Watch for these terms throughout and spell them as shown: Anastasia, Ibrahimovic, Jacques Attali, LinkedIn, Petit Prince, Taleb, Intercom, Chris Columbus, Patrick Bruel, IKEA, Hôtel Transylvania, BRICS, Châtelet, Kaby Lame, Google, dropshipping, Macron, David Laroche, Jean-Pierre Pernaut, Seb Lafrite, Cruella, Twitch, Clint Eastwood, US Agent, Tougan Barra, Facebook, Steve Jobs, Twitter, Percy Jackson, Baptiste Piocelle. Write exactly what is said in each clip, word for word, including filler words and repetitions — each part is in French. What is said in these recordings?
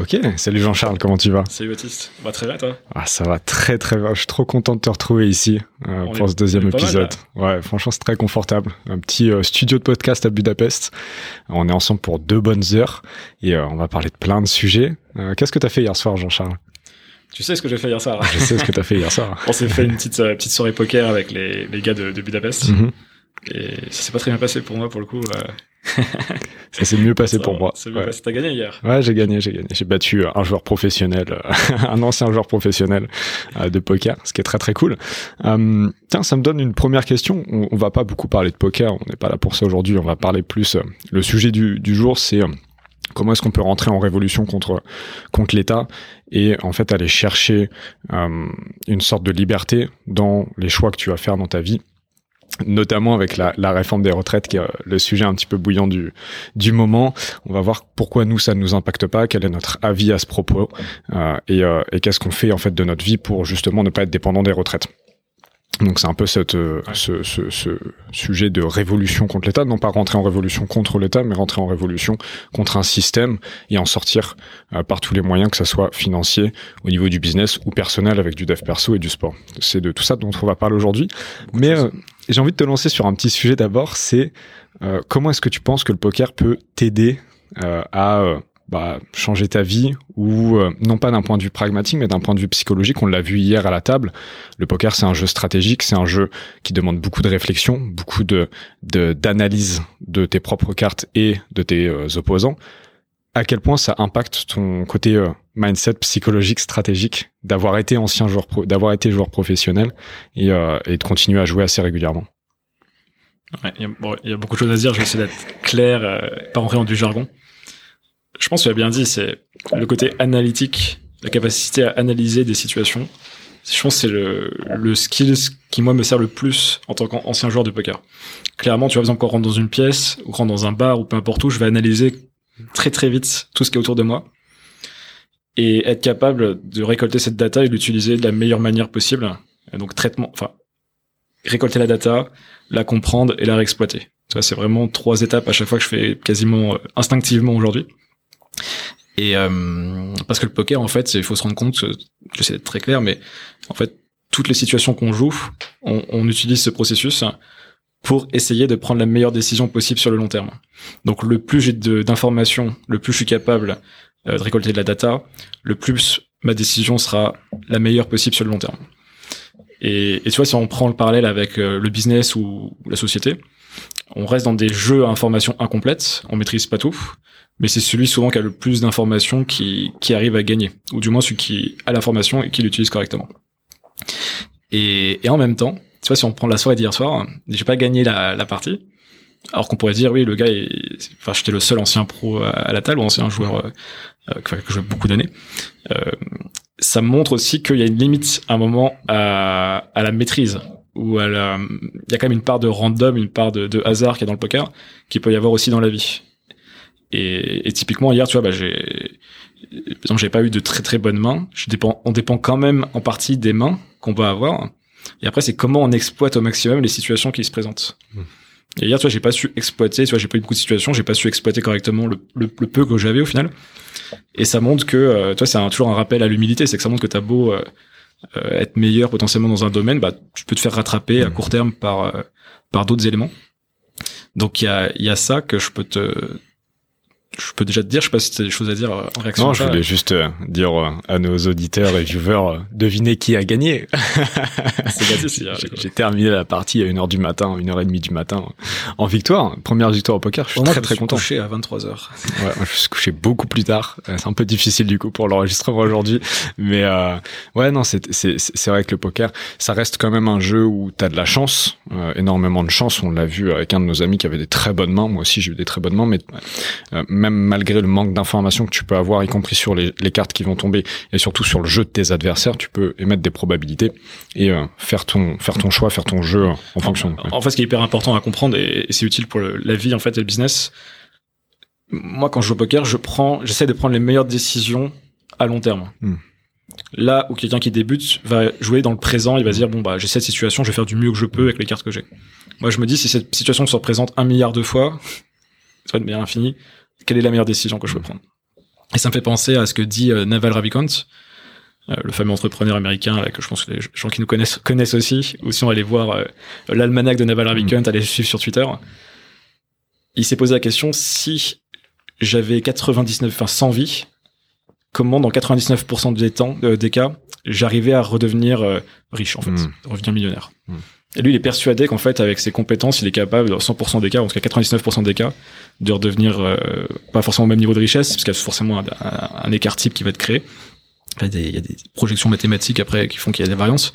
Ok, salut Jean-Charles, comment tu vas? Salut Baptiste, bah, très bien toi? Ah, ça va très très bien, je suis trop content de te retrouver ici euh, pour est, ce deuxième épisode. Mal, ouais, franchement c'est très confortable, un petit euh, studio de podcast à Budapest, on est ensemble pour deux bonnes heures et euh, on va parler de plein de sujets. Euh, qu'est-ce que t'as fait hier soir Jean-Charles? Tu sais ce que j'ai fait hier soir? Je sais ce que t'as fait hier soir. On s'est fait une petite, euh, petite soirée poker avec les, les gars de, de Budapest. Mm-hmm. Et ça s'est pas très bien passé pour moi, pour le coup. Euh... ça s'est mieux passé ça, pour moi. C'est mieux ouais. passé. T'as gagné hier? Ouais, j'ai gagné, j'ai gagné. J'ai battu un joueur professionnel, un ancien joueur professionnel de poker, ce qui est très très cool. Euh, tiens, ça me donne une première question. On, on va pas beaucoup parler de poker, on n'est pas là pour ça aujourd'hui. On va parler plus. Euh, le sujet du, du jour, c'est euh, comment est-ce qu'on peut rentrer en révolution contre contre l'État et en fait aller chercher euh, une sorte de liberté dans les choix que tu vas faire dans ta vie. Notamment avec la, la réforme des retraites qui est le sujet un petit peu bouillant du, du moment. On va voir pourquoi nous, ça ne nous impacte pas, quel est notre avis à ce propos euh, et, euh, et qu'est-ce qu'on fait en fait de notre vie pour justement ne pas être dépendant des retraites. Donc c'est un peu cette, ouais. ce, ce, ce sujet de révolution contre l'État, non pas rentrer en révolution contre l'État, mais rentrer en révolution contre un système et en sortir euh, par tous les moyens, que ça soit financier, au niveau du business ou personnel avec du dev perso et du sport. C'est de tout ça dont on va parler aujourd'hui. Beaucoup mais euh, j'ai envie de te lancer sur un petit sujet d'abord, c'est euh, comment est-ce que tu penses que le poker peut t'aider euh, à... Euh, bah, changer ta vie ou euh, non pas d'un point de vue pragmatique mais d'un point de vue psychologique. On l'a vu hier à la table, le poker c'est un jeu stratégique, c'est un jeu qui demande beaucoup de réflexion, beaucoup de, de d'analyse de tes propres cartes et de tes euh, opposants. À quel point ça impacte ton côté euh, mindset psychologique, stratégique d'avoir été ancien joueur pro, d'avoir été joueur professionnel et, euh, et de continuer à jouer assez régulièrement? Ouais, il y, bon, y a beaucoup de choses à dire, je vais essayer d'être clair, euh, pas rentrer dans du jargon. Je pense que tu l'as bien dit, c'est le côté analytique, la capacité à analyser des situations. Je pense que c'est le, le skill qui, moi, me sert le plus en tant qu'ancien joueur de poker. Clairement, tu vois, par exemple, quand on rentre dans une pièce, ou quand on rentre dans un bar, ou peu importe où, je vais analyser très très vite tout ce qui est autour de moi et être capable de récolter cette data et de l'utiliser de la meilleure manière possible. Et donc, traitement, enfin, récolter la data, la comprendre et la réexploiter. Tu vois, c'est vraiment trois étapes à chaque fois que je fais quasiment instinctivement aujourd'hui. Et euh, parce que le poker, en fait, il faut se rendre compte, j'essaie d'être très clair, mais en fait, toutes les situations qu'on joue, on, on utilise ce processus pour essayer de prendre la meilleure décision possible sur le long terme. Donc, le plus j'ai de, d'informations, le plus je suis capable euh, de récolter de la data, le plus ma décision sera la meilleure possible sur le long terme. Et, et tu vois, si on prend le parallèle avec euh, le business ou la société, on reste dans des jeux à informations incomplètes, on maîtrise pas tout. Mais c'est celui souvent qui a le plus d'informations qui, qui arrive à gagner. Ou du moins celui qui a l'information et qui l'utilise correctement. Et, et en même temps, tu vois, si on prend la soirée d'hier soir, j'ai pas gagné la, la partie. Alors qu'on pourrait dire, oui, le gars est, enfin, j'étais le seul ancien pro à, à la table, ou ancien joueur, euh, euh, que, que je joue beaucoup d'années. Euh, ça montre aussi qu'il y a une limite à un moment à, à la maîtrise. Où à la, il y a quand même une part de random, une part de, de hasard qu'il y a dans le poker, qui peut y avoir aussi dans la vie. Et, et typiquement hier, tu vois, bah j'ai, donc j'ai pas eu de très très bonnes mains. Je dépend, on dépend quand même en partie des mains qu'on va avoir. Et après, c'est comment on exploite au maximum les situations qui se présentent. Mmh. Et hier, tu vois, j'ai pas su exploiter. Tu vois, j'ai pas eu beaucoup de situations. J'ai pas su exploiter correctement le, le, le peu que j'avais au final. Et ça montre que, euh, tu vois, c'est un, toujours un rappel à l'humilité. C'est que ça montre que t'as beau euh, être meilleur potentiellement dans un domaine, bah tu peux te faire rattraper mmh. à court terme par euh, par d'autres éléments. Donc il y a il y a ça que je peux te Je peux déjà te dire, je sais pas si t'as des choses à dire en réaction. Non, je voulais juste euh, dire euh, à nos auditeurs et viewers, euh, devinez qui a gagné. C'est gâté, c'est j'ai, j'ai terminé la partie à une heure du matin, une heure et demie du matin, en victoire, première victoire au poker. Je suis moi, très je très suis content. Je me suis couché à vingt-trois heures. Ouais, je me suis couché beaucoup plus tard. C'est un peu difficile du coup pour l'enregistrement aujourd'hui, mais euh, ouais, non, c'est c'est c'est vrai que le poker, ça reste quand même un jeu où t'as de la chance, euh, énormément de chance. On l'a vu avec un de nos amis qui avait des très bonnes mains. Moi aussi, j'ai eu des très bonnes mains, mais euh, même malgré le manque d'informations que tu peux avoir, y compris sur les, les cartes qui vont tomber et surtout sur le jeu de tes adversaires, tu peux émettre des probabilités et euh, faire ton faire ton choix, faire ton jeu en enfin, fonction. En, en fait, ce qui est hyper important à comprendre et, et c'est utile pour le, la vie en fait et le business. Moi, quand je joue au poker, je prends, j'essaie de prendre les meilleures décisions à long terme. Hmm. Là où quelqu'un qui débute va jouer dans le présent, il va dire bon bah j'ai cette situation, je vais faire du mieux que je peux avec les cartes que j'ai. Moi, je me dis si cette situation se représente un milliard de fois, ça va devenir infini. Quelle est la meilleure décision que je peux prendre? Et ça me fait penser à ce que dit euh, Naval Ravikant, euh, le fameux entrepreneur américain là, que je pense que les gens qui nous connaissent connaissent aussi, ou si on allait voir euh, l'almanach de Naval Ravikant, allez le suivre sur Twitter. Il s'est posé la question, si j'avais quatre-vingt-dix-neuf, enfin cent vies, comment dans quatre-vingt-dix-neuf pour cent des temps, euh, des cas, j'arrivais à redevenir euh, riche, en fait, mmh. revenir millionnaire. Mmh. Et lui, il est persuadé qu'en fait, avec ses compétences, il est capable, dans cent pour cent des cas, en tout cas quatre-vingt-dix-neuf pour cent des cas, de redevenir euh, pas forcément au même niveau de richesse, parce qu'il y a forcément un, un, un écart type qui va être créé. Il y a des, il y a des projections mathématiques après qui font qu'il y a des variances,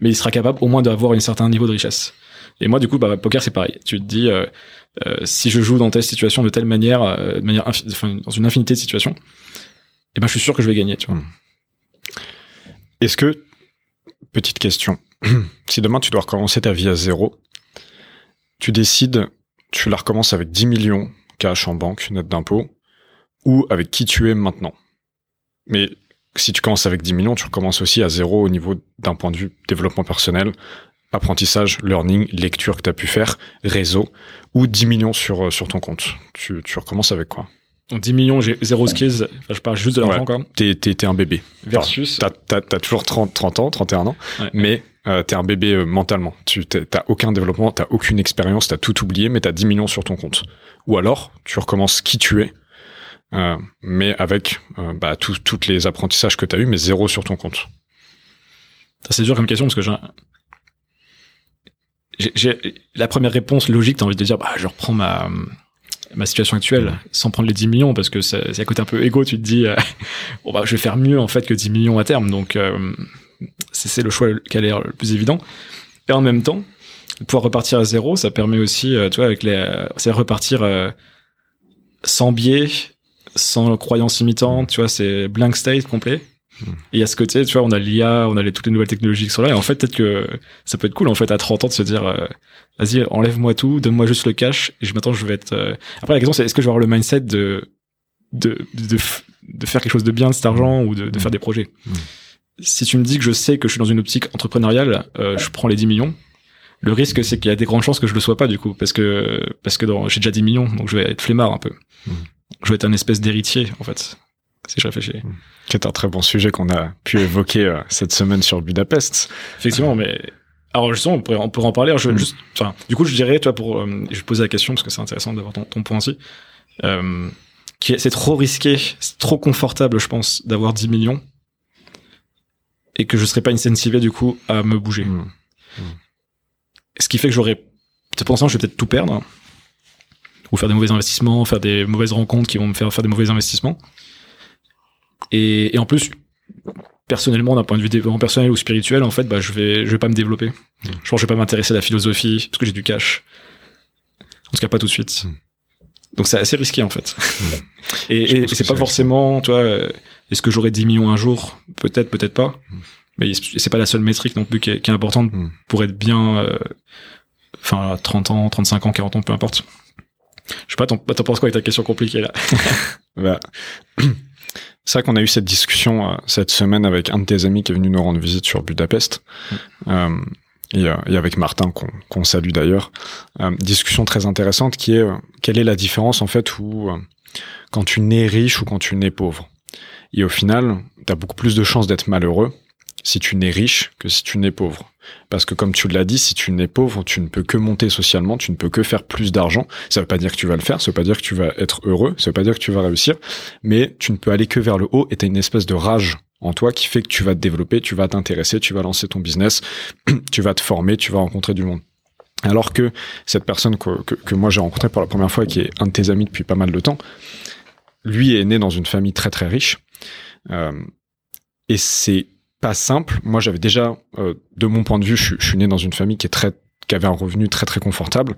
mais il sera capable au moins d'avoir un certain niveau de richesse. Et moi, du coup, bah, poker, c'est pareil. Tu te dis, euh, euh, si je joue dans telle situation de telle manière, euh, de manière infi- enfin, dans une infinité de situations, eh ben, je suis sûr que je vais gagner, tu vois. Est-ce que, petite question, si demain tu dois recommencer ta vie à zéro, tu décides, tu la recommences avec dix millions cash en banque, note d'impôt, ou avec qui tu es maintenant? Mais si tu commences avec dix millions, tu recommences aussi à zéro au niveau d'un point de vue développement personnel, apprentissage, learning, lecture que tu as pu faire, réseau, ou dix millions sur, sur ton compte. Tu, tu recommences avec quoi? Donc dix millions, j'ai zéro skills, enfin, je parle juste de l'argent, ouais, quoi. T'es, t'es, t'es un bébé. Versus. Enfin, t'as, t'as, t'as toujours trente, trente ans, trente et un ans, ouais, mais euh, t'es un bébé euh, mentalement. Tu, t'es, t'as aucun développement, t'as aucune expérience, t'as tout oublié, mais t'as dix millions sur ton compte. Ou alors, tu recommences qui tu es, euh, mais avec euh, bah, tous les apprentissages que t'as eu, mais zéro sur ton compte. Ça, c'est dur comme question, parce que j'ai... Un... J'ai, j'ai, la première réponse logique, t'as envie de dire, bah, je reprends ma, ma situation actuelle, sans prendre les dix millions, parce que c'est, c'est à côté un peu égo, tu te dis, euh, bon, bah, je vais faire mieux, en fait, que dix millions à terme. Donc, euh, c'est, c'est le choix qui a l'air le plus évident. Et en même temps, pouvoir repartir à zéro, ça permet aussi, euh, tu vois, avec les, euh, c'est repartir, euh, sans biais, sans croyance imitante, tu vois, c'est blank state complet. Et à ce côté, tu vois, on a l'I A, on a les, toutes les nouvelles technologies qui sont là, et en fait, peut-être que ça peut être cool, en fait, à trente ans, de se dire, euh, vas-y, enlève-moi tout, donne-moi juste le cash, et je m'attends, je vais être, euh... après, la question, c'est, est-ce que je vais avoir le mindset de, de, de, de faire quelque chose de bien de cet argent, ou de, de mmh. faire des projets? Mmh. Si tu me dis que je sais que je suis dans une optique entrepreneuriale, euh, je prends les dix millions, le risque, c'est qu'il y a des grandes chances que je le sois pas, du coup, parce que, parce que dans, j'ai déjà dix millions, donc je vais être flemmard, un peu. Mmh. Je vais être un espèce d'héritier, en fait. Si je réfléchis. C'est un très bon sujet qu'on a pu évoquer euh, cette semaine sur Budapest. Effectivement, mais alors justement, on pourrait, on pourrait en parler. Je, mm. juste, enfin, du coup, je dirais, toi, pour, euh, je vais te poser la question parce que c'est intéressant d'avoir ton, ton point aussi. Euh, qui est, c'est trop risqué, c'est trop confortable, je pense, d'avoir dix millions et que je serais pas incentivé du coup à me bouger. Mm. Mm. Ce qui fait que j'aurais, pour l'instant, je vais peut-être tout perdre ou faire des mauvais investissements, faire des mauvaises rencontres qui vont me faire faire des mauvais investissements. Et, et en plus, personnellement, d'un point de vue développement personnel ou spirituel, en fait, bah, je vais, je vais pas me développer. Mmh. Je pense que je vais pas m'intéresser à la philosophie parce que j'ai du cash. En tout cas, pas tout de suite. Mmh. Donc, c'est assez risqué, en fait. Mmh. et, et, et c'est, c'est pas risqué. Forcément, tu vois, est-ce que j'aurai dix millions un jour? Peut-être, peut-être pas. Mmh. Mais c'est pas la seule métrique non plus qui est, qui est importante mmh. pour être bien, enfin, euh, trente ans, trente-cinq ans, quarante ans, peu importe. Je sais pas, t'en, t'en penses quoi avec ta question compliquée, là? Bah. C'est vrai qu'on a eu cette discussion euh, cette semaine avec un de tes amis qui est venu nous rendre visite sur Budapest, mmh. euh, et, euh, et avec Martin, qu'on, qu'on salue d'ailleurs. Euh, discussion très intéressante qui est euh, quelle est la différence en fait où, euh, quand tu nais riche ou quand tu nais pauvre. Et au final, tu as beaucoup plus de chances d'être malheureux si tu nais riche que si tu nais pauvre. Parce que comme tu l'as dit, si tu n'es pauvre, tu ne peux que monter socialement, tu ne peux que faire plus d'argent. Ça veut pas dire que tu vas le faire, ça veut pas dire que tu vas être heureux, ça veut pas dire que tu vas réussir, mais tu ne peux aller que vers le haut et t'as une espèce de rage en toi qui fait que tu vas te développer, tu vas t'intéresser, tu vas lancer ton business, tu vas te former, tu vas rencontrer du monde. Alors que cette personne que, que, que moi j'ai rencontrée pour la première fois, qui est un de tes amis depuis pas mal de temps, lui est né dans une famille très très riche, euh, et c'est pas simple. Moi, j'avais déjà, euh, de mon point de vue, je, je suis né dans une famille qui est très, qui avait un revenu très très confortable,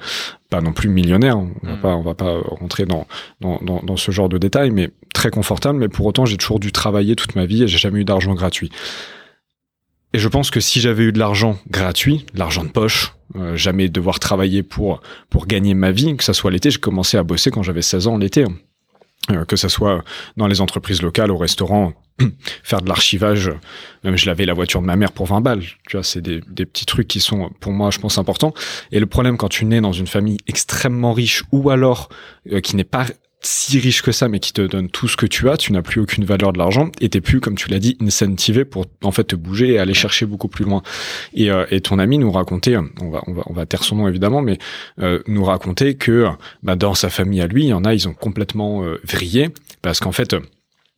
pas non plus millionnaire. On va mmh. pas, on va pas rentrer dans, dans dans dans ce genre de détails, mais très confortable. Mais pour autant, j'ai toujours dû travailler toute ma vie et j'ai jamais eu d'argent gratuit. Et je pense que si j'avais eu de l'argent gratuit, de l'argent de poche, euh, jamais devoir travailler pour pour gagner ma vie, que ça soit l'été, j'ai commencé à bosser quand j'avais seize ans l'été. Que ça soit dans les entreprises locales, au restaurant, faire de l'archivage, même je lavais la voiture de ma mère pour vingt balles. Tu vois, c'est des, des petits trucs qui sont, pour moi, je pense, importants. Et le problème, quand tu nais dans une famille extrêmement riche, ou alors, euh, qui n'est pas si riche que ça, mais qui te donne tout ce que tu as, tu n'as plus aucune valeur de l'argent et t'es plus, comme tu l'as dit, incentivé pour en fait te bouger et aller chercher beaucoup plus loin. Et, euh, et ton ami nous racontait, on va on va on va taire son nom évidemment, mais euh, nous racontait que bah, dans sa famille à lui, il y en a, ils ont complètement euh, vrillé parce qu'en fait. Euh,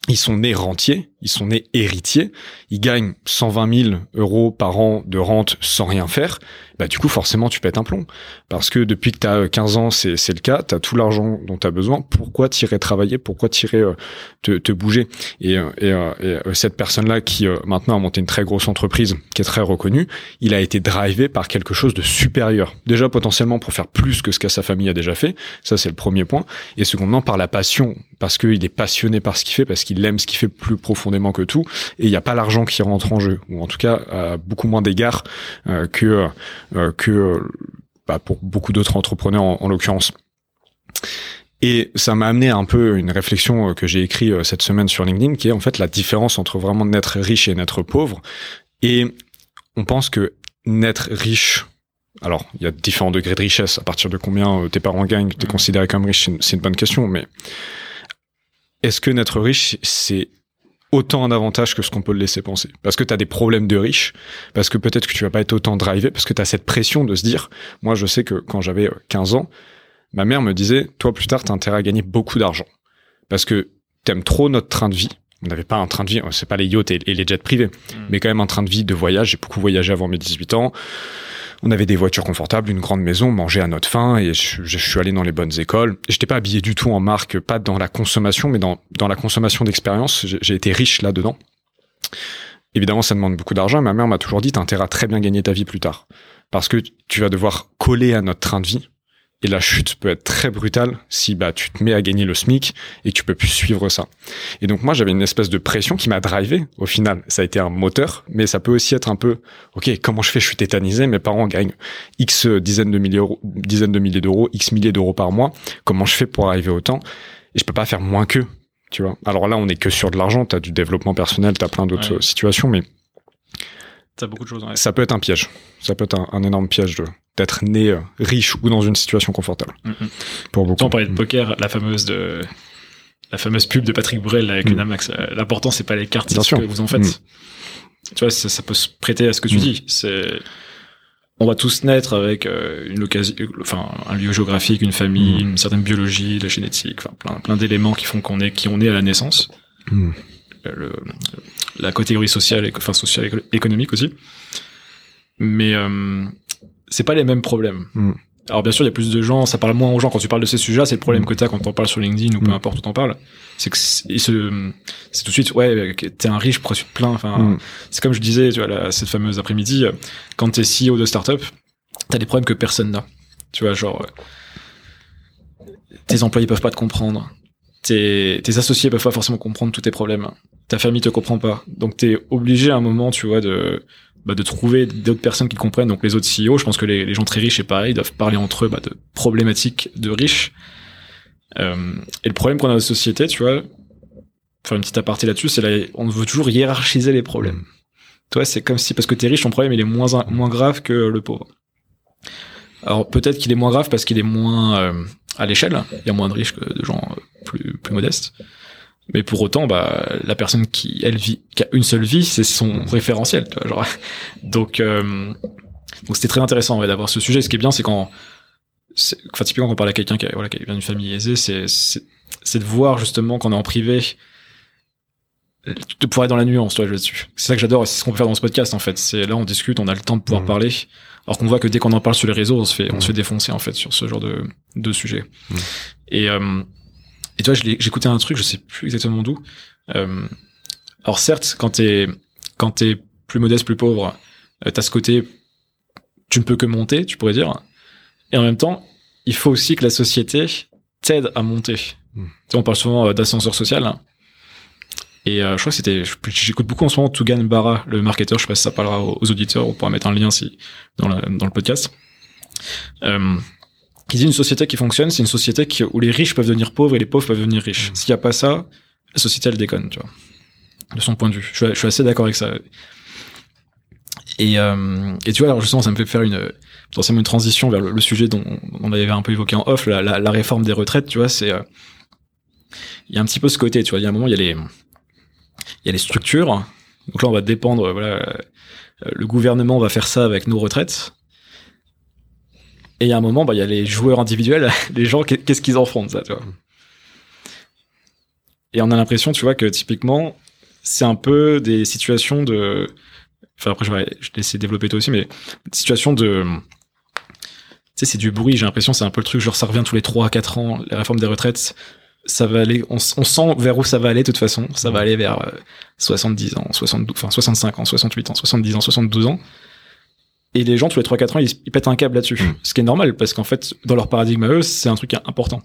Ils sont nés rentiers, ils sont nés héritiers, ils gagnent cent vingt mille euros par an de rente sans rien faire. Bah, du coup, forcément, tu pètes un plomb. Parce que depuis que t'as quinze ans, c'est, c'est le cas, t'as tout l'argent dont t'as besoin. Pourquoi t'irais travailler? Pourquoi t'irais euh, te, te bouger? Et, et, et, et cette personne-là qui, euh, maintenant, a monté une très grosse entreprise, qui est très reconnue, il a été drivé par quelque chose de supérieur. Déjà, potentiellement, pour faire plus que ce que sa famille a déjà fait. Ça, c'est le premier point. Et secondement, par la passion. Parce qu'il est passionné par ce qu'il fait, parce qu'il Il aime ce qu'il fait plus profondément que tout, et il n'y a pas l'argent qui rentre en jeu, ou en tout cas à beaucoup moins d'égards euh, que euh, que bah, pour beaucoup d'autres entrepreneurs en, en l'occurrence. Et ça m'a amené un peu une réflexion que j'ai écrite cette semaine sur LinkedIn, qui est en fait la différence entre vraiment naître riche et naître pauvre. Et on pense que naître riche, alors il y a différents degrés de richesse. À partir de combien tes parents gagnent, t'es considéré comme riche, c'est une, c'est une bonne question, mais est-ce que naître riche, c'est autant un avantage que ce qu'on peut le laisser penser? Parce que t'as des problèmes de riche, parce que peut-être que tu vas pas être autant drivé, parce que t'as cette pression de se dire, moi je sais que quand j'avais quinze ans, ma mère me disait, toi plus tard t'as intérêt à gagner beaucoup d'argent. Parce que t'aimes trop notre train de vie. On n'avait pas un train de vie, c'est pas les yachts et les jets privés, mmh. mais quand même un train de vie de voyage. J'ai beaucoup voyagé avant mes dix-huit ans. On avait des voitures confortables, une grande maison, manger à notre faim, et je, je suis allé dans les bonnes écoles. J'étais pas habillé du tout en marque, pas dans la consommation, mais dans, dans la consommation d'expérience. J'ai, j'ai été riche là-dedans. Évidemment, ça demande beaucoup d'argent. Ma mère m'a toujours dit, t'as intérêt à très bien gagner ta vie plus tard. Parce que tu vas devoir coller à notre train de vie. Et la chute peut être très brutale si bah tu te mets à gagner le SMIC et que tu peux plus suivre ça. Et donc moi j'avais une espèce de pression qui m'a drivé au final. Ça a été un moteur, mais ça peut aussi être un peu ok, comment je fais, je suis tétanisé, mes parents gagnent X dizaines de milliers d'euros, dizaines de milliers d'euros, X milliers d'euros par mois, comment je fais pour arriver autant? Et je peux pas faire moins qu'eux, tu vois. Alors là on est que sur de l'argent, t'as du développement personnel, t'as plein d'autres ouais. situations, mais t'as beaucoup de choses, ouais. Ça peut être un piège. Ça peut être un, un énorme piège de d'être né euh, riche ou dans une situation confortable. Mm-hmm. Pour beaucoup. On parlait de poker, la fameuse de la fameuse pub de Patrick Bruel avec mm. une Amex. L'important c'est pas les cartes, c'est ce que vous en faites. Mm. Tu vois, ça, ça peut se prêter à ce que tu mm. dis. C'est on va tous naître avec euh, une occasion, enfin un lieu géographique, une famille, mm. une certaine biologie, la génétique, enfin plein, plein d'éléments qui font qu'on est qui on est à la naissance. Mm. Le, la catégorie sociale, enfin sociale et économique aussi. Mais euh, c'est pas les mêmes problèmes. Mm. Alors bien sûr, il y a plus de gens, ça parle moins aux gens quand tu parles de ces sujets. C'est le problème mm. que t'as quand t'en parles sur LinkedIn ou mm. peu importe où t'en parles. C'est que c'est, se, c'est tout de suite, ouais, t'es un riche, pourquoi tu te plains? Enfin, mm. c'est comme je disais, tu vois, la, cette fameuse après-midi, quand t'es C E O de startup, t'as des problèmes que personne n'a. Tu vois, genre tes employés peuvent pas te comprendre. Tes, tes associés peuvent pas forcément comprendre tous tes problèmes. Ta famille te comprend pas. Donc t'es obligé à un moment, tu vois, de, bah, de trouver d'autres personnes qui te comprennent. Donc les autres C E O, je pense que les, les gens très riches, c'est pareil, ils doivent parler entre eux, bah, de problématiques de riches. Euh, et le problème qu'on a dans la société, tu vois, faire une petite aparté là-dessus, c'est là, on veut toujours hiérarchiser les problèmes. Toi, c'est comme si, parce que t'es riche, ton problème, il est moins, moins grave que le pauvre. Alors peut-être qu'il est moins grave parce qu'il est moins, euh, à l'échelle, il y a moins de riches que de gens plus plus modestes. Mais pour autant, bah la personne qui elle vit, qui a une seule vie, c'est son référentiel, tu vois, genre. Donc euh, donc c'était très intéressant ouais, d'avoir ce sujet. Ce qui est bien, c'est quand, c'est, enfin typiquement quand on parle à quelqu'un qui a, voilà qui vient d'une famille aisée, c'est c'est c'est de voir justement qu'on est en privé, de pouvoir être dans la nuance, toi, là-dessus. C'est ça que j'adore, c'est ce qu'on peut faire dans ce podcast en fait. C'est là on discute, on a le temps de pouvoir mmh. parler. Alors qu'on voit que dès qu'on en parle sur les réseaux, on se fait, mmh. on se fait défoncer en fait sur ce genre de, de sujet. Mmh. Et euh, et toi, j'écoutais un truc, je sais plus exactement d'où. Euh, alors certes, quand t'es quand t'es plus modeste, plus pauvre, euh, t'as ce côté, tu ne peux que monter, tu pourrais dire. Et en même temps, il faut aussi que la société t'aide à monter. Mmh. Tu sais, on parle souvent d'ascenseur social. Hein. Et euh, je crois que c'était, j'écoute beaucoup en ce moment Tougan Barra, le marketeur, je sais pas si ça parlera aux, aux auditeurs, on pourra mettre un lien si dans, la, dans le podcast. Euh, qui dit une société qui fonctionne, c'est une société qui, où les riches peuvent devenir pauvres et les pauvres peuvent devenir riches. Mmh. S'il y a pas ça, la société elle déconne, tu vois. De son point de vue, je, je suis assez d'accord avec ça. Et, euh, et tu vois, alors justement, ça me fait faire une, potentiellement une transition vers le, le sujet dont, dont on avait un peu évoqué en off, la, la, la réforme des retraites, tu vois, c'est euh, il y a un petit peu ce côté, tu vois. Il y a un moment, il y a les, il y a les structures. Donc là, on va dépendre, voilà, le gouvernement va faire ça avec nos retraites. Et il y a un moment, bah, il y a les joueurs individuels, les gens, qu'est-ce qu'ils en font de ça, tu vois. Et on a l'impression, tu vois, que typiquement, c'est un peu des situations de... Enfin, après, je vais laisser développer toi aussi, mais des situations de... Tu sais, c'est du bruit, j'ai l'impression, c'est un peu le truc, genre, ça revient tous les trois à quatre ans, la réforme des retraites, ça va aller... On, on sent vers où ça va aller, de toute façon. Ça va aller vers euh, soixante-dix ans, soixante-douze, enfin, soixante-cinq ans, soixante-huit ans, soixante-dix ans, soixante-douze ans. Et les gens, tous les trois à quatre ans, ils, ils pètent un câble là-dessus. Mmh. Ce qui est normal, parce qu'en fait, dans leur paradigme à eux, c'est un truc important.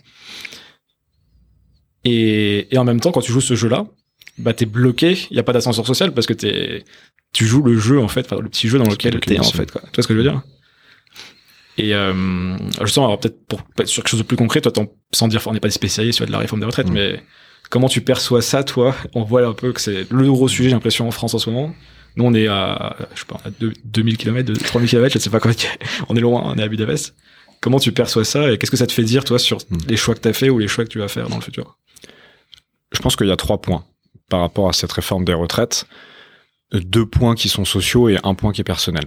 Et, et en même temps, quand tu joues ce jeu-là, bah, t'es bloqué, il y a pas d'ascenseur social parce que t'es, tu joues le jeu, en fait, enfin, le petit jeu dans lequel t'es, en fait, quoi. Tu vois ce que je veux dire? Et, euh, justement, alors peut-être pour, sur quelque chose de plus concret, toi, t'en, sans dire, on n'est pas des spécialistes, tu vois, de la réforme des retraites, mmh. mais comment tu perçois ça, toi? On voit là un peu que c'est le gros sujet, j'ai l'impression, en France en ce moment. Nous, on est à, je sais pas, à deux mille kilomètres, trois mille kilomètres, je sais pas quoi, on est loin, on est à Budapest. Comment tu perçois ça et qu'est-ce que ça te fait dire, toi, sur mmh. les choix que t'as fait ou les choix que tu vas faire dans le futur? Je pense qu'il y a trois points par rapport à cette réforme des retraites. Deux points qui sont sociaux et un point qui est personnel.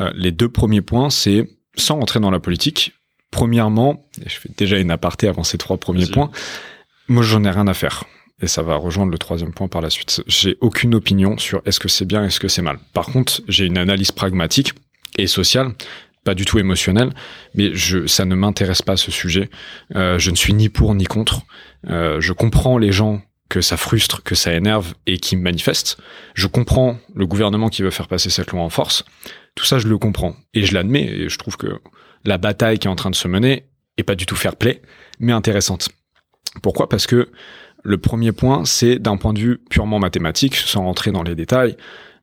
Euh, les deux premiers points, c'est, sans rentrer dans la politique, premièrement, et je fais déjà une aparté avant ces trois premiers Vas-y. points, moi j'en ai rien à faire. Et ça va rejoindre le troisième point par la suite. J'ai aucune opinion sur est-ce que c'est bien, est-ce que c'est mal. Par contre, j'ai une analyse pragmatique et sociale, pas du tout émotionnel, mais je, ça ne m'intéresse pas ce sujet. Euh, je ne suis ni pour ni contre. Euh, je comprends les gens que ça frustre, que ça énerve et qui manifestent. Je comprends le gouvernement qui veut faire passer cette loi en force. Tout ça, je le comprends et je l'admets. Et je trouve que la bataille qui est en train de se mener est pas du tout fair-play, mais intéressante. Pourquoi ? Parce que le premier point, c'est d'un point de vue purement mathématique, sans rentrer dans les détails.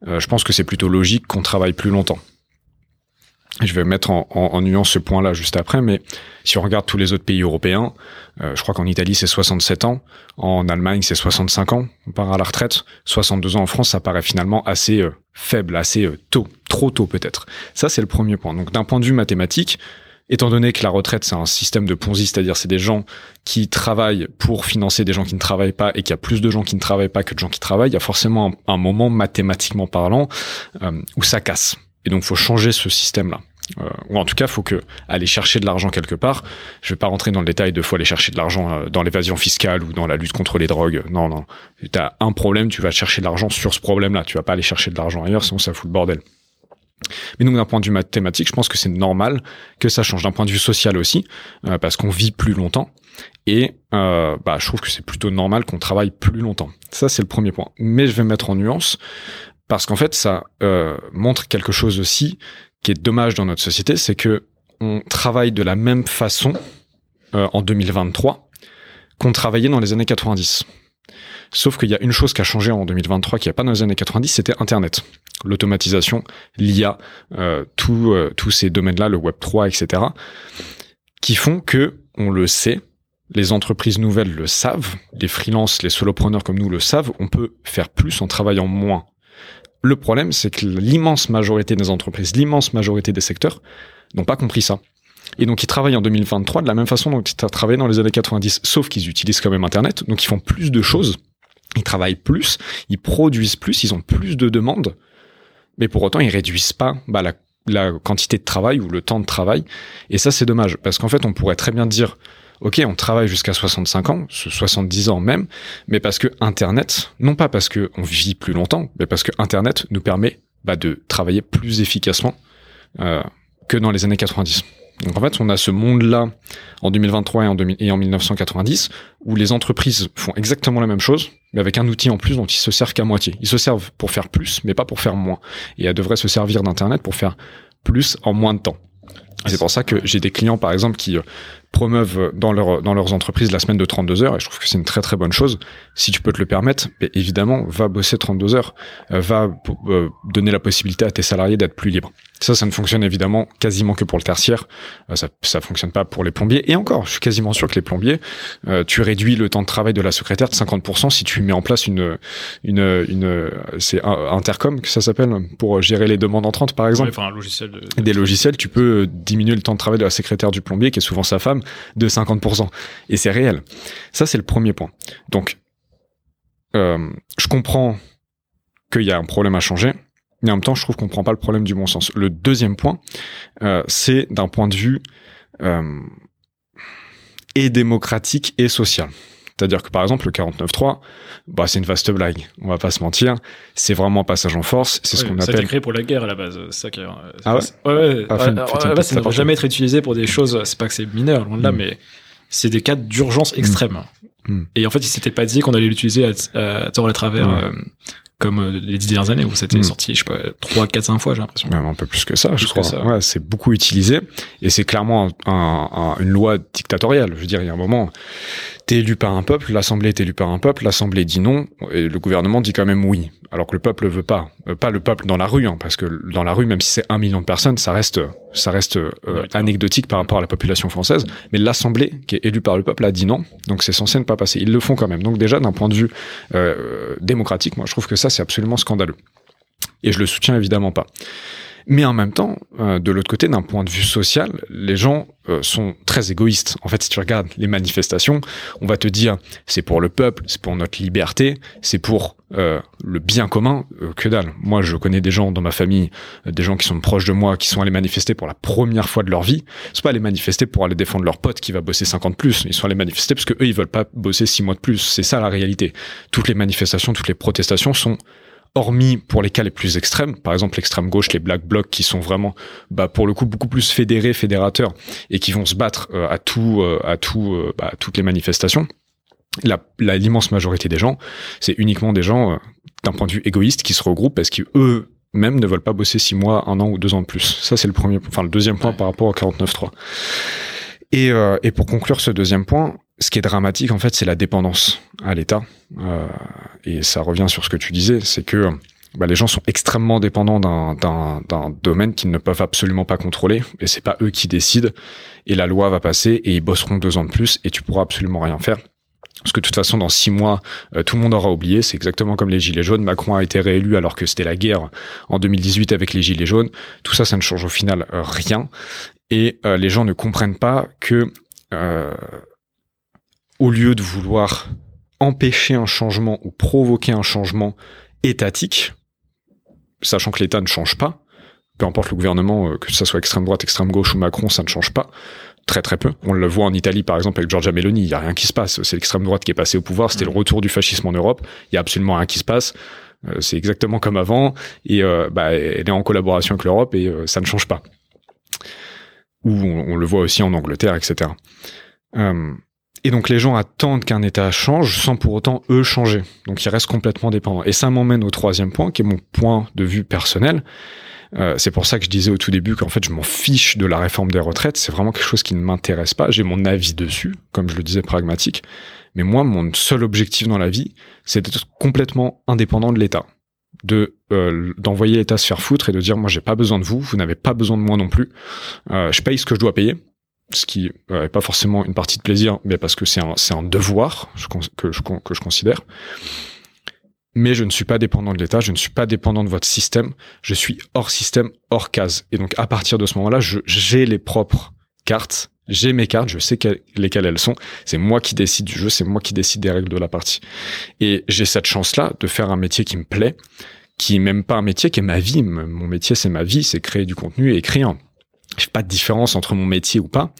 Euh, je pense que c'est plutôt logique qu'on travaille plus longtemps. Je vais mettre en, en, en nuance ce point-là juste après, mais si on regarde tous les autres pays européens, euh, je crois qu'en Italie, c'est soixante-sept ans, en Allemagne, c'est soixante-cinq ans, on part à la retraite, soixante-deux ans en France, ça paraît finalement assez euh, faible, assez euh, tôt, trop tôt peut-être. Ça, c'est le premier point. Donc, d'un point de vue mathématique, étant donné que la retraite, c'est un système de Ponzi, c'est-à-dire c'est des gens qui travaillent pour financer des gens qui ne travaillent pas et qu'il y a plus de gens qui ne travaillent pas que de gens qui travaillent, il y a forcément un, un moment, mathématiquement parlant, euh, où ça casse. Et donc, faut changer ce système-là. Euh, ou en tout cas, faut que aller chercher de l'argent quelque part. Je vais pas rentrer dans le détail de faut aller chercher de l'argent dans l'évasion fiscale ou dans la lutte contre les drogues. Non, non. T'as un problème, tu vas chercher de l'argent sur ce problème-là. Tu vas pas aller chercher de l'argent ailleurs, sinon ça fout le bordel. Mais donc, d'un point de vue mathématique, je pense que c'est normal que ça change. D'un point de vue social aussi, euh, parce qu'on vit plus longtemps. Et euh, bah, je trouve que c'est plutôt normal qu'on travaille plus longtemps. Ça, c'est le premier point. Mais je vais mettre en nuance. Parce qu'en fait, ça euh, montre quelque chose aussi qui est dommage dans notre société, c'est que on travaille de la même façon euh, en deux mille vingt-trois qu'on travaillait dans les années quatre-vingt-dix. Sauf qu'il y a une chose qui a changé en deux mille vingt-trois qui n'y a pas dans les années quatre-vingt-dix, c'était Internet. L'automatisation, l'I A, euh, tout, euh, tous ces domaines-là, le Web trois, et cetera, qui font que, on le sait, les entreprises nouvelles le savent, les freelances, les solopreneurs comme nous le savent, on peut faire plus en travaillant moins. Le problème, c'est que l'immense majorité des entreprises, l'immense majorité des secteurs n'ont pas compris ça. Et donc, ils travaillent en deux mille vingt-trois de la même façon dont ils travaillaient dans les années quatre-vingt-dix, sauf qu'ils utilisent quand même Internet, donc ils font plus de choses, ils travaillent plus, ils produisent plus, ils ont plus de demandes, mais pour autant, ils réduisent pas bah, la, la quantité de travail ou le temps de travail. Et ça, c'est dommage, parce qu'en fait, on pourrait très bien dire... Ok, on travaille jusqu'à soixante-cinq ans, soixante-dix ans même, mais parce que Internet, non pas parce que on vit plus longtemps, mais parce que Internet nous permet bah, de travailler plus efficacement euh, que dans les années quatre-vingt-dix. Donc en fait, on a ce monde-là en deux mille vingt-trois et en, deux mille, et en mille neuf cent quatre-vingt-dix où les entreprises font exactement la même chose, mais avec un outil en plus dont ils se servent qu'à moitié. Ils se servent pour faire plus, mais pas pour faire moins. Et elles devraient se servir d'Internet pour faire plus en moins de temps. C'est pour ça que j'ai des clients, par exemple, qui promeuvent dans, leur, dans leurs entreprises la semaine de trente-deux heures, et je trouve que c'est une très très bonne chose. Si tu peux te le permettre, évidemment, va bosser trente-deux heures, va donner la possibilité à tes salariés d'être plus libres. Ça, ça ne fonctionne évidemment quasiment que pour le tertiaire. Euh, ça, ça fonctionne pas pour les plombiers. Et encore, je suis quasiment sûr que les plombiers, euh, tu réduis le temps de travail de la secrétaire de cinquante pour cent si tu mets en place une, une, une, c'est Intercom que ça s'appelle, pour gérer les demandes entrantes, par exemple. Ouais, enfin, un logiciel de, de... Des logiciels, tu peux diminuer le temps de travail de la secrétaire du plombier, qui est souvent sa femme, de cinquante pour cent. Et c'est réel. Ça, c'est le premier point. Donc, euh, je comprends qu'il y a un problème à changer, mais en même temps, je trouve qu'on ne prend pas le problème du bon sens. Le deuxième point, euh, c'est d'un point de vue euh, et démocratique et social. C'est-à-dire que, par exemple, le quarante-neuf trois, bah, c'est une vaste blague. On va pas se mentir. C'est vraiment un passage en force. C'est oui, ce qu'on ça appelle. Ça a été créé pour la guerre, à la base. C'est ça qui est... Ah ouais? Ouais, ouais. Ah, ouais, ouais, ouais, ça ne va jamais être utilisé pour des choses, c'est pas que c'est mineur, loin de là, mmh. mais c'est des cas d'urgence extrême. Mmh. Et en fait, ils s'étaient pas dit qu'on allait l'utiliser à, à tort et à travers, mmh. euh, comme les dix dernières années où c'était mmh. sorti, je sais pas, trois, quatre, cinq fois, j'ai l'impression. Même un peu plus que ça, plus je crois. Ça. Ouais, c'est beaucoup utilisé. Et c'est clairement un, un, une loi dictatoriale. Je veux dire, il y a un moment, t'es élu par un peuple, l'Assemblée est élue par un peuple, l'Assemblée dit non, et le gouvernement dit quand même oui. Alors que le peuple veut pas. Euh, pas le peuple dans la rue, hein, parce que dans la rue, même si c'est un million de personnes, ça reste, ça reste euh, ouais, anecdotique par rapport à la population française. Mais l'Assemblée, qui est élue par le peuple, a dit non. Donc c'est censé ne pas passer. Ils le font quand même. Donc déjà, d'un point de vue euh, démocratique, moi, je trouve que ça, c'est absolument scandaleux. Et je le soutiens évidemment pas. Mais en même temps, euh, de l'autre côté, d'un point de vue social, les gens euh, sont très égoïstes. En fait, si tu regardes les manifestations, on va te dire c'est pour le peuple, c'est pour notre liberté, c'est pour euh, le bien commun, euh, que dalle. Moi, je connais des gens dans ma famille, euh, des gens qui sont proches de moi, qui sont allés manifester pour la première fois de leur vie. Ils sont pas allés manifester pour aller défendre leur pote qui va bosser cinquante plus. Ils sont allés manifester parce que eux, ils veulent pas bosser six mois de plus. C'est ça la réalité. Toutes les manifestations, toutes les protestations sont... hormis pour les cas les plus extrêmes, par exemple l'extrême gauche, les Black Blocs, qui sont vraiment, bah, pour le coup, beaucoup plus fédérés, fédérateurs, et qui vont se battre euh, à tout, euh, à tout, euh, bah, à toutes les manifestations. La, la, l'immense majorité des gens, c'est uniquement des gens, euh, d'un point de vue égoïste, qui se regroupent parce qu'eux même ne veulent pas bosser six mois, un an ou deux ans de plus. Ça, c'est le premier, enfin le deuxième point par rapport au quarante-neuf trois. Et, euh, et pour conclure ce deuxième point, ce qui est dramatique, en fait, c'est la dépendance à l'État. Euh, et ça revient sur ce que tu disais, c'est que bah, les gens sont extrêmement dépendants d'un, d'un, d'un domaine qu'ils ne peuvent absolument pas contrôler. Et c'est pas eux qui décident. Et la loi va passer et ils bosseront deux ans de plus et tu pourras absolument rien faire. Parce que de toute façon, dans six mois, euh, tout le monde aura oublié. C'est exactement comme les Gilets jaunes. Macron a été réélu alors que c'était la guerre en deux mille dix-huit avec les Gilets jaunes. Tout ça, ça ne change au final euh, rien. Et euh, les gens ne comprennent pas que... Euh, au lieu de vouloir empêcher un changement ou provoquer un changement étatique, sachant que l'État ne change pas, peu importe le gouvernement, que ça soit extrême droite, extrême gauche ou Macron, ça ne change pas, très très peu. On le voit en Italie par exemple avec Giorgia Meloni, il n'y a rien qui se passe, c'est l'extrême droite qui est passée au pouvoir, c'était le retour du fascisme en Europe, il n'y a absolument rien qui se passe, c'est exactement comme avant, et euh, bah, elle est en collaboration avec l'Europe et euh, ça ne change pas. Ou on, on le voit aussi en Angleterre, et cetera. Euh, Et donc, les gens attendent qu'un État change sans pour autant, eux, changer. Donc, ils restent complètement dépendants. Et ça m'emmène au troisième point, qui est mon point de vue personnel. Euh, c'est pour ça que je disais au tout début qu'en fait, je m'en fiche de la réforme des retraites. C'est vraiment quelque chose qui ne m'intéresse pas. J'ai mon avis dessus, comme je le disais, pragmatique. Mais moi, mon seul objectif dans la vie, c'est d'être complètement indépendant de l'État. De euh, d'envoyer l'État se faire foutre et de dire, moi, j'ai pas besoin de vous, vous n'avez pas besoin de moi non plus. Euh, je paye ce que je dois payer. Ce qui euh, est pas forcément une partie de plaisir, mais parce que c'est un, c'est un devoir je, que, je, que je considère. Mais je ne suis pas dépendant de l'État, je ne suis pas dépendant de votre système, je suis hors système, hors case. Et donc, à partir de ce moment-là, je, j'ai les propres cartes, j'ai mes cartes, je sais quelles, lesquelles elles sont, c'est moi qui décide du jeu, c'est moi qui décide des règles de la partie. Et j'ai cette chance-là de faire un métier qui me plaît, qui n'est même pas un métier, qui est ma vie. Mon métier, c'est ma vie, c'est créer du contenu et écrire. Je fais pas de différence entre mon métier ou pas.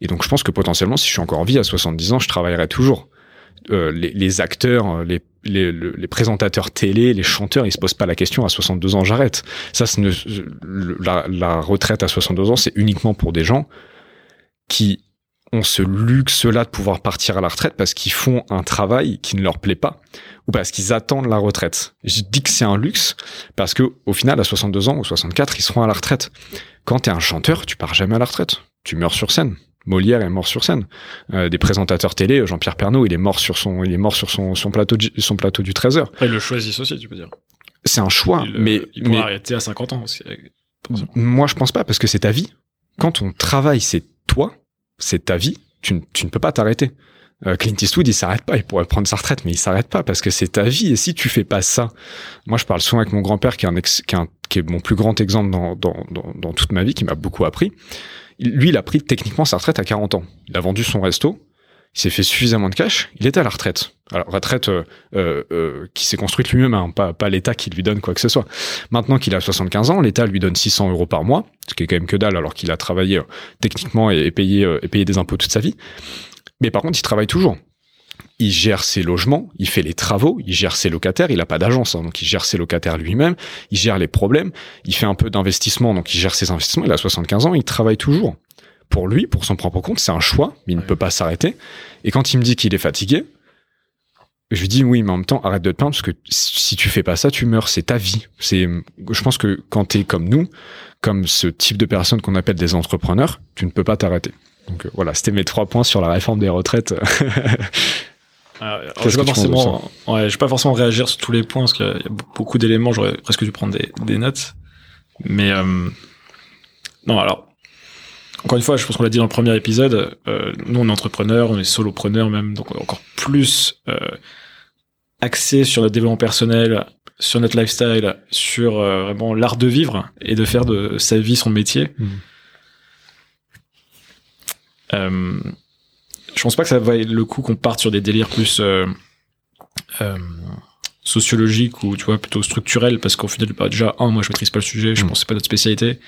Et donc, je pense que potentiellement, si je suis encore en vie à soixante-dix ans, je travaillerai toujours. Euh, les, les acteurs, les, les, les présentateurs télé, les chanteurs, ils se posent pas la question à soixante-deux ans, j'arrête. Ça, c'est une, la, la retraite à soixante-deux ans, c'est uniquement pour des gens qui ont ce luxe-là de pouvoir partir à la retraite parce qu'ils font un travail qui ne leur plaît pas ou parce qu'ils attendent la retraite. Je dis que c'est un luxe parce que au final, à soixante-deux ans ou soixante-quatre, ils seront à la retraite. Quand t'es un chanteur, tu pars jamais à la retraite. Tu meurs sur scène. Molière est mort sur scène. Euh, des présentateurs télé, Jean-Pierre Pernaut, il est mort sur son, il est mort sur son, son plateau, de, son plateau du treize heures. Ils le choisissent aussi, tu peux dire. C'est un choix, il, mais il pourrait mais... arrêter à cinquante ans. Aussi. Moi, je pense pas, parce que c'est ta vie. Quand ton travail, c'est toi, c'est ta vie, tu, n- tu ne peux pas t'arrêter. Euh, Clint Eastwood, il s'arrête pas, il pourrait prendre sa retraite, mais il s'arrête pas, parce que c'est ta vie, et si tu fais pas ça... Moi, je parle souvent avec mon grand-père, qui est, un ex- qui est, un, qui est mon plus grand exemple dans, dans, dans, dans toute ma vie, qui m'a beaucoup appris. Il, lui, il a pris techniquement sa retraite à quarante ans. Il a vendu son resto, il s'est fait suffisamment de cash, il était à la retraite. Alors, retraite euh, euh, euh, qui s'est construite lui-même, hein, pas, pas l'État qui lui donne quoi que ce soit. Maintenant qu'il a soixante-quinze ans, l'État lui donne six cents euros par mois, ce qui est quand même que dalle, alors qu'il a travaillé euh, techniquement et, et, payé, euh, et payé des impôts toute sa vie. Mais par contre, il travaille toujours. Il gère ses logements, il fait les travaux, il gère ses locataires, il n'a pas d'agence, hein, donc il gère ses locataires lui-même, il gère les problèmes, il fait un peu d'investissement, donc il gère ses investissements, il a soixante-quinze ans, il travaille toujours. Pour lui, pour son propre compte, c'est un choix, mais il ne peut pas s'arrêter. Et quand il me dit qu'il est fatigué, je lui dis oui, mais en même temps, arrête de te plaindre, parce que si tu fais pas ça, tu meurs, c'est ta vie. C'est, je pense que quand t'es comme nous, comme ce type de personnes qu'on appelle des entrepreneurs, tu ne peux pas t'arrêter. Donc euh, voilà, c'était mes trois points sur la réforme des retraites. Alors, alors, je vais pas forcément, ouais, je vais pas forcément réagir sur tous les points, parce qu'il y a beaucoup d'éléments, j'aurais presque dû prendre des, des notes. Mais, euh, non, alors, encore une fois, je pense qu'on l'a dit dans le premier épisode, euh, nous, on est entrepreneurs, on est solopreneurs même, donc on est encore plus euh, axé sur notre développement personnel, sur notre lifestyle, sur euh, vraiment l'art de vivre et de faire de sa vie son métier. Mmh. Euh, je pense pas que ça vaille le coup qu'on parte sur des délires plus euh, euh, sociologiques ou, tu vois, plutôt structurels, parce qu'au final, bah, déjà, un, moi, je maîtrise pas le sujet, je mmh. pense que c'est pas notre spécialité.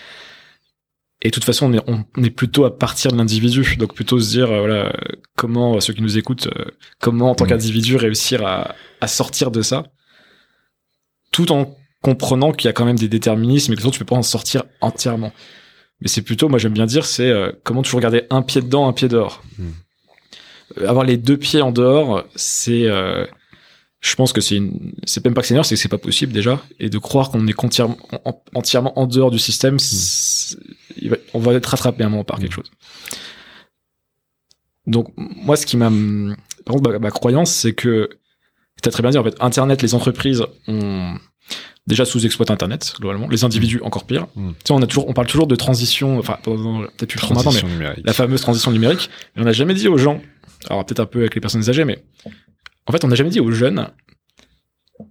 Et de toute façon, on est, on est plutôt à partir de l'individu, donc plutôt se dire, euh, voilà, comment ceux qui nous écoutent, euh, comment en tant mmh. qu'individu réussir à, à sortir de ça, tout en comprenant qu'il y a quand même des déterminismes et que sinon tu peux pas en sortir entièrement. Mais c'est plutôt, moi j'aime bien dire, c'est euh, comment toujours garder un pied dedans, un pied dehors. Mmh. Euh, avoir les deux pieds en dehors, c'est, euh, je pense que c'est, une, c'est même pas que c'est une erreur, c'est que c'est pas possible déjà, et de croire qu'on est entièrement, en, entièrement en dehors du système. Mmh. On va être rattrapé à un moment par quelque chose. Donc, moi, ce qui m'a... Par contre, ma, ma croyance, c'est que... T'as très bien dit, en fait, Internet, les entreprises ont déjà sous-exploité Internet, globalement. Les individus, encore pire. Mm. Tu sais, on, a toujours, on parle toujours de transition... Enfin, peut-être plus trop maintenant, mais numérique. La fameuse transition numérique. Et on n'a jamais dit aux gens... Alors, peut-être un peu avec les personnes âgées, mais... En fait, on n'a jamais dit aux jeunes,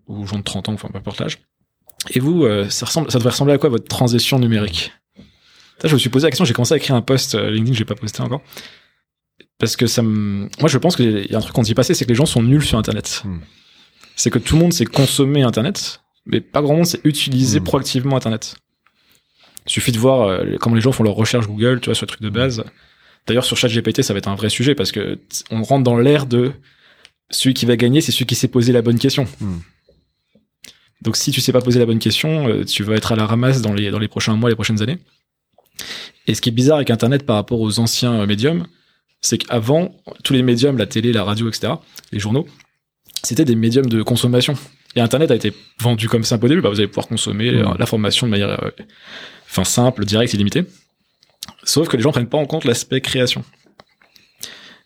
aux gens de trente ans, enfin, peu importe l'âge, et vous, euh, ça, ressemble, ça devrait ressembler à quoi, votre transition numérique ? Ça, je me suis posé la question, j'ai commencé à écrire un post LinkedIn que j'ai pas posté encore. Parce que ça me... Moi, je pense qu'il y a un truc qu'on s'y passait, c'est que les gens sont nuls sur Internet. Mmh. C'est que tout le monde sait consommer Internet, mais pas grand monde sait utiliser mmh. proactivement Internet. Il suffit de voir euh, comment les gens font leurs recherches Google, tu vois, sur le truc de base. D'ailleurs, sur ChatGPT, ça va être un vrai sujet, parce que t- on rentre dans l'ère de celui qui va gagner, c'est celui qui sait poser la bonne question. Mmh. Donc, si tu sais pas poser la bonne question, euh, tu vas être à la ramasse dans les, dans les prochains mois, les prochaines années. Et ce qui est bizarre avec Internet par rapport aux anciens médiums, c'est qu'avant, tous les médiums, la télé, la radio, et cetera, les journaux, c'était des médiums de consommation. Et Internet a été vendu comme ça au début. Bah, vous allez pouvoir consommer mmh. l'information de manière euh, enfin, simple, directe, illimitée. Sauf que les gens ne prennent pas en compte l'aspect création.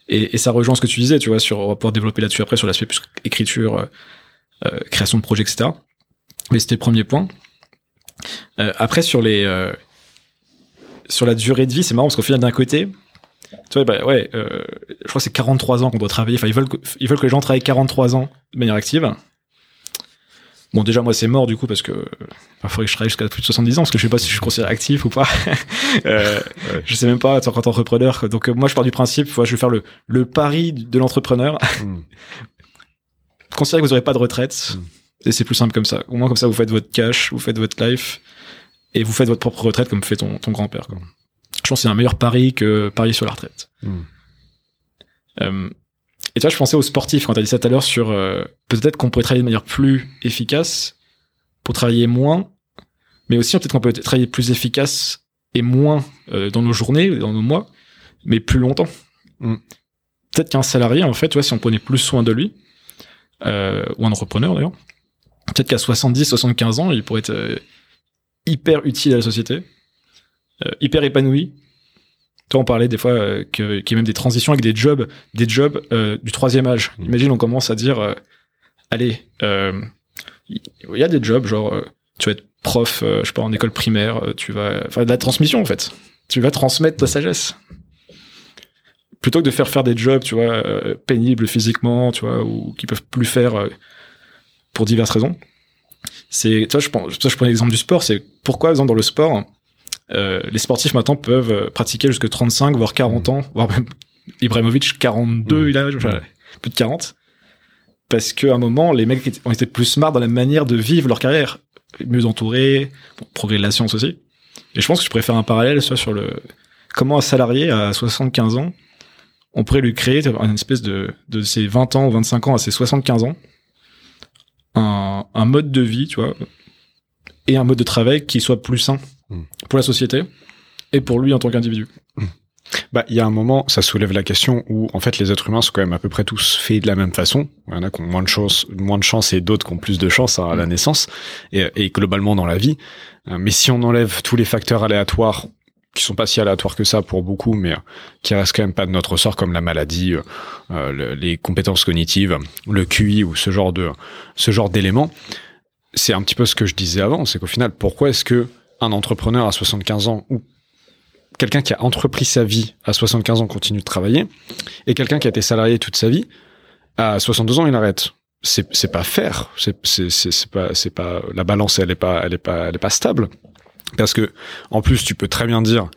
Et, et ça rejoint ce que tu disais, tu vois, sur, on va pouvoir développer là-dessus après, sur l'aspect plus écriture, euh, création de projet, et cetera. Mais c'était le premier point. Euh, après, sur les... Euh, sur la durée de vie, c'est marrant parce qu'au final, d'un côté, tu vois, bah ouais, euh, je crois que c'est quarante-trois ans qu'on doit travailler. Enfin, ils veulent, que, ils veulent que les gens travaillent quarante-trois ans de manière active. Bon, déjà, moi, c'est mort du coup parce que il faudrait que je travaille jusqu'à plus de soixante-dix ans parce que je sais pas si je suis considéré actif ou pas. euh, ouais. Je sais même pas, en tant qu'entrepreneur. Donc, euh, moi, je pars du principe, ouais, je vais faire le, le pari de l'entrepreneur. Mm. Considérez que vous aurez pas de retraite. Mm. Et c'est plus simple comme ça. Au moins, comme ça, vous faites votre cash, vous faites votre life. Et vous faites votre propre retraite comme fait ton, ton grand-père. Quoi. Je pense que c'est un meilleur pari que parier sur la retraite. Mmh. Euh, et tu vois, je pensais aux sportifs quand tu as dit ça tout à l'heure sur euh, peut-être qu'on pourrait travailler de manière plus efficace pour travailler moins, mais aussi peut-être qu'on peut travailler plus efficace et moins euh, dans nos journées, dans nos mois, mais plus longtemps. Mmh. Peut-être qu'un salarié, en fait, ouais, si on prenait plus soin de lui, euh, ou un entrepreneur d'ailleurs, peut-être qu'à soixante-dix, soixante-quinze ans, il pourrait être... Euh, hyper utile à la société, euh, hyper épanoui. Toi, on parlait des fois euh, que, qu'il y a même des transitions avec des jobs, des jobs euh, du troisième âge. Mmh. Imagine, on commence à dire, euh, allez, il euh, y, y a des jobs, genre, euh, tu vas être prof, euh, je sais pas, en école primaire, tu vas faire de la transmission, en fait. Tu vas transmettre ta sagesse. Plutôt que de faire faire des jobs, tu vois, euh, pénibles physiquement, tu vois, ou qui peuvent plus faire euh, pour diverses raisons. C'est, tu vois, je prends, je prends l'exemple du sport, c'est pourquoi, dans le sport, euh, les sportifs maintenant peuvent pratiquer jusqu'à trente-cinq, voire quarante ans, voire même Ibrahimovic, quarante-deux, mmh. il a genre, plus de quarante. Parce qu'à un moment, les mecs ont été plus smarts dans la manière de vivre leur carrière. Mieux entourés, bon, progrès de la science aussi. Et je pense que je pourrais faire un parallèle, soit sur le, comment un salarié à soixante-quinze ans, on pourrait lui créer une espèce de, de ses vingt ans ou vingt-cinq ans à ses soixante-quinze ans, un, un mode de vie, tu vois, et un mode de travail qui soit plus sain mmh. pour la société et pour lui en tant qu'individu. Mmh. Bah, il y a un moment, ça soulève la question où, en fait, les êtres humains sont quand même à peu près tous faits de la même façon. Il y en a qui ont moins de chance, moins de chance et d'autres qui ont plus de chance à la naissance et, et globalement dans la vie. Mais si on enlève tous les facteurs aléatoires, qui sont pas si aléatoires que ça pour beaucoup, mais qui restent quand même pas de notre ressort, comme la maladie, euh, le, les compétences cognitives, le Q I ou ce genre de, ce genre d'éléments, c'est un petit peu ce que je disais avant. C'est qu'au final, pourquoi est-ce que un entrepreneur à soixante-quinze ans ou quelqu'un qui a entrepris sa vie à soixante-quinze ans continue de travailler, et quelqu'un qui a été salarié toute sa vie, à soixante-deux ans, il arrête. C'est, c'est pas fair. C'est, c'est, c'est, c'est pas, c'est pas, la balance, elle est pas, elle est pas, elle est pas stable. Parce que, en plus, tu peux très bien dire,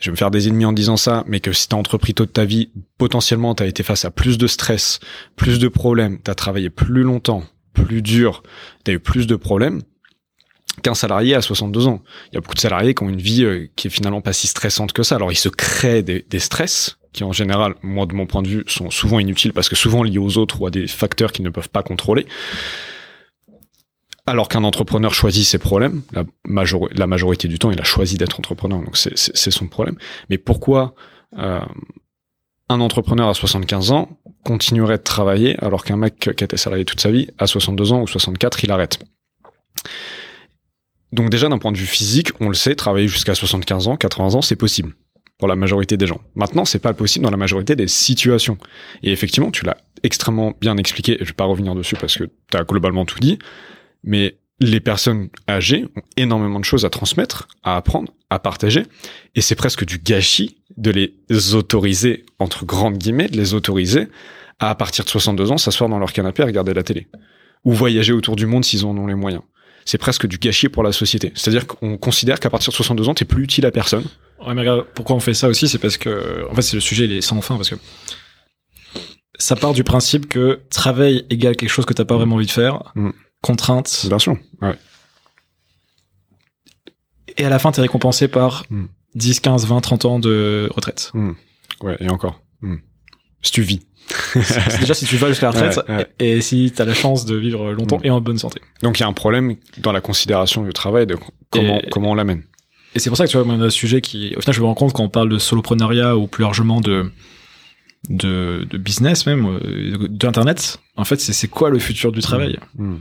je vais me faire des ennemis en disant ça, mais que si t'as entrepris toute ta vie, potentiellement, t'as été face à plus de stress, plus de problèmes, t'as travaillé plus longtemps, plus dur, t'as eu plus de problèmes qu'un salarié à soixante-deux ans. Il y a beaucoup de salariés qui ont une vie qui est finalement pas si stressante que ça. Alors, ils se créent des, des stress qui, en général, moi, de mon point de vue, sont souvent inutiles parce que souvent liés aux autres ou à des facteurs qu'ils ne peuvent pas contrôler. Alors qu'un entrepreneur choisit ses problèmes, la, major- la majorité du temps, il a choisi d'être entrepreneur, donc c'est, c'est, c'est son problème. Mais pourquoi euh, un entrepreneur à soixante-quinze ans continuerait de travailler alors qu'un mec qui était salarié toute sa vie, à soixante-deux ans ou soixante-quatre, il arrête ? Donc déjà, d'un point de vue physique, on le sait, travailler jusqu'à soixante-quinze ans, quatre-vingts ans, c'est possible pour la majorité des gens. Maintenant, c'est pas possible dans la majorité des situations. Et effectivement, tu l'as extrêmement bien expliqué, et je vais pas revenir dessus parce que tu as globalement tout dit, mais les personnes âgées ont énormément de choses à transmettre, à apprendre, à partager, et c'est presque du gâchis de les autoriser, entre grandes guillemets, de les autoriser à, à partir de soixante-deux ans, s'asseoir dans leur canapé et regarder la télé. Ou voyager autour du monde s'ils en ont les moyens. C'est presque du gâchis pour la société. C'est-à-dire qu'on considère qu'à partir de soixante-deux ans, t'es plus utile à personne. Ouais, mais regarde, pourquoi on fait ça aussi, c'est parce que, en fait, c'est le sujet, il est sans fin, parce que ça part du principe que travail égale quelque chose que t'as pas vraiment envie de faire, mmh. contrainte. Bien sûr, ouais. Et à la fin, t'es récompensé par mmh. dix, quinze, vingt, trente ans de retraite. Mmh. Ouais, et encore. Mmh. Si tu vis. Déjà, si tu vas jusqu'à la retraite, ouais, ouais. Et, et si t'as la chance de vivre longtemps ouais. et en bonne santé. Donc, il y a un problème dans la considération du travail, de comment, et, comment on l'amène. Et c'est pour ça que tu vois, on a un sujet qui, au final, je me rends compte quand on parle de soloprenariat ou plus largement de, de, de business même, d'internet, en fait, c'est, c'est quoi le futur du travail? Mmh.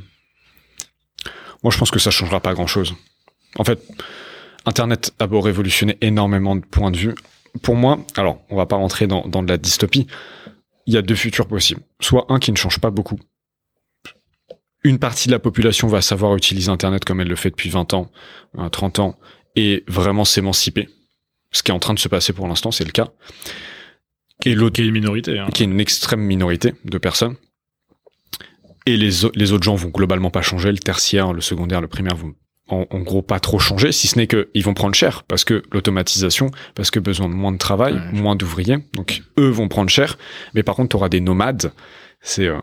Moi, je pense que ça changera pas grand chose. En fait, Internet a beau révolutionner énormément de points de vue. Pour moi, alors, on va pas rentrer dans, dans de la dystopie. Il y a deux futurs possibles. Soit un qui ne change pas beaucoup. Une partie de la population va savoir utiliser Internet comme elle le fait depuis vingt ans, trente ans, et vraiment s'émanciper. Ce qui est en train de se passer pour l'instant, c'est le cas. Et l'autre, qui est une minorité, hein. Qui est une extrême minorité de personnes. Et les, o- les autres gens vont globalement pas changer. Le tertiaire, le secondaire, le primaire vont en, en gros pas trop changer, si ce n'est que ils vont prendre cher parce que l'automatisation, parce que besoin de moins de travail, ouais. moins d'ouvriers, donc eux vont prendre cher. Mais par contre, tu auras des nomades. C'est euh,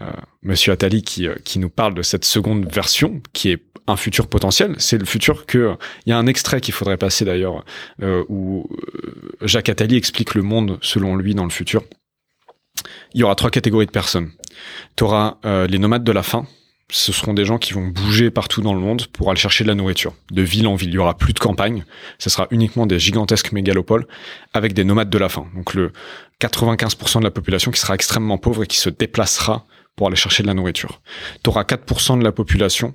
euh, Monsieur Attali qui euh, qui nous parle de cette seconde version qui est un futur potentiel. C'est le futur que il euh, y a un extrait qu'il faudrait passer d'ailleurs euh, où Jacques Attali explique le monde selon lui dans le futur. Il y aura trois catégories de personnes. Tu auras euh, les nomades de la faim. Ce seront des gens qui vont bouger partout dans le monde pour aller chercher de la nourriture. De ville en ville, il y aura plus de campagne. Ce sera uniquement des gigantesques mégalopoles avec des nomades de la faim. Donc le quatre-vingt-quinze pour cent de la population qui sera extrêmement pauvre et qui se déplacera pour aller chercher de la nourriture. T'auras quatre pour cent de la population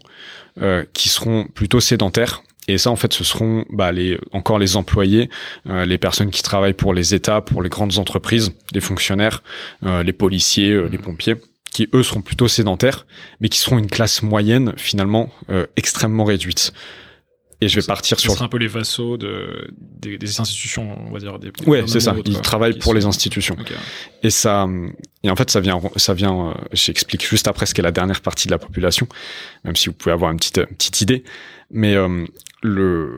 euh, qui seront plutôt sédentaires. Et ça, en fait, ce seront bah, les, encore les employés, euh, les personnes qui travaillent pour les États, pour les grandes entreprises, les fonctionnaires, euh, les policiers, euh, les pompiers. qui eux seront plutôt sédentaires, mais qui seront une classe moyenne finalement euh, extrêmement réduite. Et je vais ça, partir ça sur. C'est un peu les vassaux de, des, des institutions, on va dire. Des, des ouais, c'est ça. Ils travaillent pour sont... les institutions. Okay. Et ça, et en fait, ça vient, ça vient. Euh, j'explique juste après ce qu'est la dernière partie de la population, même si vous pouvez avoir une petite, une petite idée. Mais euh, le,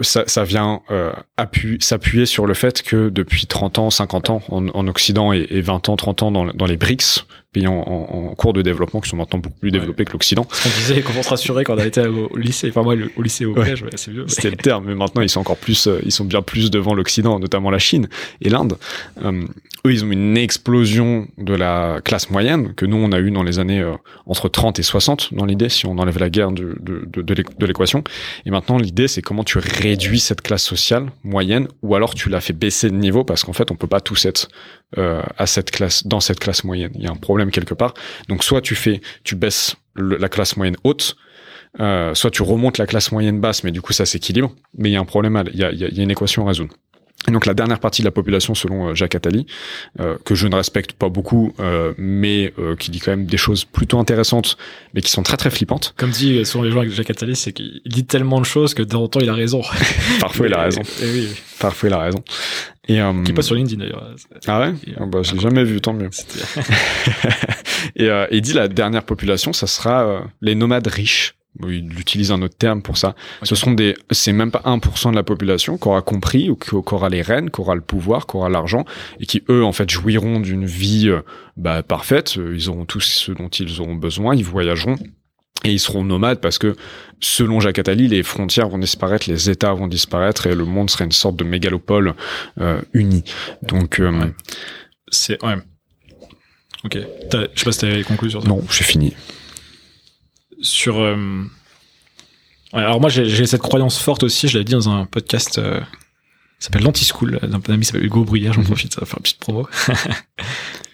ça, ça vient euh, appu, s'appuyer sur le fait que depuis trente ans, cinquante ans en, en Occident et, et vingt ans, trente ans dans, dans les BRICS, pays en, en cours de développement, qui sont maintenant beaucoup plus développés ouais. que l'Occident. Ce qu'on disait, qu'on se rassurait quand on était au lycée, enfin moi au lycée au collège, ouais. ouais, c'est vieux. C'était le terme, mais maintenant ils sont encore plus, ils sont bien plus devant l'Occident, notamment la Chine et l'Inde. Euh, eux, ils ont une explosion de la classe moyenne que nous on a eu dans les années euh, entre trente et soixante dans l'idée, si on enlève la guerre de, de, de, de l'équation. Et maintenant l'idée, c'est comment tu réduis cette classe sociale moyenne, ou alors tu la fais baisser de niveau, parce qu'en fait on peut pas tous être euh, à cette classe, dans cette classe moyenne. Il y a un problème quelque part. Donc soit tu fais, tu baisses le, la classe moyenne haute, euh, soit tu remontes la classe moyenne basse, mais du coup ça s'équilibre. Mais il y a un problème, il y a, y a, y a une équation à résoudre. Et donc la dernière partie de la population, selon Jacques Attali, euh, que je ne respecte pas beaucoup, euh, mais euh, qui dit quand même des choses plutôt intéressantes, mais qui sont très très flippantes. Comme dit souvent les gens avec Jacques Attali, c'est qu'il dit tellement de choses que de temps en temps il a raison. Parfois il a raison. Et, et oui, oui. Parfois il a raison. Et, euh, qui est pas sur LinkedIn d'ailleurs. Ah ouais? Et, euh, bah, je l'ai jamais vu, tant mieux. Et euh, il dit la dernière population, ça sera euh, les nomades riches. Il utilise un autre terme pour ça. Okay. Ce seront des, c'est même pas un pour cent de la population qui aura compris, ou qui aura les rênes, qui aura le pouvoir, qui aura l'argent, et qui eux en fait jouiront d'une vie bah parfaite. Ils auront tout ce dont ils auront besoin, ils voyageront et ils seront nomades, parce que selon Jacques Attali, les frontières vont disparaître, les États vont disparaître, et le monde serait une sorte de mégalopole euh, uni. Donc euh, ouais. c'est ouais. Ok. T'as... Je sais pas si t'avais conclu sur ça. Non, j'ai fini. Sur euh... ouais, alors moi j'ai, j'ai cette croyance forte aussi, je l'avais dit dans un podcast euh, qui s'appelle l'Antischool, d'un ami qui s'appelle Hugo Brouillard, j'en profite, ça va faire une petite promo.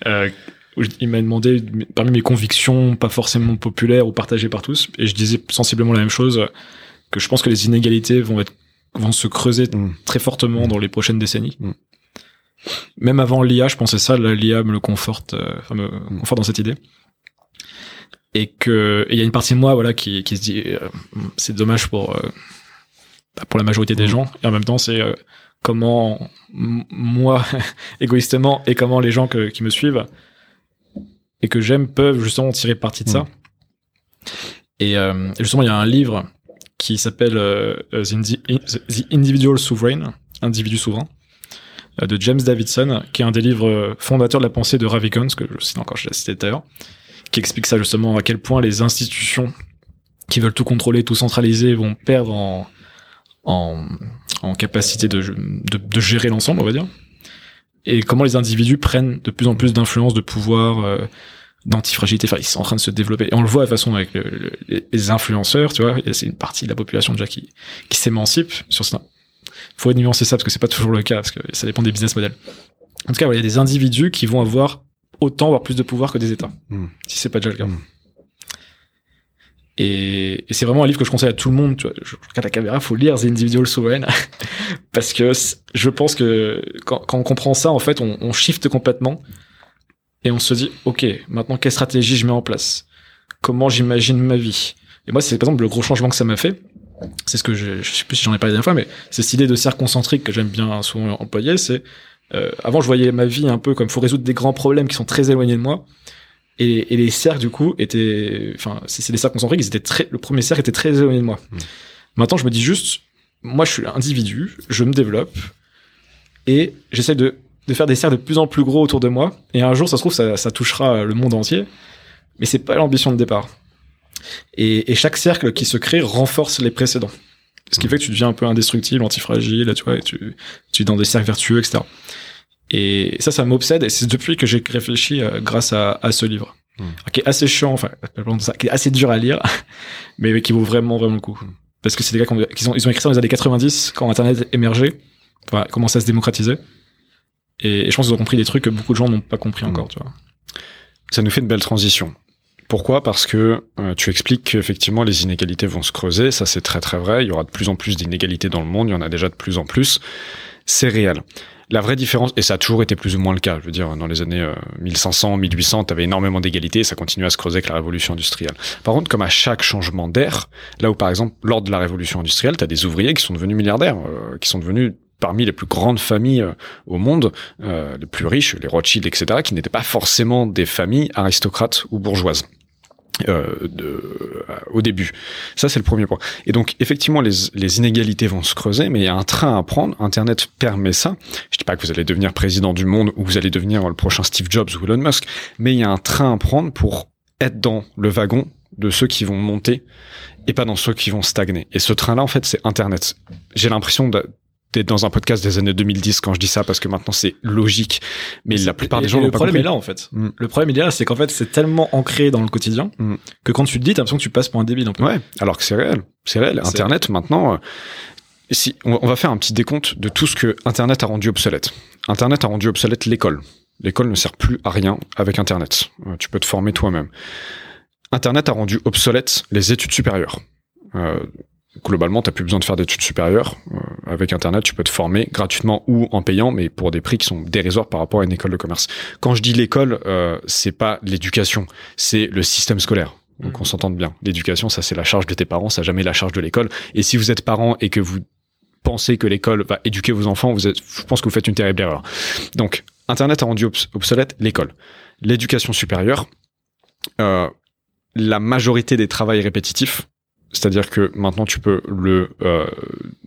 euh, il m'a demandé parmi mes convictions pas forcément populaires ou partagées par tous, et je disais sensiblement la même chose, que je pense que les inégalités vont être vont se creuser mmh. très fortement mmh. dans les prochaines décennies. Mmh. Même avant l'I A, je pensais ça, là, l'I A me le conforte, euh, me mmh. conforte dans cette idée. Et que il y a une partie de moi voilà qui qui se dit euh, c'est dommage pour euh, pour la majorité des gens, et en même temps c'est euh, comment m- moi égoïstement, et comment les gens que, qui me suivent et que j'aime peuvent justement tirer parti de ça. Mmh. Et euh, justement il y a un livre qui s'appelle euh, The, Indi- The Individual Sovereign, Individu souverain, euh, de James Davidson, qui est un des livres fondateurs de la pensée de Ravikant, ce que je cite encore, je l'ai cité tout à l'heure, qui explique ça justement, à quel point les institutions qui veulent tout contrôler, tout centraliser, vont perdre en, en, en capacité de, de, de gérer l'ensemble, on va dire. Et comment les individus prennent de plus en plus d'influence, de pouvoir, euh, d'antifragilité. Enfin, ils sont en train de se développer. Et on le voit de façon avec le, le, les influenceurs, tu vois. Et c'est une partie de la population déjà qui, qui s'émancipe sur ça. Faut nuancer ça, parce que c'est pas toujours le cas, parce que ça dépend des business models. En tout cas, voilà, il y a des individus qui vont avoir autant, voire plus de pouvoir que des États, mmh. si c'est pas déjà le cas. Mmh. Et, et c'est vraiment un livre que je conseille à tout le monde. Tu vois, je regarde la caméra, faut lire The Individual Sovereign, parce que je pense que quand, quand on comprend ça, en fait, on, on shift complètement, et on se dit, ok, maintenant quelle stratégie je mets en place, comment j'imagine ma vie. Et moi, c'est par exemple le gros changement que ça m'a fait. C'est ce que je, je sais plus si j'en ai parlé la dernière fois, mais c'est cette idée de cercle concentrique que j'aime bien souvent employer. C'est Euh, avant, je voyais ma vie un peu comme faut résoudre des grands problèmes qui sont très éloignés de moi, et, et les cercles du coup étaient, enfin, si c'est des cercles concentriques, ils étaient très, le premier cercle était très éloigné de moi. Mmh. Maintenant, je me dis juste, moi, je suis individu, je me développe, et j'essaie de de faire des cercles de plus en plus gros autour de moi. Et un jour, ça se trouve, ça, ça touchera le monde entier, mais c'est pas l'ambition de départ. Et, et chaque cercle qui se crée renforce les précédents. Ce qui fait que tu deviens un peu indestructible, antifragile, tu vois, et tu, tu es dans des cercles vertueux, et cetera. Et ça, ça m'obsède, et c'est depuis que j'ai réfléchi euh, grâce à, à ce livre. Mm. Alors, qui est assez chiant, enfin, qui est assez dur à lire, mais, mais qui vaut vraiment, vraiment le coup. Mm. Parce que c'est des gars qui ont, ils ont écrit ça dans les années quatre-vingt-dix, quand Internet émergeait, enfin, commençait à se démocratiser. Et, et je pense qu'ils ont compris des trucs que beaucoup de gens n'ont pas compris mm. encore, tu vois. Ça nous fait une belle transition. Pourquoi ? Parce que euh, tu expliques qu'effectivement les inégalités vont se creuser, ça c'est très très vrai, il y aura de plus en plus d'inégalités dans le monde, il y en a déjà de plus en plus, c'est réel. La vraie différence, et ça a toujours été plus ou moins le cas, je veux dire, dans les années mille cinq cents, mille huit cents, t'avais énormément d'égalité et ça continue à se creuser avec la révolution industrielle. Par contre, comme à chaque changement d'ère, là où par exemple, lors de la révolution industrielle, t'as des ouvriers qui sont devenus milliardaires, euh, qui sont devenus parmi les plus grandes familles au monde, euh, les plus riches, les Rothschild, et cetera, qui n'étaient pas forcément des familles aristocrates ou bourgeoises. Euh, de, euh, au début. Ça, c'est le premier point. Et donc, effectivement, les, les inégalités vont se creuser, mais il y a un train à prendre. Internet permet ça. Je dis pas que vous allez devenir président du monde ou vous allez devenir le prochain Steve Jobs ou Elon Musk, mais il y a un train à prendre pour être dans le wagon de ceux qui vont monter et pas dans ceux qui vont stagner. Et ce train-là, en fait, c'est Internet. J'ai l'impression de d'être dans un podcast des années deux mille dix quand je dis ça, parce que maintenant c'est logique, mais la plupart des gens n'ont pas compris. Le problème est là, en fait. Mm. Le problème il est là, c'est qu'en fait c'est tellement ancré dans le quotidien mm. que quand tu le dis, t'as l'impression que tu passes pour un débile un peu. Ouais, alors que c'est réel. C'est réel. C'est Internet, réel. Maintenant, euh, si, on, on va faire un petit décompte de tout ce que Internet a rendu obsolète. Internet a rendu obsolète l'école. L'école ne sert plus à rien avec Internet. Euh, tu peux te former toi-même. Internet a rendu obsolète les études supérieures. Euh, Globalement, t'as plus besoin de faire d'études supérieures. Euh, avec Internet, tu peux te former gratuitement ou en payant, mais pour des prix qui sont dérisoires par rapport à une école de commerce. Quand je dis l'école, euh, c'est pas l'éducation, c'est le système scolaire. Donc, on s'entende bien. L'éducation, ça, c'est la charge de tes parents, ça jamais la charge de l'école. Et si vous êtes parents et que vous pensez que l'école va éduquer vos enfants, vous êtes, je pense que vous faites une terrible erreur. Donc, Internet a rendu obs- obsolète l'école. L'éducation supérieure, euh, la majorité des travails répétitifs, c'est-à-dire que maintenant, tu peux le, euh,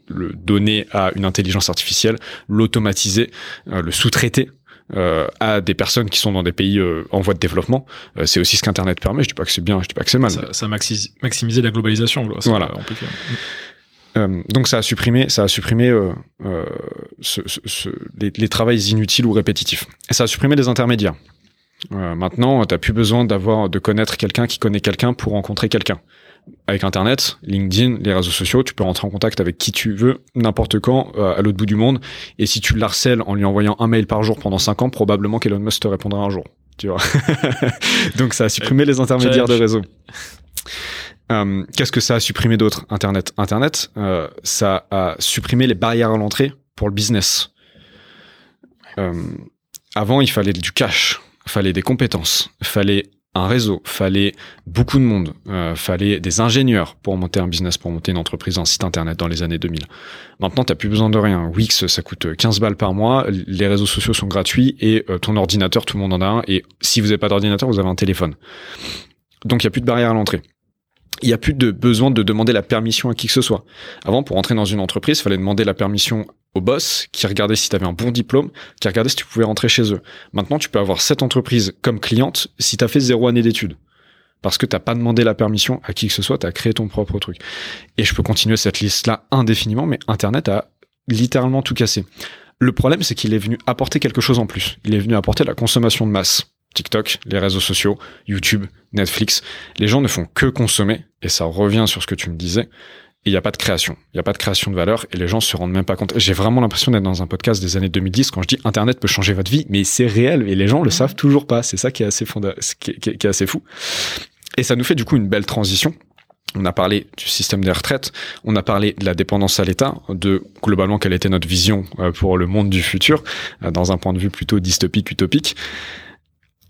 le donner à une intelligence artificielle, l'automatiser, euh, le sous-traiter euh, à des personnes qui sont dans des pays euh, en voie de développement. Euh, c'est aussi ce qu'Internet permet. Je dis pas que c'est bien, je dis pas que c'est mal. Ça, ça a maxi- maximisé la globalisation. Ça, voilà. On peut faire. Euh, donc, ça a supprimé, ça a supprimé euh, euh, ce, ce, ce, les, les travaux inutiles ou répétitifs. Et ça a supprimé les intermédiaires. Euh, maintenant, t'as plus besoin d'avoir, de connaître quelqu'un qui connaît quelqu'un pour rencontrer quelqu'un. Avec Internet, LinkedIn, les réseaux sociaux, tu peux rentrer en contact avec qui tu veux, n'importe quand, euh, à l'autre bout du monde. Et si tu l'harcèles en lui envoyant un mail par jour pendant cinq ans, probablement qu'Elon Musk te répondra un jour. Tu vois. Donc, ça a supprimé les intermédiaires de réseau. Euh, qu'est-ce que ça a supprimé d'autre, Internet? Internet, euh, ça a supprimé les barrières à l'entrée pour le business. Euh, avant, il fallait du cash. Fallait des compétences, fallait un réseau, fallait beaucoup de monde, euh, fallait des ingénieurs pour monter un business, pour monter une entreprise, un site internet dans les années deux mille. Maintenant, t'as plus besoin de rien. Wix, ça coûte quinze balles par mois, les réseaux sociaux sont gratuits et euh, ton ordinateur, tout le monde en a un. Et si vous n'avez pas d'ordinateur, vous avez un téléphone. Donc, il n'y a plus de barrière à l'entrée. Il n'y a plus de besoin de demander la permission à qui que ce soit. Avant, pour entrer dans une entreprise, il fallait demander la permission au boss, qui regardait si tu avais un bon diplôme, qui regardait si tu pouvais rentrer chez eux. Maintenant, tu peux avoir cette entreprise comme cliente si tu as fait zéro année d'études. Parce que tu n'as pas demandé la permission à qui que ce soit, tu as créé ton propre truc. Et je peux continuer cette liste-là indéfiniment, mais Internet a littéralement tout cassé. Le problème, c'est qu'il est venu apporter quelque chose en plus. Il est venu apporter la consommation de masse. TikTok, les réseaux sociaux, YouTube, Netflix. Les gens ne font que consommer, et ça revient sur ce que tu me disais, et il n'y a pas de création. Il n'y a pas de création de valeur, et les gens ne se rendent même pas compte. J'ai vraiment l'impression d'être dans un podcast des années deux mille dix quand je dis « Internet peut changer votre vie », mais c'est réel, et les gens ne le savent toujours pas. C'est ça qui est assez fonda... qui est, qui est, qui est assez fou. Et ça nous fait du coup une belle transition. On a parlé du système des retraites, on a parlé de la dépendance à l'État, de globalement quelle était notre vision pour le monde du futur, dans un point de vue plutôt dystopique, utopique.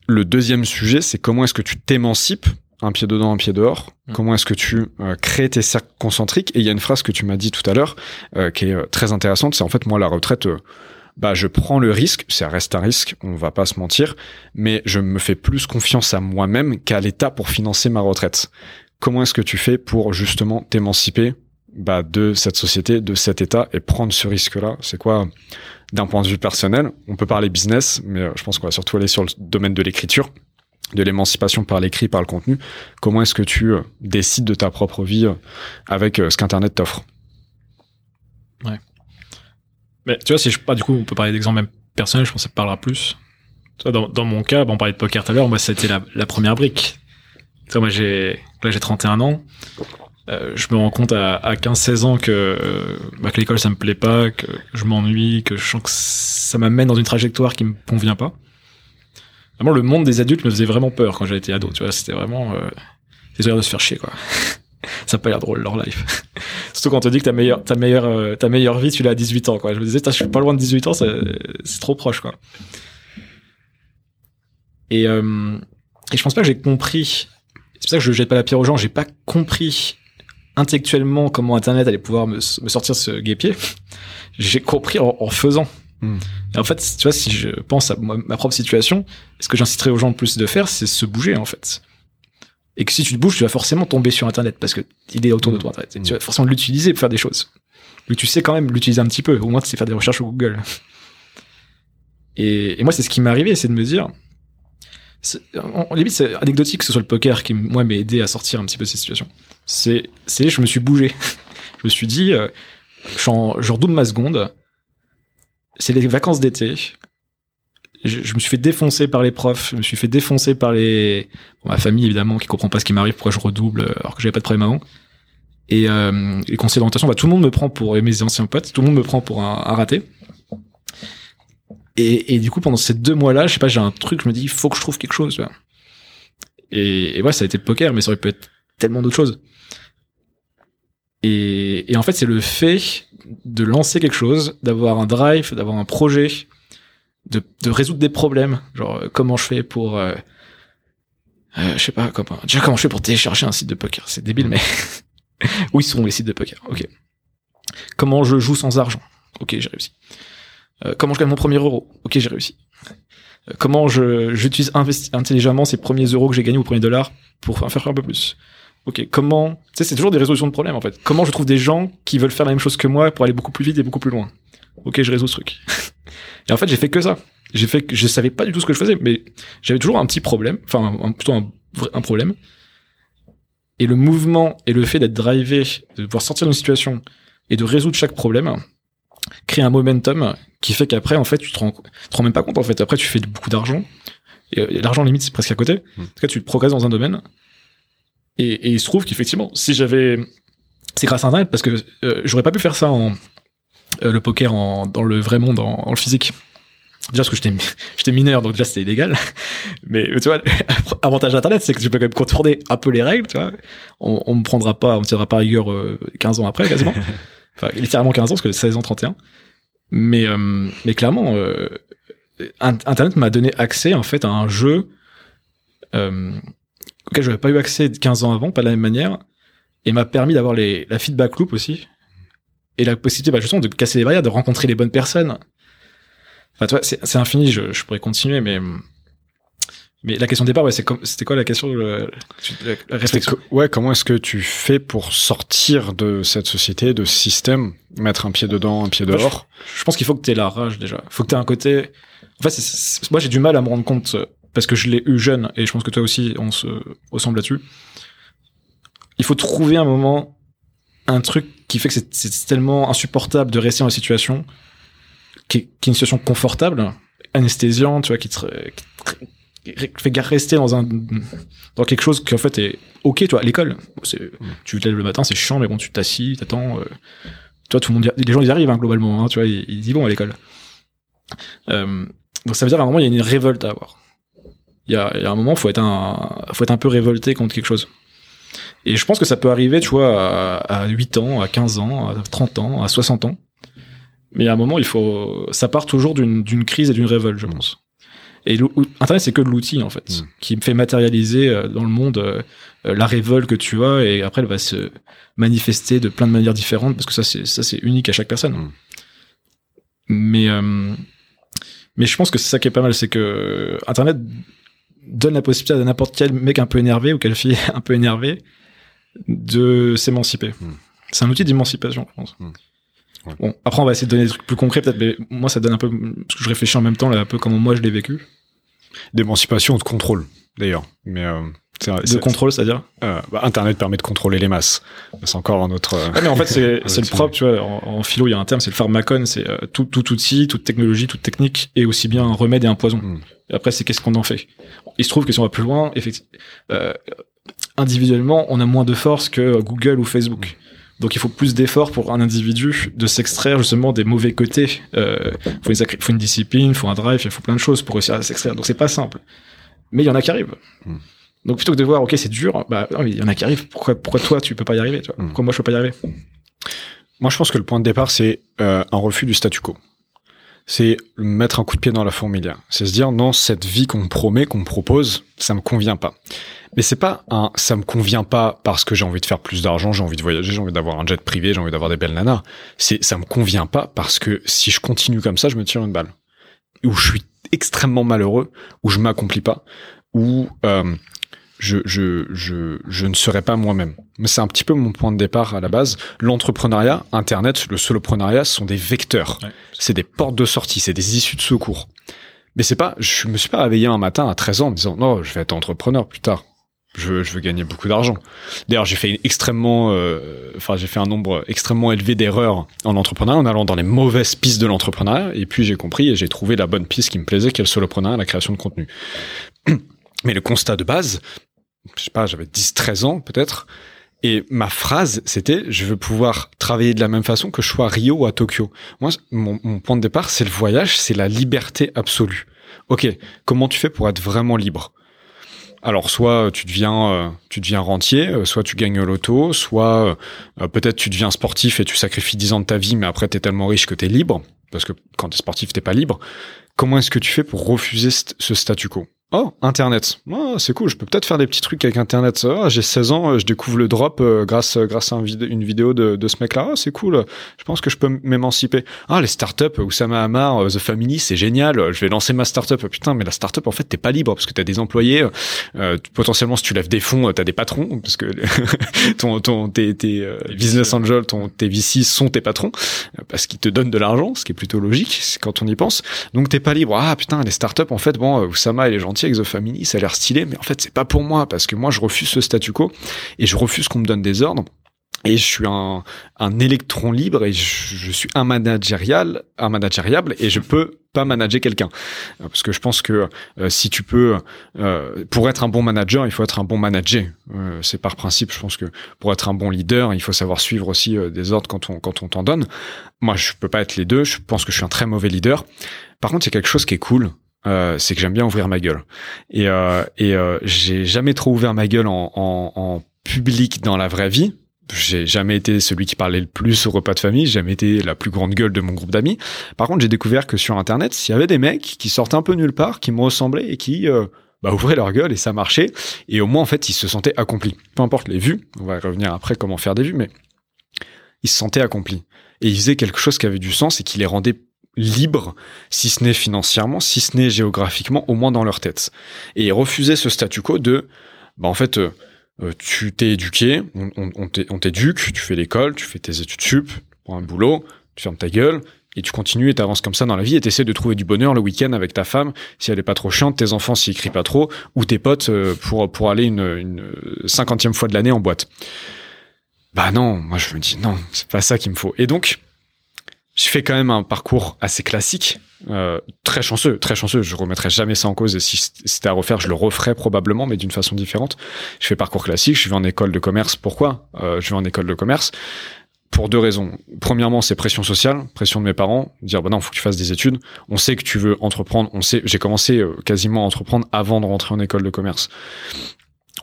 Le deuxième sujet, c'est comment est-ce que tu t'émancipes, un pied dedans, un pied dehors, mmh. comment est-ce que tu euh, crées tes cercles concentriques. Et il y a une phrase que tu m'as dit tout à l'heure euh, qui est euh, très intéressante, c'est en fait, moi, la retraite, euh, bah je prends le risque, ça reste un risque, on va pas se mentir, mais je me fais plus confiance à moi-même qu'à l'État pour financer ma retraite. Comment est-ce que tu fais pour justement t'émanciper bah, de cette société, de cet État et prendre ce risque-là? C'est quoi? D'un point de vue personnel, on peut parler business, mais je pense qu'on va surtout aller sur le domaine de l'écriture, de l'émancipation par l'écrit, par le contenu. Comment est-ce que tu euh, décides de ta propre vie euh, avec euh, ce qu'Internet t'offre? Ouais. Mais tu vois, si je pas, du coup, on peut parler d'exemple même personnel, je pense que ça parlera plus. Dans, dans mon cas, on parlait de poker tout à l'heure, moi, ça a été la, la première brique. Tu vois, moi, j'ai, là, j'ai trente et un ans. Euh, je me rends compte à, à quinze seize ans que, bah, que l'école, ça me plaît pas, que je m'ennuie, que je sens que ça m'amène dans une trajectoire qui me convient pas. Vraiment, le monde des adultes me faisait vraiment peur quand j'étais ado, tu vois. C'était vraiment... Euh, c'est de se faire chier, quoi. Ça n'a pas l'air drôle, leur life. Surtout quand on te dit que ta meilleure, ta meilleure, euh, ta meilleure vie, tu l'as à dix-huit ans, quoi. Je me disais, je suis pas loin de dix-huit ans, c'est, c'est trop proche, quoi. Et, euh, et je pense pas que j'ai compris. C'est pour ça que je jette pas la pierre aux gens. J'ai pas compris intellectuellement comment Internet allait pouvoir me, me sortir ce guêpier. J'ai compris en, en faisant. Mmh. En fait, tu vois, si je pense à ma, ma propre situation, ce que j'inciterais aux gens le plus de faire, c'est se bouger, en fait. Et que si tu te bouges, tu vas forcément tomber sur Internet parce que il est autour de toi, Internet. Et tu vas forcément l'utiliser pour faire des choses. Donc tu sais quand même l'utiliser un petit peu. Au moins, tu sais faire des recherches sur Google. Et, et moi, c'est ce qui m'est arrivé, c'est de me dire, c'est, en limite, c'est anecdotique que ce soit le poker qui, moi, m'a aidé à sortir un petit peu de cette situation. C'est, c'est, je me suis bougé. Je me suis dit, euh, je, en, je redouble ma seconde. C'est les vacances d'été. Je, je me suis fait défoncer par les profs, je me suis fait défoncer par les, bon, ma famille évidemment qui comprend pas ce qui m'arrive, pourquoi je redouble alors que j'avais pas de problème avant. Et euh, les conseillers d'orientation, bah tout le monde me prend pour, et mes anciens potes, tout le monde me prend pour un, un raté. Et, et du coup pendant ces deux mois-là, je sais pas, j'ai un truc, je me dis il faut que je trouve quelque chose. Là. Et, et ouais, ça a été le poker, mais ça aurait pu être tellement d'autres choses. Et, et en fait c'est le fait de lancer quelque chose, d'avoir un drive, d'avoir un projet. De, de résoudre des problèmes, genre euh, comment je fais pour euh, euh, je sais pas comment déjà comment je fais pour télécharger un site de poker, c'est débile mais où ils sont les sites de poker, ok, comment je joue sans argent, ok j'ai réussi, euh, comment je gagne mon premier euro, ok j'ai réussi, euh, comment je j'utilise investi- intelligemment ces premiers euros que j'ai gagnés ou premiers dollars pour en faire un peu plus, ok comment, tu sais c'est toujours des résolutions de problèmes en fait, comment je trouve des gens qui veulent faire la même chose que moi pour aller beaucoup plus vite et beaucoup plus loin, ok je résous ce truc. Et en fait, j'ai fait que ça. J'ai fait que je savais pas du tout ce que je faisais, mais j'avais toujours un petit problème, enfin un, plutôt un, un problème. Et le mouvement et le fait d'être drivé, de pouvoir sortir d'une situation et de résoudre chaque problème, crée un momentum qui fait qu'après, en fait, tu te rends, te rends même pas compte. En fait, après, tu fais beaucoup d'argent. Et, et l'argent limite, c'est presque à côté. En tout cas, tu progresses dans un domaine. Et, et il se trouve qu'effectivement, si j'avais, c'est grâce à Internet parce que euh, j'aurais pas pu faire ça en Euh, le poker en, dans le vrai monde, en, en le physique. Déjà, parce que j'étais, j'étais mineur, donc déjà, c'était illégal. Mais, tu vois, avantage d'Internet, c'est que je peux quand même contourner un peu les règles, tu vois. On, on me prendra pas, on me tirera pas à rigueur euh, quinze ans après, quasiment. Enfin, littéralement quinze ans, parce que seize ans, trente et un. Mais, euh, mais clairement, euh, Internet m'a donné accès, en fait, à un jeu, euh, auquel j'avais pas eu accès quinze ans avant, pas de la même manière. Et m'a permis d'avoir les, la feedback loop aussi. Et la possibilité, bah, justement, de casser les barrières, de rencontrer les bonnes personnes. Enfin, tu vois, c'est, c'est infini, je, je pourrais continuer, mais, mais la question de départ, ouais, c'est com- c'était quoi la question, le, la, la réflexion? Que, ouais, comment est-ce que tu fais pour sortir de cette société, de ce système, mettre un pied dedans, un pied bah, dehors? Je, je pense qu'il faut que t'aies la rage, déjà. Faut que t'aies un côté, en fait, c'est, c'est, moi, j'ai du mal à me rendre compte, parce que je l'ai eu jeune, et je pense que toi aussi, on se ressemble là-dessus. Il faut trouver un moment, un truc qui fait que c'est, c'est tellement insupportable de rester dans la situation qui est, qui est une situation confortable, anesthésiante, tu vois, qui te, qui te fait rester dans un dans quelque chose qui en fait est ok, tu vois, l'école, c'est, tu te lèves le matin, c'est chiant, mais bon, tu t'assis, t'attends, euh, tu vois, tout le monde, les gens ils arrivent hein, globalement, hein, tu vois, ils, ils disent bon à l'école. Euh, donc ça veut dire qu'à un moment il y a une révolte à avoir. Il y a, il y a un moment faut être un, faut être un peu révolté contre quelque chose. Et je pense que ça peut arriver, tu vois, à, à huit ans, à quinze ans, à trente ans, à soixante ans. Mais à un moment, il faut, ça part toujours d'une, d'une crise et d'une révolte, je pense. Et Internet, c'est que de l'outil, en fait, mmh. qui me fait matérialiser dans le monde euh, la révolte que tu as et après, elle va se manifester de plein de manières différentes parce que ça, c'est, ça, c'est unique à chaque personne. Mmh. Mais, euh, mais je pense que c'est ça qui est pas mal, c'est que Internet donne la possibilité à n'importe quel mec un peu énervé ou quelle fille un peu énervée de s'émanciper. Mmh. C'est un outil d'émancipation, je pense. Mmh. Ouais. Bon, après, on va essayer de donner des trucs plus concrets, peut-être, mais moi, ça donne un peu, parce que je réfléchis en même temps, là, un peu comment moi je l'ai vécu. D'émancipation ou de contrôle, d'ailleurs. Mais, euh, c'est, de c'est, contrôle, c'est-à-dire euh, bah, Internet permet de contrôler les masses. C'est encore un autre. Euh... Ouais, mais en fait, c'est, c'est le propre, tu vois. En, en philo, il y a un terme, c'est le pharmacon, c'est euh, tout, tout outil, toute technologie, toute technique, et aussi bien un remède et un poison. Mmh. Et après, c'est qu'est-ce qu'on en fait. Il se trouve que si on va plus loin, effectivement. Euh, individuellement, on a moins de force que Google ou Facebook. Donc, il faut plus d'efforts pour un individu de s'extraire justement des mauvais côtés. Euh, faut une, sacr- faut une discipline, faut un drive, il faut plein de choses pour réussir à s'extraire. Donc, c'est pas simple. Mais il y en a qui arrivent. Donc, plutôt que de voir, ok, c'est dur, bah, il y en a qui arrivent. Pourquoi, pourquoi toi, tu peux pas y arriver, tu vois? Pourquoi moi, je peux pas y arriver? Moi, je pense que le point de départ, c'est euh, un refus du statu quo. C'est mettre un coup de pied dans la fourmilière. C'est se dire, non, cette vie qu'on me promet, qu'on me propose, ça me convient pas. Mais c'est pas un, ça me convient pas parce que j'ai envie de faire plus d'argent, j'ai envie de voyager, j'ai envie d'avoir un jet privé, j'ai envie d'avoir des belles nanas. C'est, ça me convient pas parce que si je continue comme ça, je me tire une balle. Où je suis extrêmement malheureux, où je m'accomplis pas, où, euh, Je, je, je, je ne serai pas moi-même. Mais c'est un petit peu mon point de départ à la base. L'entrepreneuriat, Internet, le soloprenariat, ce sont des vecteurs. Ouais. C'est des portes de sortie, c'est des issues de secours. Mais c'est pas, je me suis pas réveillé un matin à treize ans en me disant, non, je vais être entrepreneur plus tard. Je, je veux gagner beaucoup d'argent. D'ailleurs, j'ai fait une extrêmement, euh, enfin, j'ai fait un nombre extrêmement élevé d'erreurs en entrepreneuriat en allant dans les mauvaises pistes de l'entrepreneuriat. Et puis, j'ai compris et j'ai trouvé la bonne piste qui me plaisait, qui est le soloprenariat, la création de contenu. Mais le constat de base, je sais pas, j'avais dix, treize ans, peut-être. Et ma phrase, c'était, je veux pouvoir travailler de la même façon que je sois à Rio ou à Tokyo. Moi, mon, mon point de départ, c'est le voyage, c'est la liberté absolue. Ok. Comment tu fais pour être vraiment libre? Alors, soit tu deviens, euh, tu deviens rentier, euh, soit tu gagnes au loto, soit, euh, peut-être tu deviens sportif et tu sacrifies dix ans de ta vie, mais après t'es tellement riche que t'es libre. Parce que quand t'es sportif, t'es pas libre. Comment est-ce que tu fais pour refuser st- ce statu quo? Oh, Internet. Oh, c'est cool, je peux peut-être faire des petits trucs avec Internet. Oh, j'ai seize ans, je découvre le drop grâce, grâce à un vid- une vidéo de, de ce mec-là. Oh, c'est cool, je pense que je peux m'émanciper. Ah, les startups, Oussama Amar, The Family, c'est génial, je vais lancer ma startup. Putain, mais la startup, en fait, t'es pas libre parce que t'as des employés. Euh, potentiellement, si tu lèves des fonds, t'as des patrons parce que ton, ton, tes, tes business angels, ton, tes V C sont tes patrons parce qu'ils te donnent de l'argent, ce qui est plutôt logique quand on y pense. Donc, t'es pas libre. Ah, putain, les startups, en fait, bon, Oussama, il est gentil avec The Family, ça a l'air stylé, mais en fait c'est pas pour moi parce que moi je refuse ce statu quo et je refuse qu'on me donne des ordres et je suis un, un électron libre et je, je suis un managérial, un managériable et je peux pas manager quelqu'un parce que je pense que euh, si tu peux euh, pour être un bon manager, il faut être un bon manager. Euh, c'est par principe, je pense que pour être un bon leader, il faut savoir suivre aussi euh, des ordres quand on quand on t'en donne. Moi, je peux pas être les deux, je pense que je suis un très mauvais leader. Par contre, il y a quelque chose qui est cool. Euh, c'est que j'aime bien ouvrir ma gueule et euh, et euh, j'ai jamais trop ouvert ma gueule en, en, en public dans la vraie vie. J'ai jamais été celui qui parlait le plus au repas de famille, j'ai jamais été la plus grande gueule de mon groupe d'amis. Par contre, j'ai découvert que sur Internet, s'il y avait des mecs qui sortaient un peu nulle part, qui me ressemblaient et qui euh, bah, ouvraient leur gueule et ça marchait. Et au moins, en fait, ils se sentaient accomplis. Peu importe les vues, on va revenir après comment faire des vues, mais ils se sentaient accomplis et ils faisaient quelque chose qui avait du sens et qui les rendait libre, si ce n'est financièrement, si ce n'est géographiquement, au moins dans leur tête. Et refuser ce statu quo de, bah en fait, euh, tu t'es éduqué, on, on, on, t'é, on t'éduque, tu fais l'école, tu fais tes études sup, tu prends un boulot, tu fermes ta gueule, et tu continues et t'avances comme ça dans la vie et t'essaies de trouver du bonheur le week-end avec ta femme, si elle est pas trop chiante, tes enfants s'ils crient pas trop, ou tes potes euh, pour, pour aller une, une cinquantième fois de l'année en boîte. Bah non, moi je me dis non, c'est pas ça qu'il me faut. Et donc, je fais quand même un parcours assez classique, euh, très chanceux, très chanceux. Je remettrai jamais ça en cause. Et si c'était à refaire, je le referais probablement, mais d'une façon différente. Je fais parcours classique. Je vais en école de commerce. Pourquoi euh, je vais en école de commerce? Pour deux raisons. Premièrement, c'est pression sociale, pression de mes parents, dire bah non, faut que tu fasses des études. On sait que tu veux entreprendre. On sait. J'ai commencé quasiment à entreprendre avant de rentrer en école de commerce.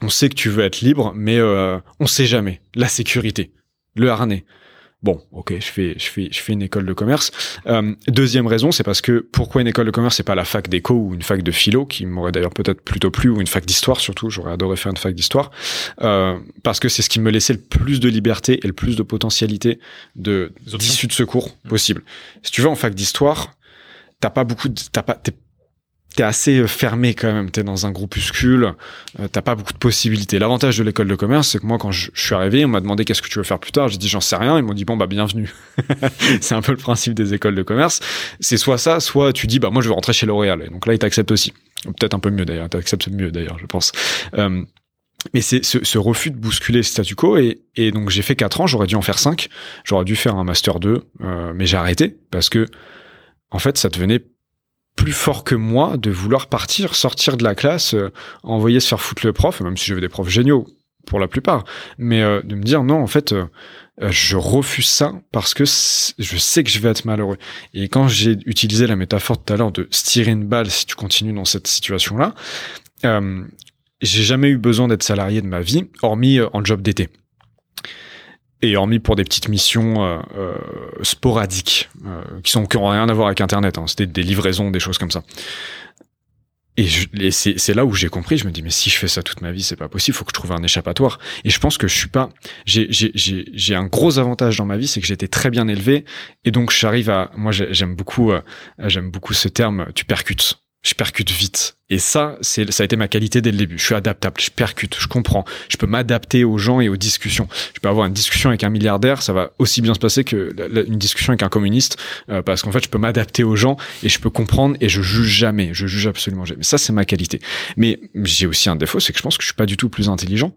On sait que tu veux être libre, mais euh, on sait jamais. La sécurité, le harnais. Bon, ok, je fais, je fais, je fais une école de commerce. Euh, deuxième raison, c'est parce que pourquoi une école de commerce, c'est pas la fac d'éco ou une fac de philo, qui m'aurait d'ailleurs peut-être plutôt plu, ou une fac d'histoire surtout. J'aurais adoré faire une fac d'histoire, euh, parce que c'est ce qui me laissait le plus de liberté et le plus de potentialité de d'issue de secours possible. Si tu veux en fac d'histoire, t'as pas beaucoup, de, t'as pas, t'es, t'es assez fermé quand même. T'es dans un groupuscule, euh, t'as pas beaucoup de possibilités. L'avantage de l'école de commerce, c'est que moi, quand je, je suis arrivé, on m'a demandé qu'est-ce que tu veux faire plus tard. J'ai dit j'en sais rien. Ils m'ont dit bon bah bienvenue. C'est un peu le principe des écoles de commerce. C'est soit ça, soit tu dis bah moi je veux rentrer chez L'Oréal. Et donc là ils t'acceptent aussi. Peut-être un peu mieux d'ailleurs. T'acceptes mieux d'ailleurs, je pense. Euh, mais c'est ce, ce refus de bousculer le statu quo et, et donc j'ai fait quatre ans. J'aurais dû en faire cinq. J'aurais dû faire un master deux, euh, mais j'ai arrêté parce que en fait ça devenait plus fort que moi de vouloir partir, sortir de la classe, euh, envoyer se faire foutre le prof, même si j'avais des profs géniaux pour la plupart, mais euh, de me dire non, en fait, euh, je refuse ça parce que je sais que je vais être malheureux. Et quand j'ai utilisé la métaphore tout à l'heure de se tirer une balle si tu continues dans cette situation-là, euh, j'ai jamais eu besoin d'être salarié de ma vie, hormis euh, en job d'été. Et hormis pour des petites missions euh, euh, sporadiques, euh, qui sont qui n'ont rien à voir avec Internet. Hein. C'était des livraisons, des choses comme ça. Et, je, et c'est, c'est là où j'ai compris. Je me dis, mais si je fais ça toute ma vie, c'est pas possible. Il faut que je trouve un échappatoire. Et je pense que je suis pas. J'ai, j'ai, j'ai, j'ai un gros avantage dans ma vie, c'est que j'ai été très bien élevé. Et donc, j'arrive à. Moi, j'aime beaucoup. Euh, j'aime beaucoup ce terme. Tu percutes. Je percute vite. Et ça, c'est, ça a été ma qualité dès le début. Je suis adaptable, je percute, je comprends. Je peux m'adapter aux gens et aux discussions. Je peux avoir une discussion avec un milliardaire, ça va aussi bien se passer que la, la, une discussion avec un communiste, euh, parce qu'en fait, je peux m'adapter aux gens et je peux comprendre et je juge jamais. Je juge absolument jamais. Mais ça, c'est ma qualité. Mais j'ai aussi un défaut, c'est que je pense que je suis pas du tout plus intelligent.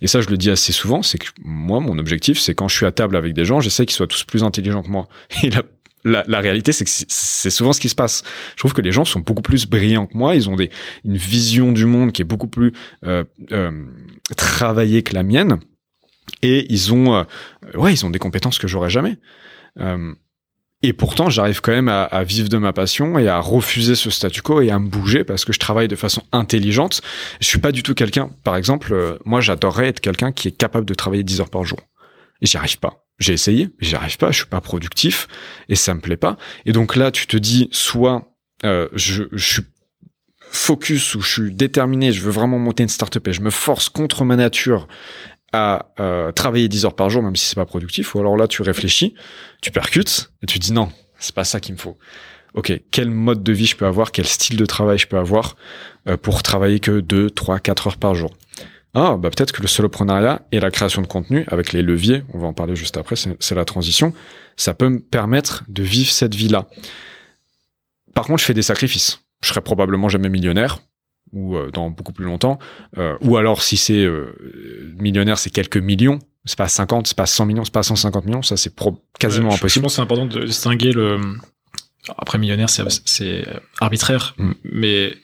Et ça, je le dis assez souvent, c'est que moi, mon objectif, c'est quand je suis à table avec des gens, j'essaie qu'ils soient tous plus intelligents que moi. Et là, La, la réalité, c'est que c'est souvent ce qui se passe. Je trouve que les gens sont beaucoup plus brillants que moi. Ils ont des, une vision du monde qui est beaucoup plus euh, euh, travaillée que la mienne. Et ils ont, euh, ouais, ils ont des compétences que j'aurais jamais. Euh, et pourtant, j'arrive quand même à, à vivre de ma passion et à refuser ce statu quo et à me bouger parce que je travaille de façon intelligente. Je suis pas du tout quelqu'un. Par exemple, euh, moi, j'adorerais être quelqu'un qui est capable de travailler dix heures par jour. Et j'y arrive pas. J'ai essayé, mais j'y arrive pas, je suis pas productif et ça me plaît pas. Et donc là, tu te dis, soit euh, je, je suis focus ou je suis déterminé, je veux vraiment monter une startup et je me force contre ma nature à euh, travailler dix heures par jour, même si c'est pas productif. Ou alors là, tu réfléchis, tu percutes et tu dis non, c'est pas ça qu'il me faut. Ok, quel mode de vie je peux avoir, quel style de travail je peux avoir euh, pour travailler que deux, trois, quatre heures par jour. Ah, bah peut-être que le soloprenariat et la création de contenu, avec les leviers, on va en parler juste après, c'est, c'est la transition, ça peut me permettre de vivre cette vie-là. Par contre, je fais des sacrifices. Je serai probablement jamais millionnaire, ou euh, dans beaucoup plus longtemps, euh, ou alors si c'est euh, millionnaire, c'est quelques millions, c'est pas cinquante, c'est pas cent millions, c'est pas cent cinquante millions, ça c'est pro- quasiment ouais, je, impossible. Je pense que c'est important de distinguer le... Après, millionnaire, c'est, c'est arbitraire, mmh. mais...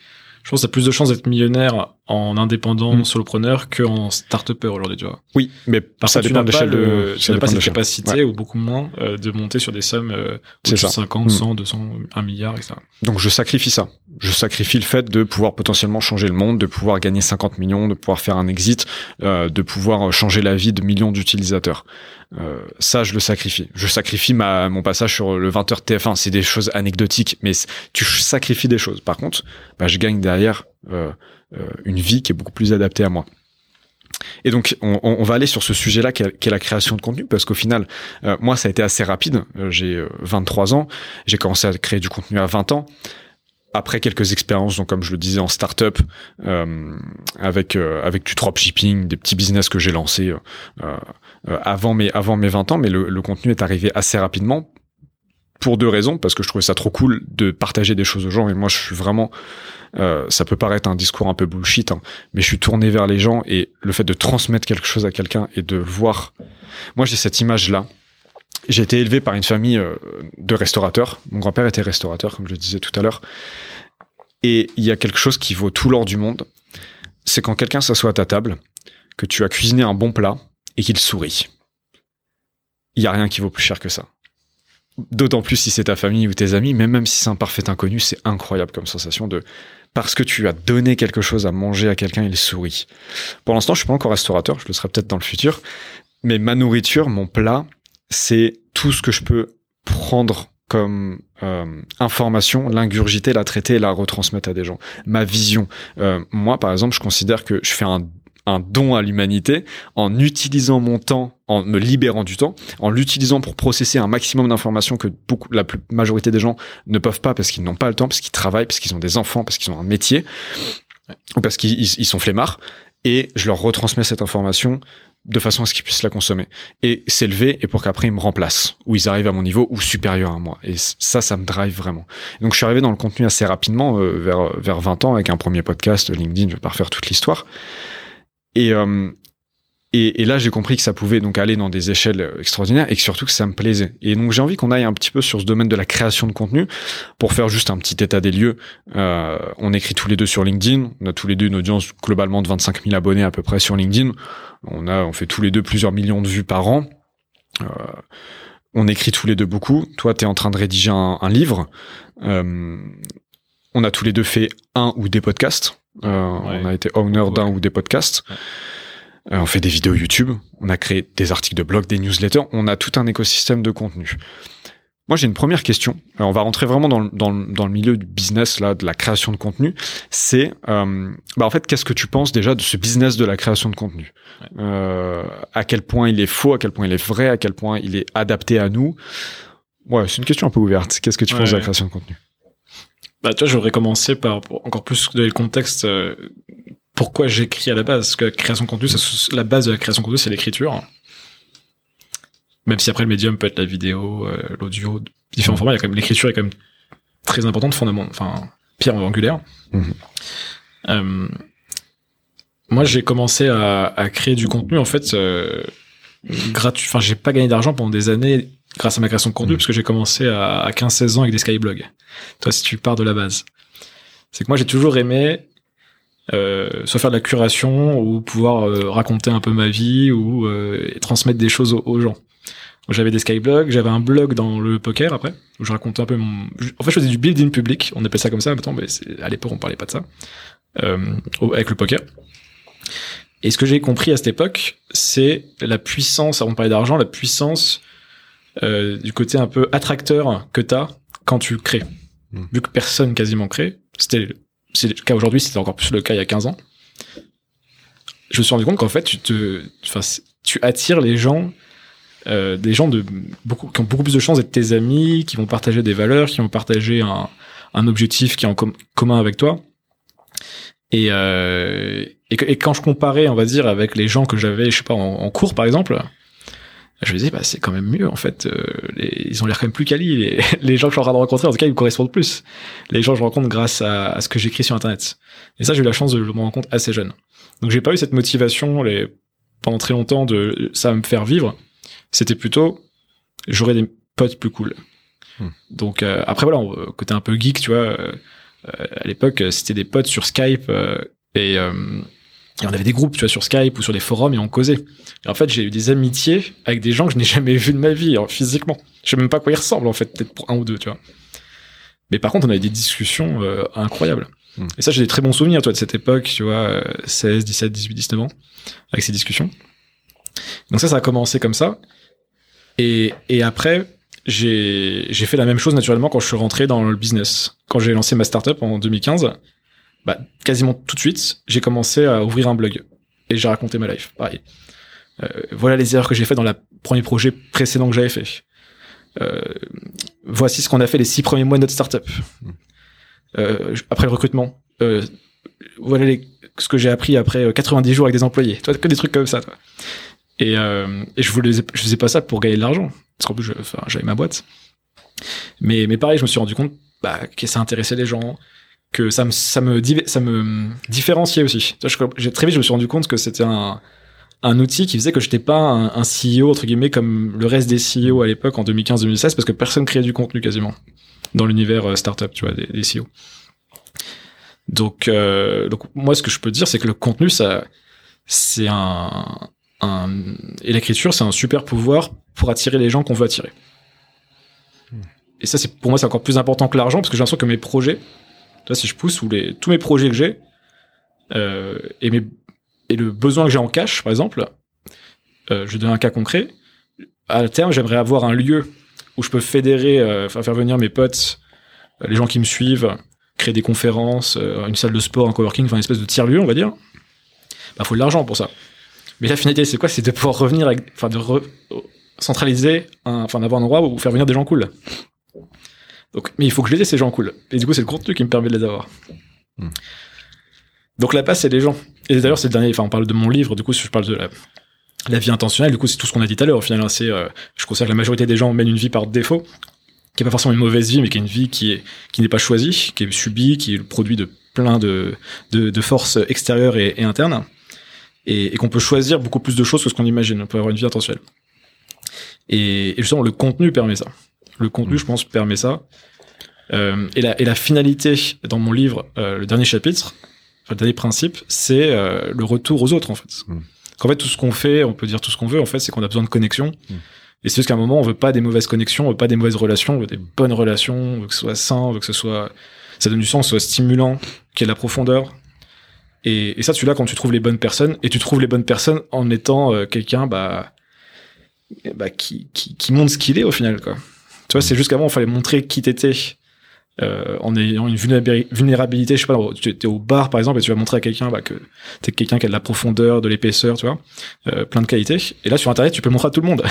Je pense que t'as plus de chances d'être millionnaire en indépendant, mmh. solopreneur, qu'en start-upper aujourd'hui, tu vois. Oui, mais par ça contre, dépend de l'échelle de... Tu n'as pas cette capacité, ouais. ou beaucoup moins, euh, de monter sur des sommes euh, de cinquante, mmh. cent, deux cents, un milliard, et cetera. Donc je sacrifie ça. Je sacrifie le fait de pouvoir potentiellement changer le monde, de pouvoir gagner cinquante millions, de pouvoir faire un exit, euh, de pouvoir changer la vie de millions d'utilisateurs. Euh, ça, je le sacrifie. Je sacrifie ma, mon passage sur le vingt heures T F un. C'est des choses anecdotiques, mais tu sacrifies des choses. Par contre, bah, je gagne derrière euh, euh, une vie qui est beaucoup plus adaptée à moi. Et donc, on, on va aller sur ce sujet-là qui est la création de contenu, parce qu'au final, euh, moi, ça a été assez rapide. J'ai vingt-trois ans. J'ai commencé à créer du contenu à vingt ans. Après quelques expériences, donc comme je le disais en startup, euh, avec euh, avec du dropshipping, des petits business que j'ai lancés euh, euh, avant mes avant mes vingt ans, mais le, le contenu est arrivé assez rapidement pour deux raisons, parce que je trouvais ça trop cool de partager des choses aux gens. Et moi, je suis vraiment, euh, ça peut paraître un discours un peu bullshit, hein, mais je suis tourné vers les gens et le fait de transmettre quelque chose à quelqu'un et de voir. Moi, j'ai cette image là. J'ai été élevé par une famille de restaurateurs. Mon grand-père était restaurateur, comme je le disais tout à l'heure. Et il y a quelque chose qui vaut tout l'or du monde. C'est quand quelqu'un s'assoit à ta table, que tu as cuisiné un bon plat et qu'il sourit. Il n'y a rien qui vaut plus cher que ça. D'autant plus si c'est ta famille ou tes amis, mais même si c'est un parfait inconnu, c'est incroyable comme sensation de... Parce que tu as donné quelque chose à manger à quelqu'un, il sourit. Pour l'instant, je ne suis pas encore restaurateur, je le serai peut-être dans le futur. Mais ma nourriture, mon plat... c'est tout ce que je peux prendre comme euh, information, l'ingurgiter, la traiter et la retransmettre à des gens. Ma vision. Euh, moi, par exemple, je considère que je fais un, un don à l'humanité en utilisant mon temps, en me libérant du temps, en l'utilisant pour processer un maximum d'informations que beaucoup, la plus, majorité des gens ne peuvent pas parce qu'ils n'ont pas le temps, parce qu'ils travaillent, parce qu'ils ont des enfants, parce qu'ils ont un métier, ou parce qu'ils ils, ils sont flemmards. Et je leur retransmets cette information de façon à ce qu'ils puissent la consommer et s'élever et pour qu'après ils me remplacent ou ils arrivent à mon niveau ou supérieur à moi. Et ça, ça me drive vraiment. Donc je suis arrivé dans le contenu assez rapidement, euh, vers, vers vingt ans, avec un premier podcast, LinkedIn, je vais pas refaire toute l'histoire. Et, euh, et, et là, j'ai compris que ça pouvait donc aller dans des échelles extraordinaires et que surtout que ça me plaisait. Et donc j'ai envie qu'on aille un petit peu sur ce domaine de la création de contenu pour faire juste un petit état des lieux. Euh, on écrit tous les deux sur LinkedIn. On a tous les deux une audience globalement de vingt-cinq mille abonnés à peu près sur LinkedIn. On a, on fait tous les deux plusieurs millions de vues par an. Euh, on écrit tous les deux beaucoup. Toi, t'es en train de rédiger un, un livre. Euh, on a tous les deux fait un ou des podcasts. Euh, ouais. On a été owner ouais. d'un ou des podcasts. Ouais. Euh, on fait des vidéos YouTube, on a créé des articles de blog, des newsletters, on a tout un écosystème de contenu. Moi, j'ai une première question. Alors, on va rentrer vraiment dans le, dans le, dans le milieu du business, là, de la création de contenu. C'est, euh, bah, en fait, qu'est-ce que tu penses déjà de ce business de la création de contenu ? Euh, à quel point il est faux, à quel point il est vrai, à quel point il est adapté à nous ? Ouais, c'est une question un peu ouverte. Qu'est-ce que tu ouais. penses de la création de contenu ? Bah, tu vois, j'aurais commencé par encore plus donner le contexte. Euh, pourquoi j'écris à la base ? Parce que la création de contenu, ça, la base de la création de contenu, c'est l'écriture. Même si après le médium peut être la vidéo, euh, l'audio, différents formats, il y a quand même, l'écriture est quand même très importante, fondamentale, enfin, pierre angulaire. Mmh. Euh, moi, j'ai commencé à, à créer du contenu, en fait, euh, gratuit. Enfin, j'ai pas gagné d'argent pendant des années grâce à ma création de contenu, mmh. parce que j'ai commencé à, à quinze seize ans avec des skyblogs. Toi, si tu pars de la base. C'est que moi, j'ai toujours aimé, Euh, soit faire de la curation ou pouvoir euh, raconter un peu ma vie ou euh, transmettre des choses aux, aux gens. Donc, j'avais des skyblogs, j'avais un blog dans le poker après où je racontais un peu mon... En fait, je faisais du building public, on appelait ça comme ça. Attends, mais c'est... à l'époque on parlait pas de ça euh, avec le poker. Et ce que j'ai compris à cette époque, c'est la puissance, avant de parler d'argent, la puissance euh, du côté un peu attracteur que t'as quand tu crées. Mmh. Vu que personne quasiment crée, c'était c'est le cas aujourd'hui, c'était encore plus le cas il y a quinze ans. Je me suis rendu compte qu'en fait, tu te, enfin, tu attires les gens, euh, des gens de beaucoup, qui ont beaucoup plus de chances d'être tes amis, qui vont partager des valeurs, qui vont partager un, un objectif qui est en com- commun avec toi. Et, euh, et, que, et quand je comparais, on va dire, avec les gens que j'avais, je sais pas, en, en cours, par exemple, je me disais, bah, c'est quand même mieux, en fait. Euh, les, ils ont l'air quand même plus quali. Les, les gens que j'ai en train de rencontrer, en tout cas, ils me correspondent plus. Les gens que je rencontre grâce à, à ce que j'écris sur Internet. Et ça, j'ai eu la chance de me rendre compte assez jeune. Donc, j'ai pas eu cette motivation les, pendant très longtemps de ça me faire vivre. C'était plutôt, j'aurais des potes plus cool. Mmh. Donc, euh, après, voilà, on, côté un peu geek, tu vois, euh, à l'époque, c'était des potes sur Skype euh, et... Euh, Et on avait des groupes, tu vois, sur Skype ou sur des forums et on causait. Et en fait, j'ai eu des amitiés avec des gens que je n'ai jamais vus de ma vie, hein, physiquement. Je sais même pas quoi ils ressemblent, en fait, peut-être pour un ou deux, tu vois. Mais par contre, on avait des discussions euh, incroyables. Mmh. Et ça, j'ai des très bons souvenirs, toi, de cette époque, tu vois, seize, dix-sept, dix-huit, dix-neuf ans, avec ces discussions. Donc ça, ça a commencé comme ça. Et, et après, j'ai, j'ai fait la même chose, naturellement, quand je suis rentré dans le business. Quand j'ai lancé ma startup en deux mille quinze, bah, quasiment tout de suite, j'ai commencé à ouvrir un blog et j'ai raconté ma life. Pareil. Euh, voilà les erreurs que j'ai faites dans le premier projet précédent que j'avais fait. Euh, voici ce qu'on a fait les six premiers mois de notre startup. Euh, après le recrutement, euh, voilà les, ce que j'ai appris après quatre-vingt-dix jours avec des employés. Toi, que des trucs comme ça. Toi. Et, euh, et je voulais, je faisais pas ça pour gagner de l'argent, parce qu'en plus, je, enfin, j'avais ma boîte. Mais, mais pareil, je me suis rendu compte bah, que ça intéressait les gens. Que ça me ça me ça me différenciait aussi. J'ai très vite je me suis rendu compte que c'était un un outil qui faisait que j'étais pas un, un C E O entre guillemets comme le reste des C E O à l'époque en deux mille quinze deux mille seize parce que personne créait du contenu quasiment dans l'univers startup, tu vois, des, des C E O. Donc euh, donc moi ce que je peux te dire c'est que le contenu ça c'est un un et l'écriture c'est un super pouvoir pour attirer les gens qu'on veut attirer. Et ça c'est pour moi c'est encore plus important que l'argent parce que j'ai l'impression que mes projets là, si je pousse, où les, tous mes projets que j'ai euh, et, mes, et le besoin que j'ai en cash, par exemple, euh, je donne un cas concret. À terme, j'aimerais avoir un lieu où je peux fédérer, euh, faire venir mes potes, euh, les gens qui me suivent, créer des conférences, euh, une salle de sport, un coworking, enfin une espèce de tiers-lieu, on va dire. Bah, faut de l'argent pour ça. Mais la finalité, c'est quoi ? C'est de pouvoir revenir, enfin de re- centraliser, enfin d'avoir un endroit où faire venir des gens cool. Donc, mais il faut que je les ai, ces gens cool. Et du coup, c'est le contenu qui me permet de les avoir. Mmh. Donc, la base, c'est les gens. Et d'ailleurs, c'est le dernier, enfin, on parle de mon livre, du coup, si je parle de la, la vie intentionnelle, du coup, c'est tout ce qu'on a dit tout à l'heure. Au final, c'est, euh, je considère que la majorité des gens mènent une vie par défaut, qui est pas forcément une mauvaise vie, mais qui est une vie qui est, qui n'est pas choisie, qui est subie, qui est le produit de plein de, de, de forces extérieures et, et internes. Et, et qu'on peut choisir beaucoup plus de choses que ce qu'on imagine pour avoir une vie intentionnelle. Et, et justement, le contenu permet ça. Le contenu, mmh. je pense, permet ça. Euh, et, la, et la finalité dans mon livre, euh, le dernier chapitre, enfin, le dernier principe, c'est euh, le retour aux autres, en fait. Mmh. En fait, tout ce qu'on fait, on peut dire tout ce qu'on veut, en fait, c'est qu'on a besoin de connexion. Mmh. Et c'est juste qu'à un moment, on veut pas des mauvaises connexions, on veut pas des mauvaises relations, on veut des bonnes relations, on veut que ce soit sain, on veut que ce soit, ça donne du sens, soit stimulant, qu'il y ait de la profondeur. Et, et ça, tu l'as quand tu trouves les bonnes personnes, et tu trouves les bonnes personnes en étant euh, quelqu'un bah, bah, qui, qui, qui montre ce qu'il est au final, quoi. Tu vois, c'est juste qu'avant, il fallait montrer qui t'étais euh, en ayant une vulnérabilité. Je sais pas, tu es au bar, par exemple, et tu vas montrer à quelqu'un bah, que t'es quelqu'un qui a de la profondeur, de l'épaisseur, tu vois, euh, plein de qualités. Et là, sur Internet, tu peux le montrer à tout le monde.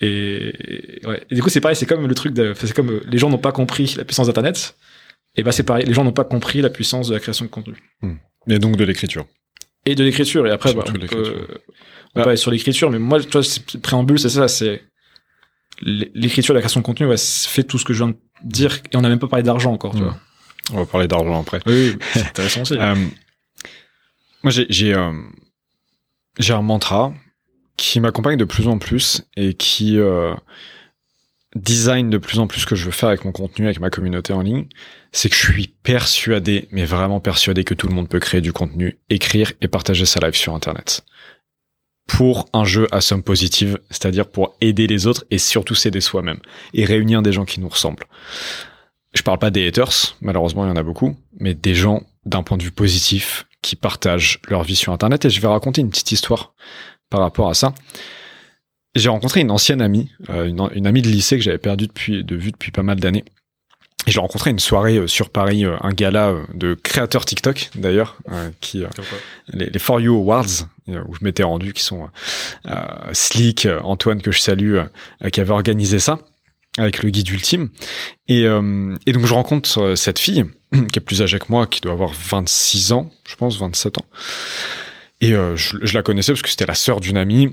et, ouais. et du coup, c'est pareil, c'est comme le truc de, c'est comme les gens n'ont pas compris la puissance d'Internet. Et bah, c'est pareil, les gens n'ont pas compris la puissance de la création de contenu. Et donc de l'écriture. Et de l'écriture. Et après, bah, on, peut, on peut aller sur l'écriture. Mais moi, tu vois, le préambule, c'est ça, c'est l'écriture, la création de contenu, ouais, fait tout ce que je viens de dire. Et on n'a même pas parlé d'argent encore, tu mmh. vois. On va parler d'argent après. Oui, oui, c'est intéressant aussi. euh, moi, j'ai, j'ai, euh, j'ai un mantra qui m'accompagne de plus en plus et qui euh, design de plus en plus ce que je veux faire avec mon contenu, avec ma communauté en ligne. C'est que je suis persuadé, mais vraiment persuadé, que tout le monde peut créer du contenu, écrire et partager sa live sur Internet, pour un jeu à somme positive, c'est-à-dire pour aider les autres et surtout s'aider soi-même et réunir des gens qui nous ressemblent. Je parle pas des haters, malheureusement il y en a beaucoup, mais des gens d'un point de vue positif qui partagent leur vie sur Internet. Et je vais raconter une petite histoire par rapport à ça. J'ai rencontré une ancienne amie, euh, une, une amie de lycée que j'avais perdue depuis, de vue depuis pas mal d'années. Et je l'ai rencontré une soirée euh, sur Paris, euh, un gala euh, de créateurs TikTok d'ailleurs, euh, qui euh, les, les For You Awards euh, où je m'étais rendu, qui sont euh, euh, Sleek, euh, Antoine que je salue, euh, qui avait organisé ça avec le guide ultime. Et, euh, et donc je rencontre euh, cette fille qui est plus âgée que moi, qui doit avoir vingt-six ans, je pense vingt-sept ans. Et euh, je, je la connaissais parce que c'était la sœur d'une amie.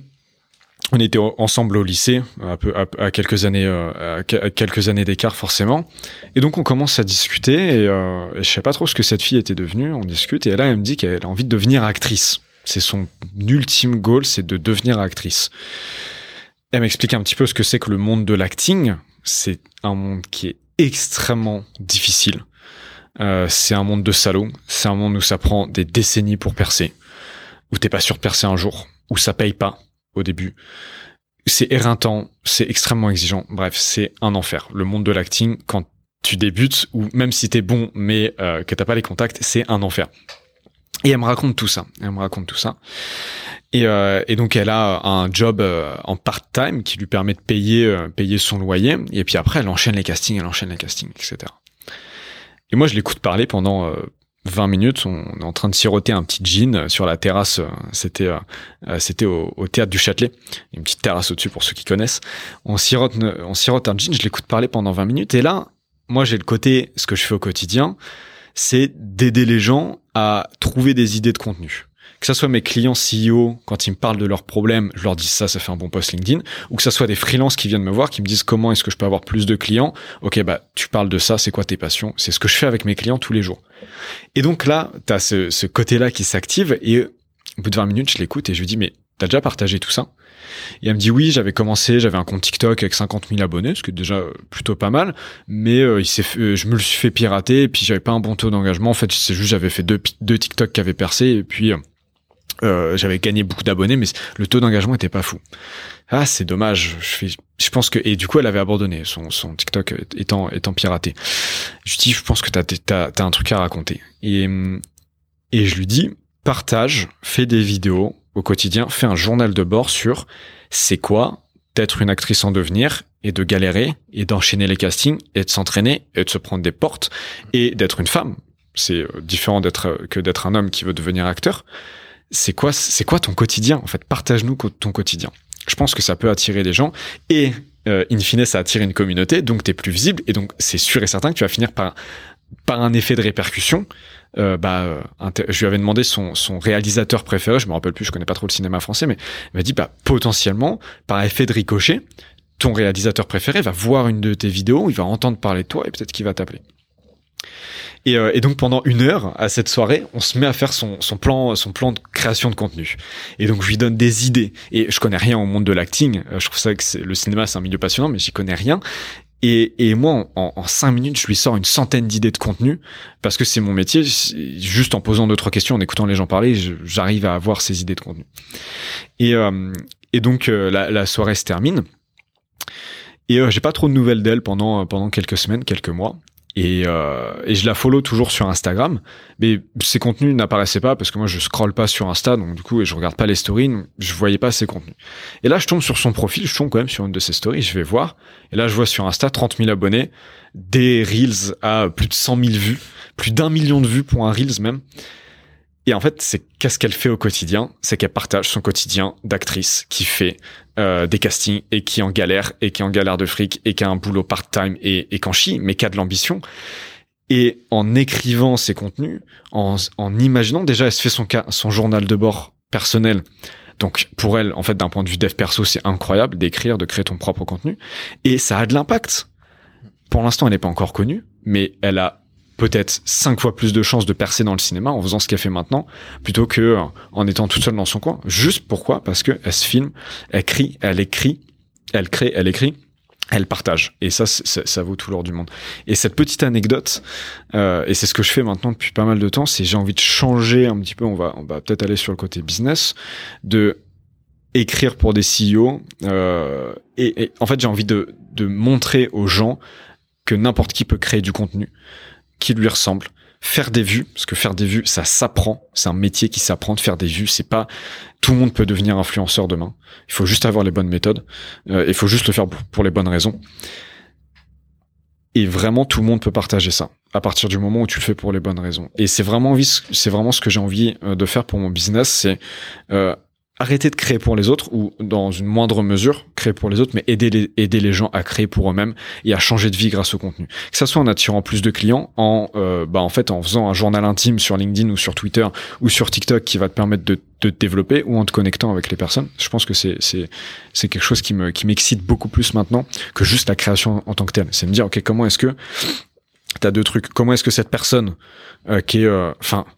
On était ensemble au lycée, un peu, à, à quelques années, euh, à quelques années d'écart forcément. Et donc on commence à discuter et euh, je sais pas trop ce que cette fille était devenue. On discute et là elle me dit qu'elle a envie de devenir actrice. C'est son ultime goal, c'est de devenir actrice. Elle m'explique un petit peu ce que c'est que le monde de l'acting. C'est un monde qui est extrêmement difficile. Euh, c'est un monde de salauds. C'est un monde où ça prend des décennies pour percer, où t'es pas sûr de percer un jour, où ça paye pas au début. C'est éreintant, c'est extrêmement exigeant. Bref, c'est un enfer. Le monde de l'acting, quand tu débutes, ou même si t'es bon, mais euh, que t'as pas les contacts, c'est un enfer. Et elle me raconte tout ça. Elle me raconte tout ça. Et, euh, et donc, elle a un job euh, en part-time qui lui permet de payer, euh, payer son loyer. Et puis après, elle enchaîne les castings, elle enchaîne les castings, et cetera. Et moi, je l'écoute parler pendant... Euh, vingt minutes, on est en train de siroter un petit gin sur la terrasse. C'était euh, c'était au, au théâtre du Châtelet, une petite terrasse au-dessus pour ceux qui connaissent. On sirote on sirote un gin, je l'écoute parler pendant vingt minutes. Et là, moi, j'ai le côté, ce que je fais au quotidien, c'est d'aider les gens à trouver des idées de contenu. Que ça soit mes clients C E O, quand ils me parlent de leurs problèmes, je leur dis ça, ça fait un bon post LinkedIn. Ou que ça soit des freelances qui viennent me voir, qui me disent comment est-ce que je peux avoir plus de clients. Ok, bah tu parles de ça, c'est quoi tes passions? C'est ce que je fais avec mes clients tous les jours. Et donc là, t'as ce, ce côté-là qui s'active. Et au bout de vingt minutes, je l'écoute et je lui dis, mais t'as déjà partagé tout ça? Et elle me dit, oui, j'avais commencé, j'avais un compte TikTok avec cinquante mille abonnés, ce qui est déjà plutôt pas mal, mais euh, il s'est fait, je me le suis fait pirater et puis j'avais pas un bon taux d'engagement. En fait, c'est juste j'avais fait deux, deux TikTok qui avaient percé et puis euh, euh, j'avais gagné beaucoup d'abonnés, mais le taux d'engagement était pas fou. Ah, c'est dommage. Je, fais, je pense que... Et du coup, elle avait abandonné son, son TikTok étant, étant piraté. Je lui dis, je pense que t'as, t'as, t'as un truc à raconter. Et, et je lui dis, partage, fais des vidéos au quotidien, fais un journal de bord sur c'est quoi d'être une actrice en devenir et de galérer et d'enchaîner les castings et de s'entraîner et de se prendre des portes et d'être une femme. C'est différent d'être, que d'être un homme qui veut devenir acteur. C'est quoi, c'est quoi ton quotidien? En fait, partage-nous ton quotidien. Je pense que ça peut attirer des gens et euh, in fine, ça attire une communauté, donc t'es plus visible et donc c'est sûr et certain que tu vas finir par par un effet de répercussion. Euh, bah, je lui avais demandé son, son réalisateur préféré, je me rappelle plus, je connais pas trop le cinéma français, mais il m'a dit, bah, potentiellement, par effet de ricochet, ton réalisateur préféré va voir une de tes vidéos, il va entendre parler de toi et peut-être qu'il va t'appeler. Et, euh, et donc pendant une heure à cette soirée, on se met à faire son, son plan, son plan de création de contenu. Et donc je lui donne des idées. Et je connais rien au monde de l'acting. Je trouve ça que c'est, le cinéma c'est un milieu passionnant, mais j'y connais rien. Et, et moi, en, en cinq minutes, je lui sors une centaine d'idées de contenu parce que c'est mon métier. Juste en posant deux trois questions, en écoutant les gens parler, je, j'arrive à avoir ces idées de contenu. Et, euh, et donc euh, la, la soirée se termine. Et euh, j'ai pas trop de nouvelles d'elle pendant pendant quelques semaines, quelques mois. Et, euh, et je la follow toujours sur Instagram, mais ses contenus n'apparaissaient pas parce que moi je scrolle pas sur Insta, donc du coup, et je regarde pas les stories, donc je voyais pas ses contenus. Et là, je tombe sur son profil, je tombe quand même sur une de ses stories, je vais voir. Et là, je vois sur Insta trente mille abonnés, des reels à plus de cent mille vues, plus d'un million de vues pour un reels même. Et en fait, c'est qu'est-ce qu'elle fait au quotidien? C'est qu'elle partage son quotidien d'actrice qui fait euh, des castings et qui en galère, et qui en galère de fric, et qui a un boulot part-time et, et qu'en chie, mais qui a de l'ambition. Et en écrivant ses contenus, en, en imaginant, déjà, elle se fait son, son journal de bord personnel. Donc, pour elle, en fait, d'un point de vue dev perso, c'est incroyable d'écrire, de créer ton propre contenu. Et ça a de l'impact. Pour l'instant, elle n'est pas encore connue, mais elle a peut-être cinq fois plus de chances de percer dans le cinéma en faisant ce qu'elle fait maintenant, plutôt que euh, en étant toute seule dans son coin. Juste pourquoi? Parce que elle se filme, elle crie, elle écrit, elle crée, elle écrit, elle partage. Et ça, c'est, c'est, ça vaut tout l'or du monde. Et cette petite anecdote, euh, et c'est ce que je fais maintenant depuis pas mal de temps, c'est j'ai envie de changer un petit peu. On va, on va peut-être aller sur le côté business, de écrire pour des C E O. Euh, et, et en fait, j'ai envie de, de montrer aux gens que n'importe qui peut créer du contenu qui lui ressemble, faire des vues, parce que faire des vues, ça s'apprend, c'est un métier qui s'apprend de faire des vues, c'est pas, tout le monde peut devenir influenceur demain, il faut juste avoir les bonnes méthodes, euh, il faut juste le faire pour les bonnes raisons, et vraiment tout le monde peut partager ça, à partir du moment où tu le fais pour les bonnes raisons, et c'est vraiment, envie, c'est vraiment ce que j'ai envie de faire pour mon business, c'est euh, arrêter de créer pour les autres, ou dans une moindre mesure, créer pour les autres, mais aider les, aider les gens à créer pour eux-mêmes et à changer de vie grâce au contenu. Que ça soit en attirant plus de clients, en, euh, bah, en fait, en faisant un journal intime sur LinkedIn ou sur Twitter ou sur TikTok qui va te permettre de, de te développer, ou en te connectant avec les personnes. Je pense que c'est, c'est, c'est quelque chose qui me, qui m'excite beaucoup plus maintenant que juste la création en tant que telle. C'est me dire, OK, comment est-ce que t'as deux trucs? Comment est-ce que cette personne, euh, qui est, enfin, euh,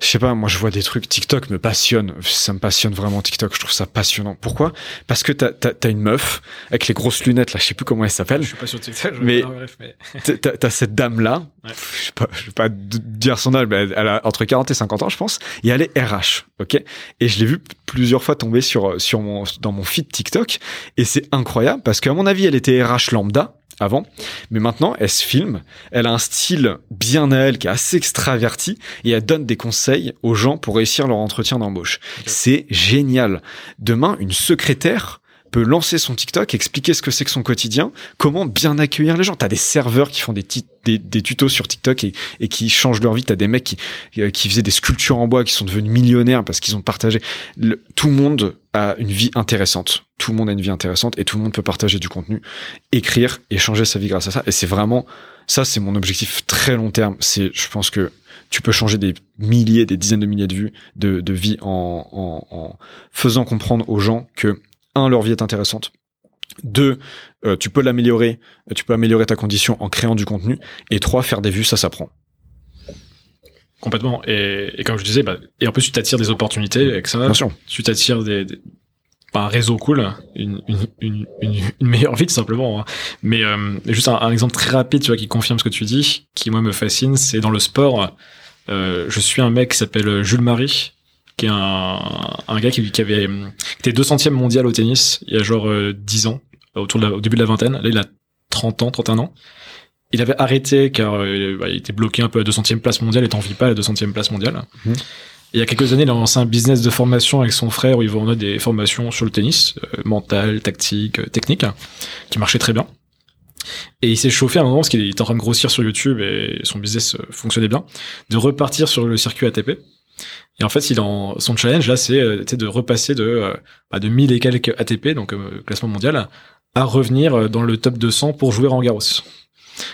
je sais pas, moi je vois des trucs, TikTok me passionne, ça me passionne vraiment TikTok, je trouve ça passionnant. Pourquoi? Parce que t'as, t'as, t'as une meuf, avec les grosses lunettes là, je sais plus comment elle s'appelle. Je suis pas sur TikTok, je mais, non, bref, mais... t'as, t'as cette dame là, ouais. je sais pas, je vais pas dire son âge, mais elle, elle a entre quarante et cinquante ans je pense, et elle est R H, ok? Et je l'ai vu plusieurs fois tomber sur, sur mon, dans mon feed TikTok, et c'est incroyable, parce qu'à mon avis elle était R H lambda, avant, mais maintenant elle se filme, elle a un style bien à elle qui est assez extraverti et elle donne des conseils aux gens pour réussir leur entretien d'embauche. Okay. C'est génial. Demain, une secrétaire peut lancer son TikTok, expliquer ce que c'est que son quotidien, comment bien accueillir les gens. T'as des serveurs qui font des, tit- des, des tutos sur TikTok et, et qui changent leur vie. T'as des mecs qui, qui faisaient des sculptures en bois, qui sont devenus millionnaires parce qu'ils ont partagé. Le, tout le monde a une vie intéressante. Tout le monde a une vie intéressante et tout le monde peut partager du contenu, écrire et changer sa vie grâce à ça. Et c'est vraiment, ça c'est mon objectif très long terme. C'est, je pense que tu peux changer des milliers, des dizaines de milliers de vues, de, de vie en, en, en faisant comprendre aux gens que un, leur vie est intéressante. Deux, euh, tu peux l'améliorer. Tu peux améliorer ta condition en créant du contenu. Et trois, faire des vues, ça s'apprend. Complètement. Et, et comme je disais, bah, et en plus, tu t'attires des opportunités avec ça. Bien sûr. Tu t'attires des, des, bah, un réseau cool, une, une, une, une, une meilleure vie, tout simplement. Hein. Mais euh, juste un, un exemple très rapide, tu vois, qui confirme ce que tu dis, qui, moi, me fascine, c'est dans le sport. Euh, je suis un mec qui s'appelle Jules Marie, qui est un, un gars qui, qui avait, qui était deux centième mondial au tennis il y a genre euh, dix ans, autour de la, au début de la vingtaine. Là, il a trente ans, trente et un ans. Il avait arrêté car euh, bah, il était bloqué un peu à deux centième place mondiale et t'en vis pas à la deux centième place mondiale. Mmh. Et il y a quelques années, il a lancé un business de formation avec son frère où il vendait des formations sur le tennis, euh, mental, tactique, euh, technique, qui marchait très bien. Et il s'est chauffé à un moment parce qu'il était en train de grossir sur YouTube et son business euh, fonctionnait bien, de repartir sur le circuit A T P. Et en fait, il en, son challenge là, c'est de repasser de de mille et quelques A T P, donc classement mondial, à revenir dans le top deux cents pour jouer Roland-Garros.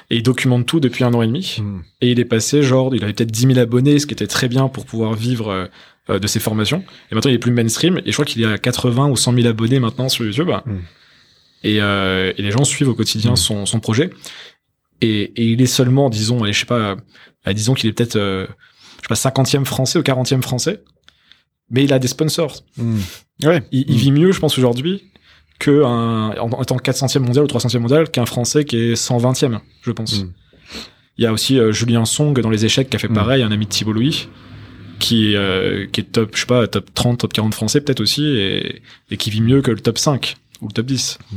Et il documente tout depuis un an et demi. Mmh. Et il est passé, genre, il avait peut-être dix mille abonnés, ce qui était très bien pour pouvoir vivre de ses formations. Et maintenant, il est plus mainstream. Et je crois qu'il est à quatre-vingts ou cent mille abonnés maintenant sur YouTube. Mmh. Et, euh, et les gens suivent au quotidien mmh. son, son projet. Et, et il est seulement, disons, allez, je sais pas, disons qu'il est peut-être... Euh, je sais pas, cinquantième français ou quarantième français, mais il a des sponsors. Mmh. Ouais. Il, mmh. il vit mieux, je pense, aujourd'hui, que un, en, en tant que quatre centième mondial ou trois centième mondial, qu'un français qui est cent vingtième, je pense. Mmh. Il y a aussi euh, Julien Song dans les échecs qui a fait mmh. pareil, un ami de Thibault Louis, qui, euh, qui est top, je sais pas, top trente, top quarante français peut-être aussi, et, et qui vit mieux que le top cinq ou le top dix. Mmh.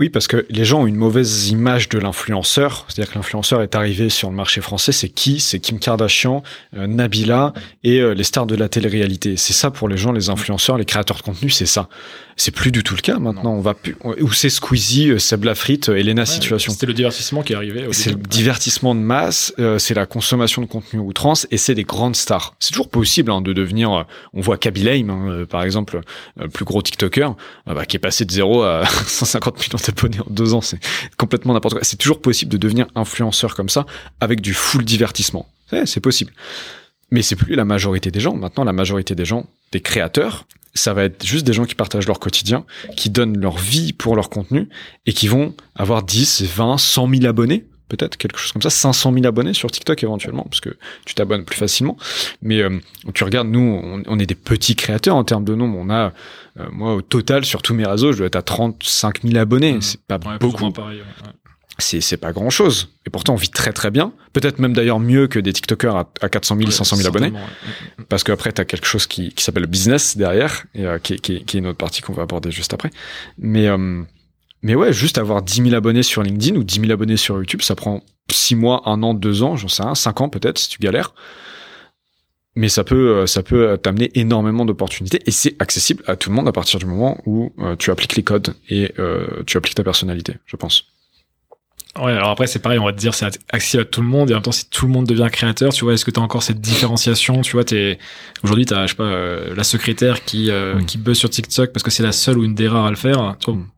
Oui, parce que les gens ont une mauvaise image de l'influenceur. C'est-à-dire que l'influenceur est arrivé sur le marché français. C'est qui? C'est Kim Kardashian, euh, Nabila et euh, les stars de la télé-réalité. C'est ça pour les gens, les influenceurs, les créateurs de contenu, c'est ça. C'est plus du tout le cas maintenant. Non. On va plus... Ou c'est Squeezie, euh, Seb Lafrite, euh, Elena ouais, Situation. C'était le divertissement qui est arrivé. Au c'est début. Le divertissement de masse, euh, c'est la consommation de contenu outrance et c'est des grandes stars. C'est toujours possible hein, de devenir... Euh, on voit Kaby Lame, hein, euh, par exemple, euh, plus gros TikToker, euh, bah, qui est passé de zéro à cent cinquante millions de abonnés en deux ans, c'est complètement n'importe quoi. C'est toujours possible de devenir influenceur comme ça avec du full divertissement. C'est, c'est possible. Mais c'est plus la majorité des gens. Maintenant, la majorité des gens, des créateurs, ça va être juste des gens qui partagent leur quotidien, qui donnent leur vie pour leur contenu et qui vont avoir dix, vingt, cent mille abonnés. Peut-être quelque chose comme ça, cinq cent mille abonnés sur TikTok éventuellement, parce que tu t'abonnes plus facilement. Mais euh, tu regardes, nous, on, on est des petits créateurs en termes de nombre. On a, euh, moi, au total, sur tous mes réseaux, je dois être à trente-cinq mille abonnés. Mmh. C'est pas ouais, beaucoup. Pareil, ouais. Ouais. C'est, c'est pas grand chose. Et pourtant, on vit très très bien. Peut-être même d'ailleurs mieux que des TikTokers à, à quatre cent mille, ouais, cinq cent mille abonnés. Ouais. Parce qu'après, t'as quelque chose qui, qui s'appelle le business derrière, et euh, qui, qui, qui est une autre partie qu'on va aborder juste après. Mais, euh, Mais ouais, juste avoir dix mille abonnés sur LinkedIn ou dix mille abonnés sur YouTube, ça prend six mois, un an, deux ans, j'en sais rien, cinq ans peut-être si tu galères. Mais ça peut, ça peut t'amener énormément d'opportunités et c'est accessible à tout le monde à partir du moment où euh, tu appliques les codes et euh, tu appliques ta personnalité, je pense. Ouais, alors après, c'est pareil, on va te dire, c'est accessible à tout le monde, et en même temps, si tout le monde devient créateur, tu vois, est-ce que t'as encore cette différenciation, tu vois, t'es, aujourd'hui, t'as, je sais pas, euh, la secrétaire qui, euh, mmh. qui buzz sur TikTok parce que c'est la seule ou une des rares à le faire, tu vois. Mmh.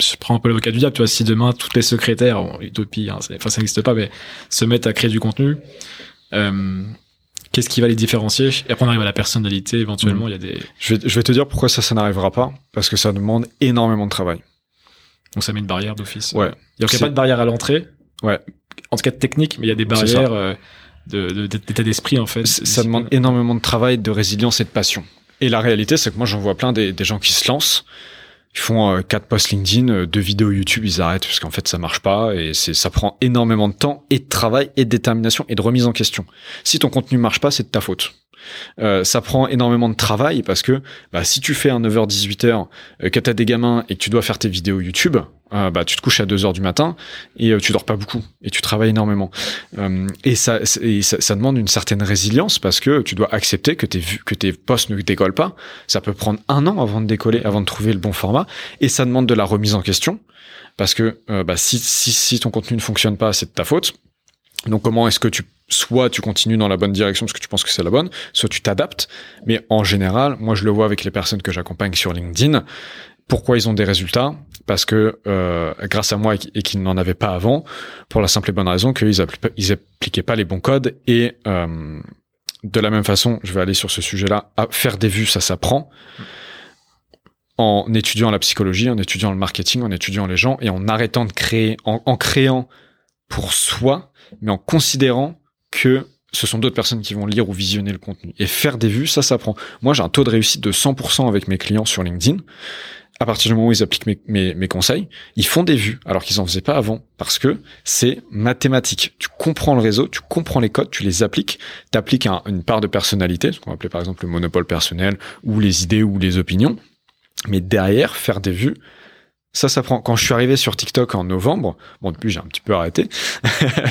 Je prends un peu l'avocat du diable, tu vois, si demain toutes les secrétaires, bon, utopie, hein, c'est, enfin ça n'existe pas, mais se mettent à créer du contenu, euh, qu'est-ce qui va les différencier? Et après on arrive à la personnalité, éventuellement, il mmh. y a des... Je vais, je vais te dire pourquoi ça, ça n'arrivera pas, parce que ça demande énormément de travail. Donc ça met une barrière d'office. Ouais. Il n'y a pas de barrière à l'entrée, ouais. En tout cas technique, mais il y a des barrières euh, de, de, d'état d'esprit, en fait. C'est, ça demande énormément de travail, de résilience et de passion. Et la réalité, c'est que moi j'en vois plein des, des gens qui se lancent, ils font euh, quatre posts LinkedIn, euh, deux vidéos YouTube, ils arrêtent parce qu'en fait ça marche pas et c'est ça prend énormément de temps et de travail et de détermination et de remise en question. Si ton contenu marche pas, c'est de ta faute. Euh, ça prend énormément de travail parce que bah, si tu fais un neuf heures dix-huit heures euh, que t'as des gamins et que tu dois faire tes vidéos YouTube, euh, bah tu te couches à deux heures du matin et euh, tu dors pas beaucoup et tu travailles énormément. Euh, et ça, et ça, ça demande une certaine résilience parce que tu dois accepter que tes vues, que tes posts ne décollent pas. Ça peut prendre un an avant de décoller, avant de trouver le bon format. Et ça demande de la remise en question parce que euh, bah, si, si, si ton contenu ne fonctionne pas, c'est de ta faute. Donc comment est-ce que tu soit tu continues dans la bonne direction parce que tu penses que c'est la bonne, soit tu t'adaptes. Mais en général, moi je le vois avec les personnes que j'accompagne sur LinkedIn. Pourquoi ils ont des résultats? Parce que euh, grâce à moi et qu'ils n'en avaient pas avant, pour la simple et bonne raison qu'ils appliquaient pas les bons codes. Et euh, de la même façon, je vais aller sur ce sujet-là, à faire des vues, ça s'apprend. En étudiant la psychologie, en étudiant le marketing, en étudiant les gens et en arrêtant de créer, en, en créant pour soi, mais en considérant que ce sont d'autres personnes qui vont lire ou visionner le contenu. Et faire des vues, ça s'apprend. Moi, j'ai un taux de réussite de cent pour cent avec mes clients sur LinkedIn. À partir du moment où ils appliquent mes, mes, mes conseils, ils font des vues, alors qu'ils n'en faisaient pas avant, parce que c'est mathématique. Tu comprends le réseau, tu comprends les codes, tu les appliques, tu appliques un, une part de personnalité, ce qu'on appelait par exemple le monopole personnel, ou les idées, ou les opinions. Mais derrière, faire des vues, ça, ça prend. Quand je suis arrivé sur TikTok en novembre, bon, depuis, j'ai un petit peu arrêté.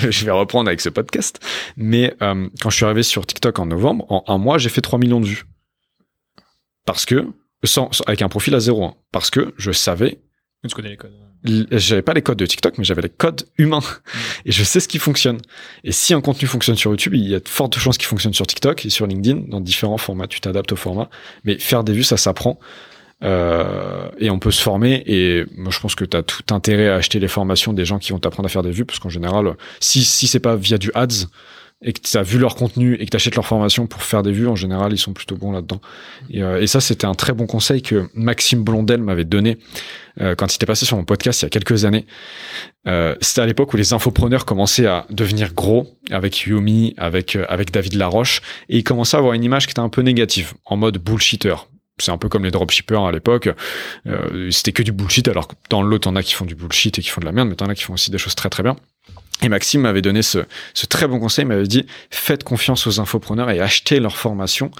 Je vais reprendre avec ce podcast. Mais euh, quand je suis arrivé sur TikTok en novembre, en un mois, j'ai fait trois millions de vues. Parce que, sans, sans avec un profil à zéro. Hein, parce que je savais... Tu connais les codes. L- j'avais pas les codes de TikTok, mais j'avais les codes humains. Mmh. Et je sais ce qui fonctionne. Et si un contenu fonctionne sur YouTube, il y a de fortes chances qu'il fonctionne sur TikTok et sur LinkedIn, dans différents formats. Tu t'adaptes au format. Mais faire des vues, ça s'apprend. Euh, et on peut se former et moi je pense que t'as tout intérêt à acheter les formations des gens qui vont t'apprendre à faire des vues parce qu'en général si si c'est pas via du ads et que t'as vu leur contenu et que t'achètes leur formation pour faire des vues, en général ils sont plutôt bons là-dedans et, euh, et ça c'était un très bon conseil que Maxime Blondel m'avait donné euh, quand il était passé sur mon podcast il y a quelques années. Euh, c'était à l'époque où les infopreneurs commençaient à devenir gros avec Yumi, avec euh, avec David Laroche et ils commençaient à avoir une image qui était un peu négative en mode bullshitter. C'est un peu comme les dropshippers à l'époque. Euh, c'était que du bullshit, alors que dans l'autre, t'en as qui font du bullshit et qui font de la merde, mais t'en as qui font aussi des choses très très bien. Et Maxime m'avait donné ce, ce très bon conseil, il m'avait dit « Faites confiance aux infopreneurs et achetez leur formation. »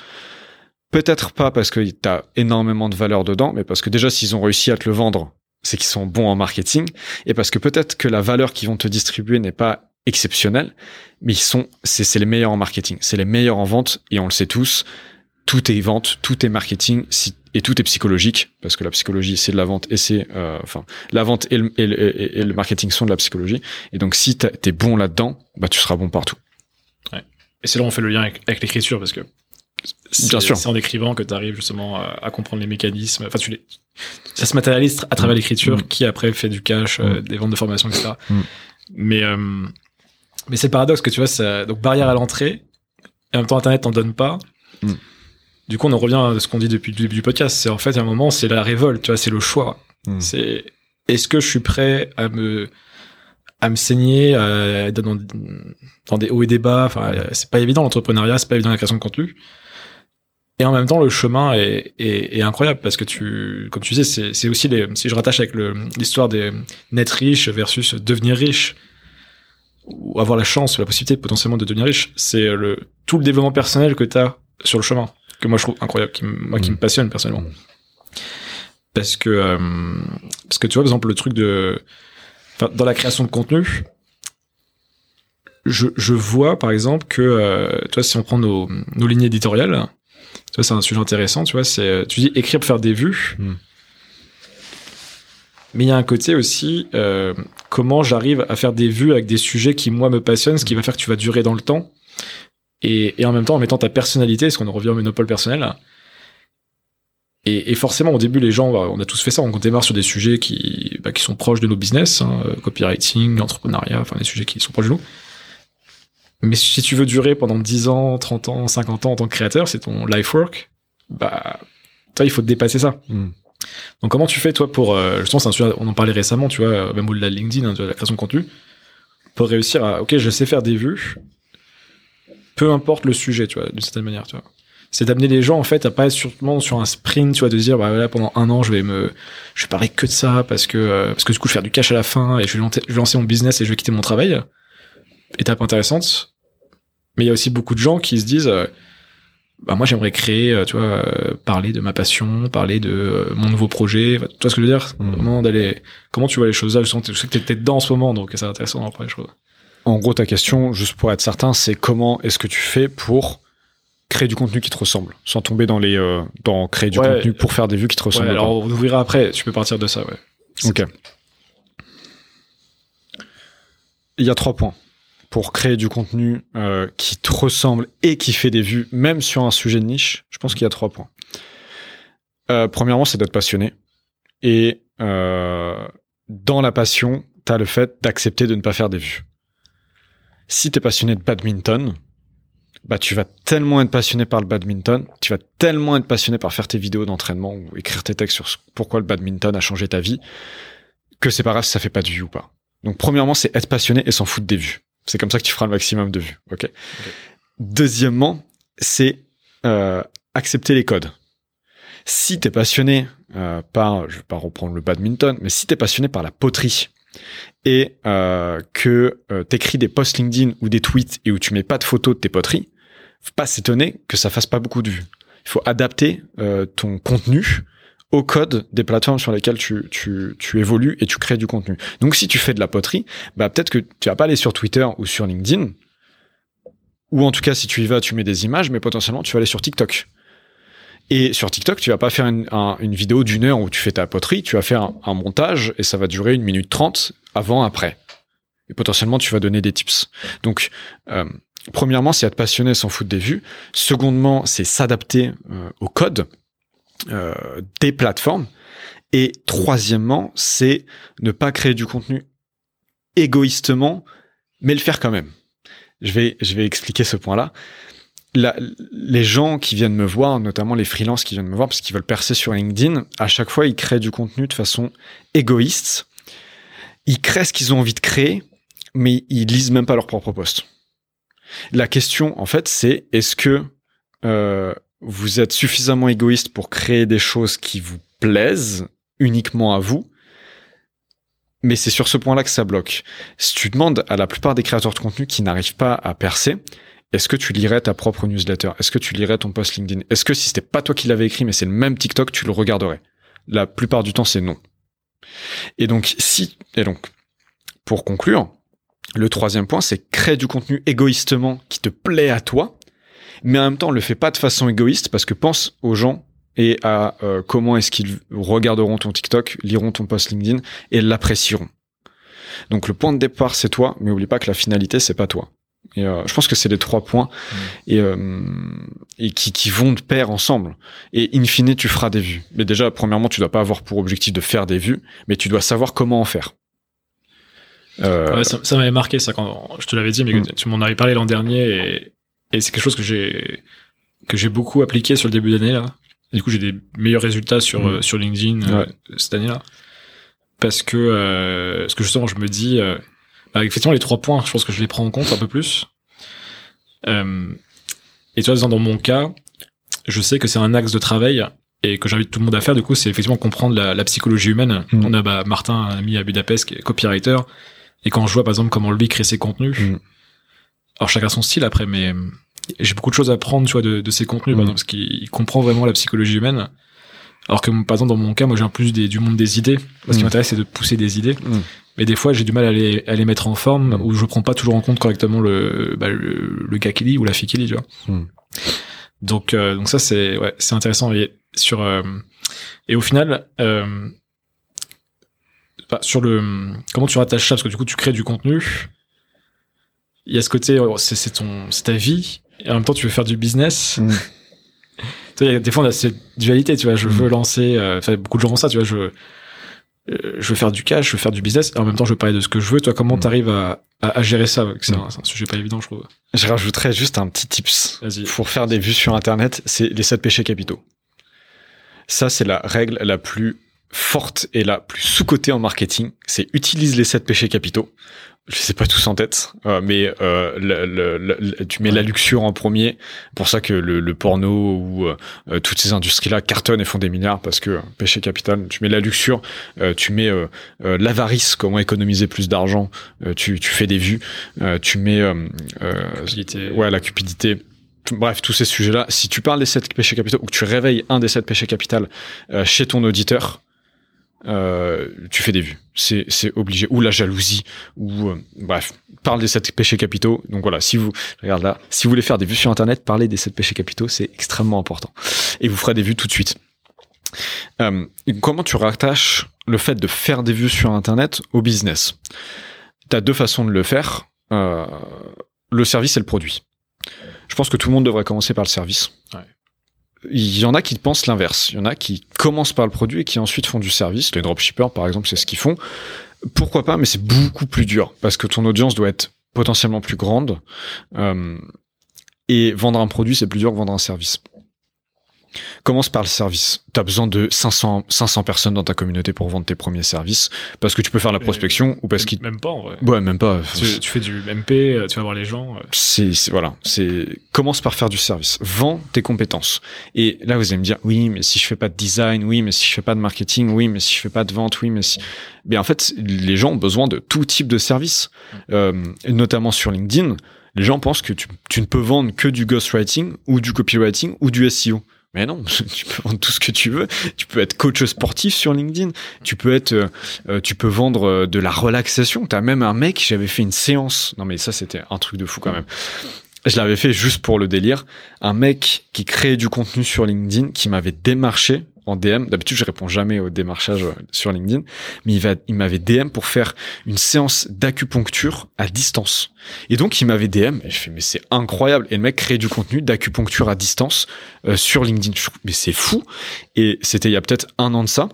Peut-être pas parce que t'as énormément de valeur dedans, mais parce que déjà, s'ils ont réussi à te le vendre, c'est qu'ils sont bons en marketing, et parce que peut-être que la valeur qu'ils vont te distribuer n'est pas exceptionnelle, mais ils sont, c'est, c'est les meilleurs en marketing, c'est les meilleurs en vente, et on le sait tous, tout est vente, tout est marketing, si, et tout est psychologique, parce que la psychologie, c'est de la vente, et c'est, euh, enfin, la vente et le, et, le, et le marketing sont de la psychologie, et donc si t'es bon là-dedans, bah tu seras bon partout. Ouais. Et c'est là où on fait le lien avec, avec l'écriture, parce que c'est, bien sûr, c'est en écrivant que tu arrives justement à, à comprendre les mécanismes. Enfin, tu les, ça se matérialise à travers mmh. l'écriture mmh. qui après fait du cash, mmh. euh, des ventes de formation, et cetera. Mmh. Mais euh, mais c'est le paradoxe que tu vois, ça, donc barrière à l'entrée et en même temps Internet t'en donne pas. Mmh. Du coup, on en revient à ce qu'on dit depuis le début du podcast. C'est en fait à un moment, c'est la révolte. Tu vois, c'est le choix. Mmh. C'est est-ce que je suis prêt à me à me saigner euh, dans, dans des hauts et des bas. Enfin, c'est pas évident l'entrepreneuriat, c'est pas évident la création de contenu. Et en même temps, le chemin est, est, est incroyable parce que tu, comme tu disais, c'est, c'est aussi les, si je rattache avec le, l'histoire des naître riche versus devenir riche ou avoir la chance ou la possibilité potentiellement de devenir riche, c'est le, tout le développement personnel que t'as sur le chemin, que moi je trouve incroyable, qui, moi qui me passionne personnellement. Parce que, euh, parce que tu vois, par exemple, le truc de, enfin, dans la création de contenu, je, je vois, par exemple, que, euh, tu vois, si on prend nos, nos lignes éditoriales, tu vois, c'est un sujet intéressant, tu vois, c'est, tu dis écrire pour faire des vues, mm. mais il y a un côté aussi, euh, comment j'arrive à faire des vues avec des sujets qui, moi, me passionnent, ce qui va faire que tu vas durer dans le temps, et, et en même temps, en mettant ta personnalité, parce qu'on en revient au monopole personnel, et, et forcément, au début, les gens, on a tous fait ça, on démarre sur des sujets qui, bah, qui sont proches de nos business, hein, copywriting, entrepreneuriat, enfin, des sujets qui sont proches de nous. Mais si tu veux durer pendant dix ans, trente ans, cinquante ans en tant que créateur, c'est ton life work, bah, toi, il faut te dépasser ça. Mm. Donc, comment tu fais, toi, pour, euh, justement, c'est un sujet, on en parlait récemment, tu vois, même au-delà de LinkedIn, hein, de la création de contenu, pour réussir à, ok, je sais faire des vues, peu importe le sujet, tu vois, d'une certaine manière, tu vois. C'est d'amener les gens, en fait, à pas être sûrement sur un sprint, tu vois, de dire, bah, voilà, pendant un an, je vais me, je vais parler que de ça parce que, euh, parce que du coup, je vais faire du cash à la fin et je vais, je vais lancer mon business et je vais quitter mon travail. Étape intéressante. Mais il y a aussi beaucoup de gens qui se disent euh, bah moi j'aimerais créer euh, tu vois euh, parler de ma passion, parler de euh, mon nouveau projet, enfin, tu vois ce que je veux dire, mmh. Comment d'aller comment tu vois les choses là, je sens que tu es dedans en ce moment donc c'est intéressant après je trouve. En gros ta question juste pour être certain, c'est comment est-ce que tu fais pour créer du contenu qui te ressemble sans tomber dans les euh, dans créer du ouais, contenu pour faire des vues qui te ressemblent. Ouais, alors on ouvrira après, tu peux partir de ça ouais. C'est OK. Ça. Il y a trois points. Pour créer du contenu euh, qui te ressemble et qui fait des vues, même sur un sujet de niche, je pense qu'il y a trois points. Euh, premièrement, c'est d'être passionné. Et euh, dans la passion, t'as le fait d'accepter de ne pas faire des vues. Si t'es passionné de badminton, bah tu vas tellement être passionné par le badminton, tu vas tellement être passionné par faire tes vidéos d'entraînement ou écrire tes textes sur pourquoi le badminton a changé ta vie, que c'est pas grave si ça fait pas de vues ou pas. Donc premièrement, c'est être passionné et s'en foutre des vues. C'est comme ça que tu feras le maximum de vues. Okay, okay. Deuxièmement, c'est euh, accepter les codes. Si t'es passionné euh, par, je vais pas reprendre le badminton, mais si t'es passionné par la poterie et euh, que euh, t'écris des posts LinkedIn ou des tweets et où tu mets pas de photos de tes poteries, faut pas s'étonner que ça fasse pas beaucoup de vues. Il faut adapter euh, ton contenu au code des plateformes sur lesquelles tu, tu, tu évolues et tu crées du contenu. Donc, si tu fais de la poterie, bah, peut-être que tu vas pas aller sur Twitter ou sur LinkedIn. Ou en tout cas, si tu y vas, tu mets des images, mais potentiellement, tu vas aller sur TikTok. Et sur TikTok, tu vas pas faire une, un, une vidéo d'une heure où tu fais ta poterie, tu vas faire un, un montage et ça va durer une minute trente avant, après. Et potentiellement, tu vas donner des tips. Donc, euh, premièrement, c'est être passionné sans foutre des vues. Secondement, c'est s'adapter euh, au code. Euh, des plateformes. Et troisièmement, c'est ne pas créer du contenu égoïstement, mais le faire quand même. Je vais, je vais expliquer ce point-là. La, les gens qui viennent me voir, notamment les freelances qui viennent me voir parce qu'ils veulent percer sur LinkedIn, à chaque fois, ils créent du contenu de façon égoïste. Ils créent ce qu'ils ont envie de créer, mais ils lisent même pas leur propre post. La question, en fait, c'est est-ce que... Euh, vous êtes suffisamment égoïste pour créer des choses qui vous plaisent uniquement à vous, mais c'est sur ce point-là que ça bloque. Si tu demandes à la plupart des créateurs de contenu qui n'arrivent pas à percer, est-ce que tu lirais ta propre newsletter? Est-ce que tu lirais ton post LinkedIn? Est-ce que si c'était pas toi qui l'avais écrit, mais c'est le même TikTok, tu le regarderais? La plupart du temps, c'est non. Et donc, si, et donc, pour conclure, le troisième point, c'est créer du contenu égoïstement qui te plaît à toi, mais en même temps, le fais pas de façon égoïste, parce que pense aux gens et à euh, comment est-ce qu'ils regarderont ton TikTok, liront ton post LinkedIn et l'apprécieront. Donc le point de départ, c'est toi, mais oublie pas que la finalité, c'est pas toi. Et euh, je pense que c'est les trois points mmh. et, euh, et qui, qui vont de pair ensemble. Et in fine, tu feras des vues. Mais déjà, premièrement, tu dois pas avoir pour objectif de faire des vues, mais tu dois savoir comment en faire. Euh... Ouais, ça, ça m'avait marqué, ça, quand je te l'avais dit, mais mmh. tu m'en avais parlé l'an dernier, et, et c'est quelque chose que j'ai, que j'ai beaucoup appliqué sur le début d'année, là. Et du coup, j'ai des meilleurs résultats sur, mmh. euh, sur LinkedIn ouais. euh, cette année-là. Parce que, euh, parce que justement, je me dis, euh, bah, effectivement, les trois points, je pense que je les prends en compte un peu plus. Euh, et toi, dans mon cas, je sais que c'est un axe de travail et que j'invite tout le monde à faire. Du coup, c'est effectivement comprendre la, la psychologie humaine. Mmh. On a bah, Martin, un ami à Budapest, qui est copywriter. Et quand je vois, par exemple, comment lui crée ses contenus, mmh. alors chacun son style après, mais j'ai beaucoup de choses à prendre, tu vois, de, de ses contenus, mmh. par exemple, parce qu'il comprend vraiment la psychologie humaine. Alors que, par exemple, dans mon cas, moi, j'ai un plus des, du monde des idées. Ce qui mmh. m'intéresse, c'est de pousser des idées. Mmh. Mais des fois, j'ai du mal à les, à les mettre en forme, mmh. où je prends pas toujours en compte correctement le, bah, le, le gars qui lit ou la fille qui lit, tu vois. Mmh. Donc, euh, donc ça, c'est, ouais, c'est intéressant. Et sur, euh, et au final, euh, bah, sur le, comment tu rattaches ça? Parce que du coup, tu crées du contenu. Il y a ce côté, c'est, c'est ton, c'est ta vie. Et en même temps, tu veux faire du business. Mmh. Des fois, on a cette dualité, tu vois. Je veux lancer, enfin, euh, beaucoup de gens ont ça, tu vois. Je, euh, je veux faire du cash, je veux faire du business, et en même temps, je veux parler de ce que je veux. Toi, comment t'arrives à, à, à gérer ça? C'est un, c'est un sujet pas évident, je trouve. Je rajouterais juste un petit tips. Vas-y. Pour faire des vues sur Internet, c'est les sept péchés capitaux. Ça, c'est la règle la plus forte et la plus sous-cotée en marketing. C'est utilise les sept péchés capitaux. Je sais pas tous en tête, euh, mais euh, le, le, le, tu mets ouais. la luxure en premier. Pour ça que le, le porno ou euh, toutes ces industries-là cartonnent et font des milliards, parce que euh, péché capital. Tu mets la luxure, euh, tu mets euh, euh, l'avarice, comment économiser plus d'argent. Euh, tu, tu fais des vues, euh, tu mets euh, euh, la cupidité. Ouais, la cupidité. Bref, tous ces sujets-là. Si tu parles des sept péchés capitaux ou que tu réveilles un des sept péchés capitaux euh, chez ton auditeur. Euh, tu fais des vues, c'est c'est obligé. Ou la jalousie, ou euh, bref, parle des sept péchés capitaux. Donc voilà, si vous regarde là, si vous voulez faire des vues sur Internet, parlez des sept péchés capitaux, c'est extrêmement important. Et vous ferez des vues tout de suite. Euh, comment tu rattaches le fait de faire des vues sur Internet au business? T'as deux façons de le faire, euh, le service et le produit. Je pense que tout le monde devrait commencer par le service. Ouais. Il y en a qui pensent l'inverse. Il y en a qui commencent par le produit et qui ensuite font du service. Les dropshippers, par exemple, c'est ce qu'ils font. Pourquoi pas, mais c'est beaucoup plus dur parce que ton audience doit être potentiellement plus grande. Euh, et vendre un produit, c'est plus dur que vendre un service. Commence par le service. T'as besoin de cinq cents personnes dans ta communauté pour vendre tes premiers services parce que tu peux faire la prospection euh, ou parce qu'ils... Même pas, en vrai. Ouais, même pas. Tu, tu fais du M P, tu vas voir les gens. C'est, c'est, voilà. C'est, commence par faire du service. Vends tes compétences. Et là, vous allez me dire, oui, mais si je fais pas de design, oui, mais si je fais pas de marketing, oui, mais si je fais pas de vente, oui, mais si... Mais en fait, les gens ont besoin de tout type de service. Euh, notamment sur LinkedIn, les gens pensent que tu, tu ne peux vendre que du ghostwriting ou du copywriting ou du S E O. Mais non, tu peux vendre tout ce que tu veux. Tu peux être coach sportif sur LinkedIn. Tu peux être, euh, tu peux vendre de la relaxation. T'as même un mec, j'avais fait une séance. Non mais ça, c'était un truc de fou quand même. Je l'avais fait juste pour le délire. Un mec qui créait du contenu sur LinkedIn, qui m'avait démarché en D M. D'habitude, je réponds jamais au démarchage sur LinkedIn. Mais il, va, il m'avait D M pour faire une séance d'acupuncture à distance. Et donc, il m'avait D M. Et je fais, mais c'est incroyable. Et le mec crée du contenu d'acupuncture à distance euh, sur LinkedIn. Je, mais c'est fou. Et c'était il y a peut-être un an de ça.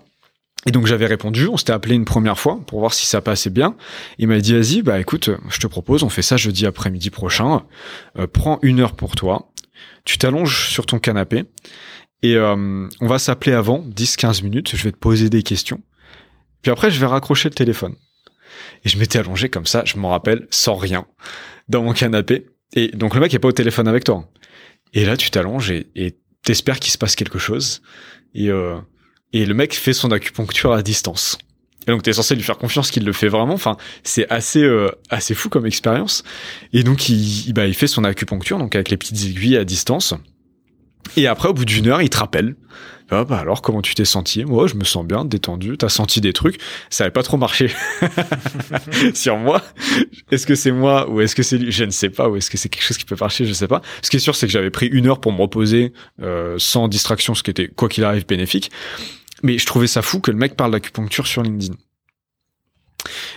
Et donc, j'avais répondu. On s'était appelé une première fois pour voir si ça passait bien. Il m'a dit, vas-y, bah écoute, je te propose, on fait ça jeudi après-midi prochain. Euh, prends une heure pour toi. Tu t'allonges sur ton canapé. Et euh, on va s'appeler avant, dix quinze minutes, je vais te poser des questions. Puis après, je vais raccrocher le téléphone. Et je m'étais allongé comme ça, je m'en rappelle, sans rien, dans mon canapé. Et donc le mec est pas au téléphone avec toi. Et là, tu t'allonges et, et t'espères qu'il se passe quelque chose. Et, euh, et le mec fait son acupuncture à distance. Et donc t'es censé lui faire confiance qu'il le fait vraiment. Enfin, c'est assez euh, assez fou comme expérience. Et donc il, bah, il fait son acupuncture, donc avec les petites aiguilles à distance. Et après, au bout d'une heure, il te rappelle. Ah bah alors, comment tu t'es senti? Moi, oh, je me sens bien, détendu, t'as senti des trucs. Ça n'avait pas trop marché sur moi. Est-ce que c'est moi ou est-ce que c'est lui? Je ne sais pas. Ou est-ce que c'est quelque chose qui peut marcher? Je ne sais pas. Ce qui est sûr, c'est que j'avais pris une heure pour me reposer euh, sans distraction, ce qui était, quoi qu'il arrive, bénéfique. Mais je trouvais ça fou que le mec parle d'acupuncture sur LinkedIn.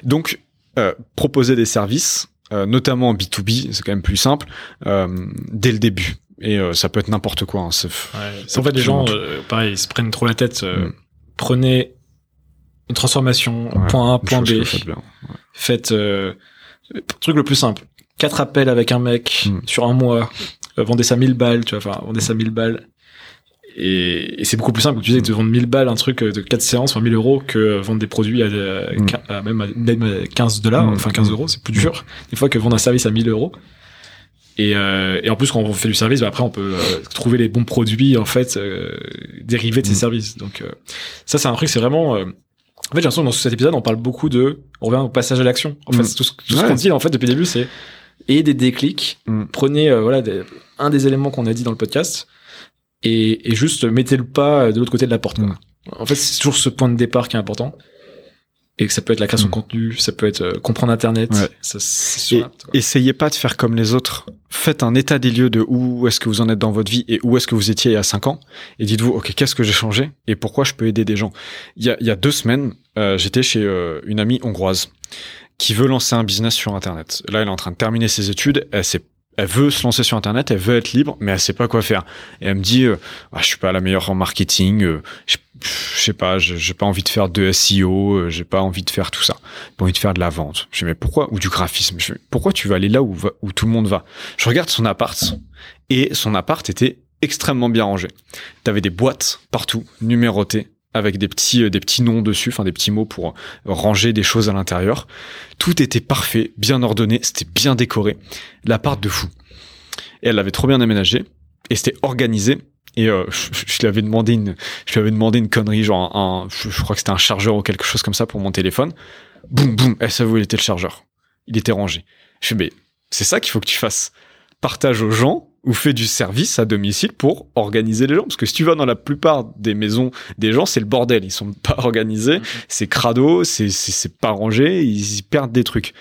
Donc, euh, proposer des services, euh, notamment en B deux B, c'est quand même plus simple, euh, dès le début. Et euh, ça peut être n'importe quoi. Hein. C'est, ouais, c'est en fait, les gens, euh, pareil, ils se prennent trop la tête. Euh, mm. Prenez une transformation, ouais, point A, point B. Faites, bien, ouais. faites euh, le truc le plus simple. Quatre appels avec un mec mm. sur un mois. Euh, vendez ça mille balles, tu vois. Enfin, vendez ça mille balles. Et, et c'est beaucoup plus simple que tu disais de vendre mille balles un truc de quatre séances, enfin mille euros, que vendre des produits à, à, à même, à, même à quinze dollars, mmh. enfin quinze euros, c'est plus dur des fois que vendre un service à mille euros. Et, euh, et en plus, quand on fait du service, bah après on peut euh, trouver les bons produits en fait euh, dérivés de ces mmh. services. Donc euh, ça, c'est un truc, c'est vraiment. Euh, en fait, j'ai l'impression que dans cet épisode, on parle beaucoup de. On revient au passage à l'action. En mmh. fait, c'est tout ce, tout ouais. ce qu'on dit en fait depuis le début, c'est ayez des déclics. Mmh. Prenez euh, voilà des, un des éléments qu'on a dit dans le podcast. Et, et juste mettez le pas de l'autre côté de la porte. Mmh. En fait, c'est toujours ce point de départ qui est important. Et que ça peut être la création mmh. de contenu, ça peut être euh, comprendre Internet. Ouais. Ça, c'est sûr, et, là, essayez pas de faire comme les autres. Faites un état des lieux de où est-ce que vous en êtes dans votre vie et où est-ce que vous étiez il y a cinq ans. Et dites-vous, OK, qu'est-ce que j'ai changé et pourquoi je peux aider des gens. Il y a, il y a deux semaines, euh, j'étais chez euh, une amie hongroise qui veut lancer un business sur Internet. Là, elle est en train de terminer ses études. Elle s'est Elle veut se lancer sur Internet, elle veut être libre, mais elle sait pas quoi faire. Et elle me dit, euh, ah, je suis pas la meilleure en marketing, euh, je, je sais pas, je, j'ai pas envie de faire de S E O, euh, j'ai pas envie de faire tout ça. J'ai pas envie de faire de la vente. Je dis, mais pourquoi? Ou du graphisme. Je dis, pourquoi tu vas aller là où, va, où tout le monde va? Je regarde son appart, et son appart était extrêmement bien rangé. T'avais des boîtes partout, numérotées, avec des petits, euh, des petits noms dessus, enfin des petits mots pour ranger des choses à l'intérieur. Tout était parfait, bien ordonné, c'était bien décoré. L'appart de fou. Et elle l'avait trop bien aménagé, et c'était organisé. Et euh, je, je, je lui avais demandé une, je lui avais demandé une connerie, genre un, un je, je crois que c'était un chargeur ou quelque chose comme ça pour mon téléphone. Boum, boum, elle savait où était le chargeur. Il était rangé. Je fais, mais c'est ça qu'il faut que tu fasses. Partage aux gens ou fais du service à domicile pour organiser les gens. Parce que si tu vas dans la plupart des maisons des gens, c'est le bordel. Ils sont pas organisés, mmh. c'est crado, c'est, c'est, c'est pas rangé, ils y perdent des trucs.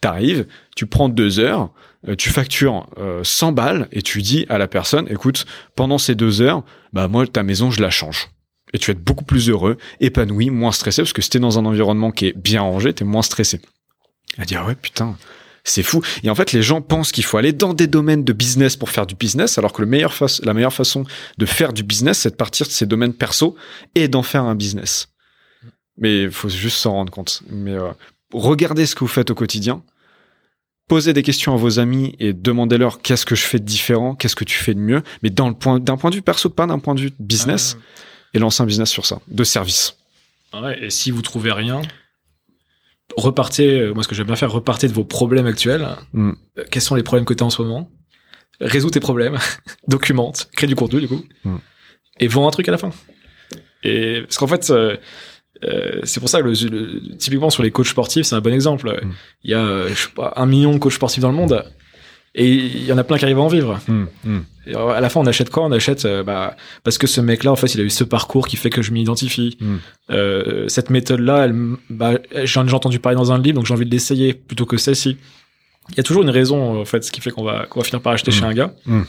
T'arrives, tu prends deux heures, tu factures euh, cent balles et tu dis à la personne, écoute, pendant ces deux heures, bah moi, ta maison, je la change. Et tu vas être beaucoup plus heureux, épanoui, moins stressé, parce que si t'es dans un environnement qui est bien rangé, t'es moins stressé. Elle dit, ah ouais, putain... C'est fou. Et en fait, les gens pensent qu'il faut aller dans des domaines de business pour faire du business, alors que le meilleur fa- la meilleure façon de faire du business, c'est de partir de ces domaines perso et d'en faire un business. Mais il faut juste s'en rendre compte. Mais euh, regardez ce que vous faites au quotidien. Posez des questions à vos amis et demandez-leur qu'est-ce que je fais de différent, qu'est-ce que tu fais de mieux, mais dans le point, d'un point de vue perso, pas d'un point de vue business. Euh... Et lancez un business sur ça, de service. Ouais, et si vous trouvez rien... Repartez, moi ce que j'aime bien faire, repartez de vos problèmes actuels. Mm. Quels sont les problèmes que tu as en ce moment? Résous tes problèmes, documente, crée du contenu du coup, mm. et vends un truc à la fin. Et parce qu'en fait, euh, euh, c'est pour ça que le, le, typiquement sur les coachs sportifs, c'est un bon exemple. Mm. Il y a euh, je sais pas, un million de coachs sportifs dans le monde et il y en a plein qui arrivent à en vivre. Mm. Mm. Et à la fin, on achète quoi? On achète euh, bah, parce que ce mec-là, en fait, il a eu ce parcours qui fait que je m'identifie. Mm. Euh, cette méthode-là, elle, bah, j'en ai entendu parler dans un livre, donc j'ai envie de l'essayer plutôt que celle-ci. Il y a toujours une raison, en fait, ce qui fait qu'on va, qu'on va finir par acheter mm. chez un gars. Mm.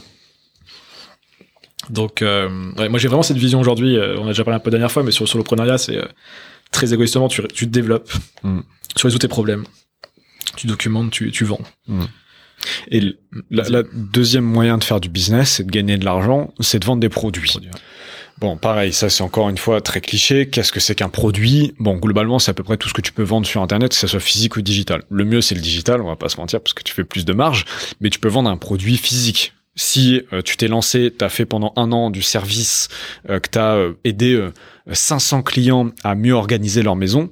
Donc, euh, ouais, moi, j'ai vraiment cette vision aujourd'hui. Euh, on a déjà parlé un peu la dernière fois, mais sur, sur le prenariat, c'est euh, très égoïstement, tu, tu te développes, mm. tu résous tes problèmes, tu documentes, tu, tu vends. Mm. Et le deuxième moyen de faire du business, c'est de gagner de l'argent, c'est de vendre des produits. Produit, ouais. Bon, pareil, ça c'est encore une fois très cliché. Qu'est-ce que c'est qu'un produit? Bon, globalement, c'est à peu près tout ce que tu peux vendre sur Internet, que ça soit physique ou digital. Le mieux, c'est le digital, on va pas se mentir, parce que tu fais plus de marge, mais tu peux vendre un produit physique. Si euh, tu t'es lancé, t'as fait pendant un an du service, euh, que t'as euh, aidé euh, cinq cents clients à mieux organiser leur maison,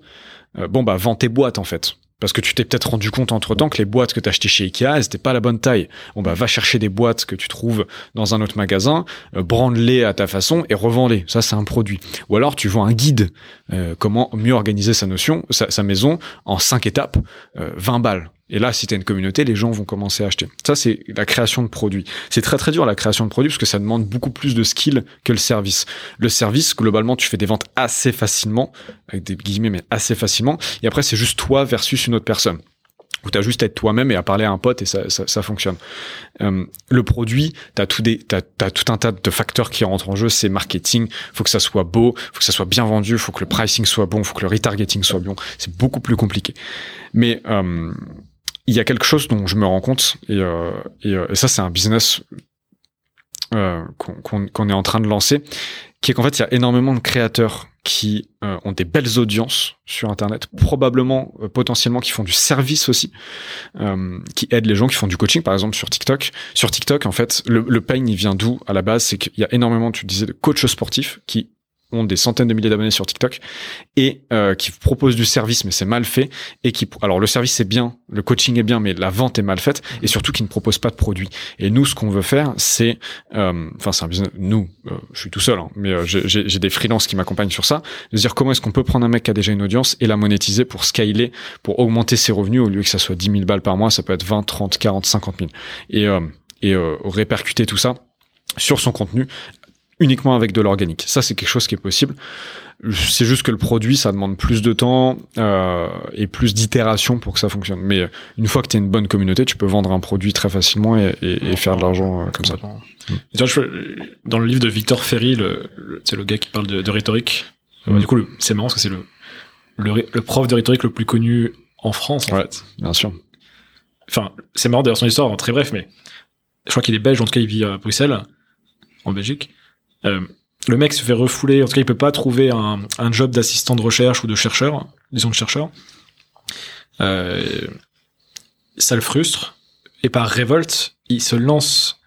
euh, bon, bah, vends tes boîtes, en fait. Parce que tu t'es peut-être rendu compte entre-temps que les boîtes que t'achetais chez Ikea, elles étaient pas la bonne taille. Bon bah va chercher des boîtes que tu trouves dans un autre magasin, euh, brande-les à ta façon et revends-les. Ça c'est un produit. Ou alors tu vends un guide, euh, comment mieux organiser sa notion, sa, sa maison en cinq étapes, euh, vingt balles. Et là, si tu as une communauté, les gens vont commencer à acheter. Ça, c'est la création de produits. C'est très, très dur, la création de produits, parce que ça demande beaucoup plus de skills que le service. Le service, globalement, tu fais des ventes assez facilement, avec des guillemets, mais assez facilement. Et après, c'est juste toi versus une autre personne. Où tu as juste à être toi-même et à parler à un pote et ça, ça, ça fonctionne. Euh, le produit, tu as tout, tout un tas de facteurs qui rentrent en jeu. C'est marketing, faut que ça soit beau, faut que ça soit bien vendu, faut que le pricing soit bon, faut que le retargeting soit bon. C'est beaucoup plus compliqué. Mais... Euh, il y a quelque chose dont je me rends compte, et, euh, et, euh, et ça, c'est un business euh, qu'on, qu'on, qu'on est en train de lancer, qui est qu'en fait, il y a énormément de créateurs qui euh, ont des belles audiences sur Internet, probablement, euh, potentiellement, qui font du service aussi, euh, qui aident les gens, qui font du coaching, par exemple, sur TikTok. Sur TikTok, en fait, le, le pain, il vient d'où à la base? C'est qu'il y a énormément, tu disais, de coachs sportifs qui ont des centaines de milliers d'abonnés sur TikTok et euh, qui proposent du service, mais c'est mal fait. Et qui, alors le service c'est bien, le coaching est bien, mais la vente est mal faite et surtout qui ne proposent pas de produits. Et nous, ce qu'on veut faire, c'est, enfin euh, c'est un business. Nous, euh, je suis tout seul, hein, mais euh, j'ai, j'ai des freelances qui m'accompagnent sur ça. De dire comment est-ce qu'on peut prendre un mec qui a déjà une audience et la monétiser pour scaler, pour augmenter ses revenus au lieu que ça soit dix mille balles par mois, ça peut être vingt, trente, quarante, cinquante mille et euh, et euh, répercuter tout ça sur son contenu. Uniquement avec de l'organique. Ça, c'est quelque chose qui est possible. C'est juste que le produit, ça demande plus de temps euh, et plus d'itération pour que ça fonctionne. Mais une fois que tu as une bonne communauté, tu peux vendre un produit très facilement et, et, et faire de l'argent euh, comme ça. Mmh. Et toi, je, dans le livre de Victor Ferry, le, le, c'est le gars qui parle de, de rhétorique. Mmh. Du coup, le, c'est marrant parce que c'est le, le, le prof de rhétorique le plus connu en France. En ouais, fait. Bien sûr. Enfin, c'est marrant d'ailleurs son histoire, en très bref, mais je crois qu'il est belge, en tout cas, il vit à Bruxelles, en Belgique. Euh, le mec se fait refouler, en tout cas il peut pas trouver un, un job d'assistant de recherche ou de chercheur, disons de chercheur. Euh, ça le frustre et par révolte il se lance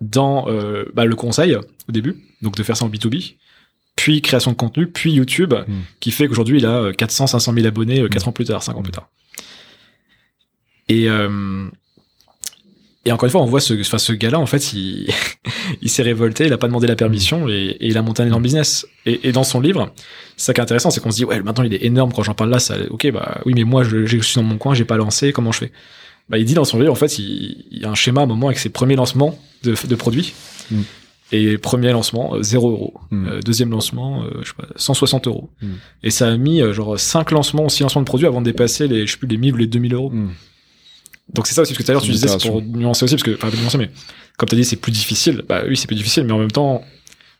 dans euh, bah, le conseil au début, donc de faire ça en B deux B, puis création de contenu, puis YouTube, mmh. qui fait qu'aujourd'hui il a quatre cents à cinq cent mille abonnés mmh. quatre ans plus tard, cinq ans plus tard. Et euh, Et encore une fois, on voit ce, enfin, ce gars-là, en fait, il, il s'est révolté, il a pas demandé la permission et, et il a monté un énorme business. Et, et dans son livre, c'est ça qui est intéressant, c'est qu'on se dit, ouais, maintenant il est énorme, quand j'en parle là, ça, ok, bah, oui, mais moi, je, je suis dans mon coin, j'ai pas lancé, comment je fais? Bah, il dit dans son livre, en fait, il, il y a un schéma à un moment avec ses premiers lancements de, de produits. Mm. Et premier lancement, zéro euro. Mm. Euh, deuxième lancement, euh, je sais pas, cent soixante euros. Mm. Et ça a mis, euh, genre, cinq lancements ou six lancements de produits avant de dépasser les, je sais plus, les mille ou les deux mille euros. Mm. Donc c'est ça aussi, parce que tout à l'heure tu disais, c'est pour nuancer aussi, parce que, enfin, pas nuancer, mais comme t'as dit, c'est plus difficile. Bah oui, c'est plus difficile, mais en même temps,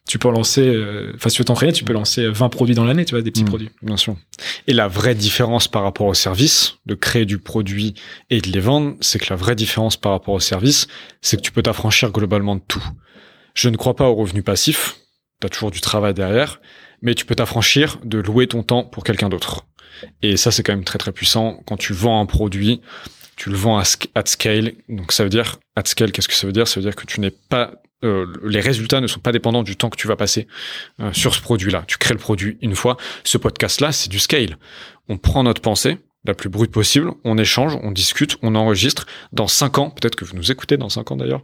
tu peux en lancer, enfin, euh, si tu veux t'entraîner, tu peux lancer vingt produits dans l'année, tu vois, des petits mmh, produits. Bien sûr. Et la vraie différence par rapport au service, de créer du produit et de les vendre, c'est que la vraie différence par rapport au service, c'est que tu peux t'affranchir globalement de tout. Je ne crois pas au revenu passif, t'as toujours du travail derrière, mais tu peux t'affranchir de louer ton temps pour quelqu'un d'autre. Et ça, c'est quand même très très puissant quand tu vends un produit. Tu le vends à at scale, donc ça veut dire at scale. Qu'est-ce que ça veut dire? Ça veut dire que tu n'es pas, euh, les résultats ne sont pas dépendants du temps que tu vas passer euh, sur ce produit-là. Tu crées le produit une fois. Ce podcast-là, c'est du scale. On prend notre pensée la plus brute possible, on échange, on discute, on enregistre. Dans cinq ans, peut-être que vous nous écoutez dans cinq ans d'ailleurs.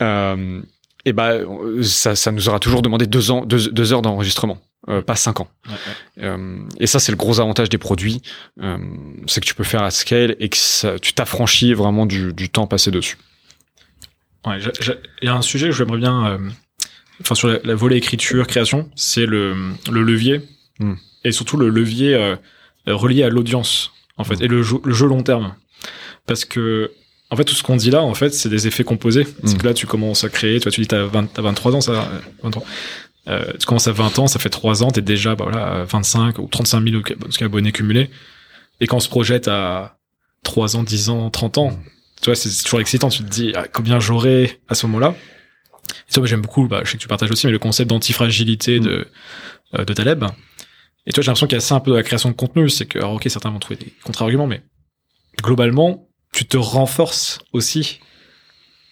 Euh, et ben, bah, ça, ça nous aura toujours demandé deux ans, deux, deux heures d'enregistrement. Euh, pas cinq ans. Ouais, ouais. Euh, et ça, c'est le gros avantage des produits. Euh, c'est que tu peux faire à scale et que ça, tu t'affranchis vraiment du, du temps passé dessus. Ouais, j'ai, j'ai, il y a un sujet que j'aimerais bien... Euh, enfin, sur la, la volet écriture, création, c'est le, le levier. Mm. Et surtout le levier euh, relié à l'audience, en fait. Mm. Et le jeu, le jeu long terme. Parce que, en fait, tout ce qu'on dit là, en fait, c'est des effets composés. Mm. C'est que là, tu commences à créer. Tu vois, tu dis, t'as, vingt, t'as vingt-trois ans, ça... Euh, vingt-trois. Euh, tu commences à vingt ans, ça fait trois ans, t'es déjà, bah voilà, vingt-cinq ou trente-cinq mille abonnés cumulés. Et quand on se projette à trois ans, dix ans, trente ans, tu vois, c'est toujours excitant. Tu te dis, ah, combien j'aurai à ce moment-là? Et toi, bah, j'aime beaucoup, bah, je sais que tu partages aussi, mais le concept d'antifragilité de, euh, de Taleb. Et toi, j'ai l'impression qu'il y a ça un peu dans la création de contenu. C'est que, alors, ok, certains vont trouver des contre-arguments, mais globalement, tu te renforces aussi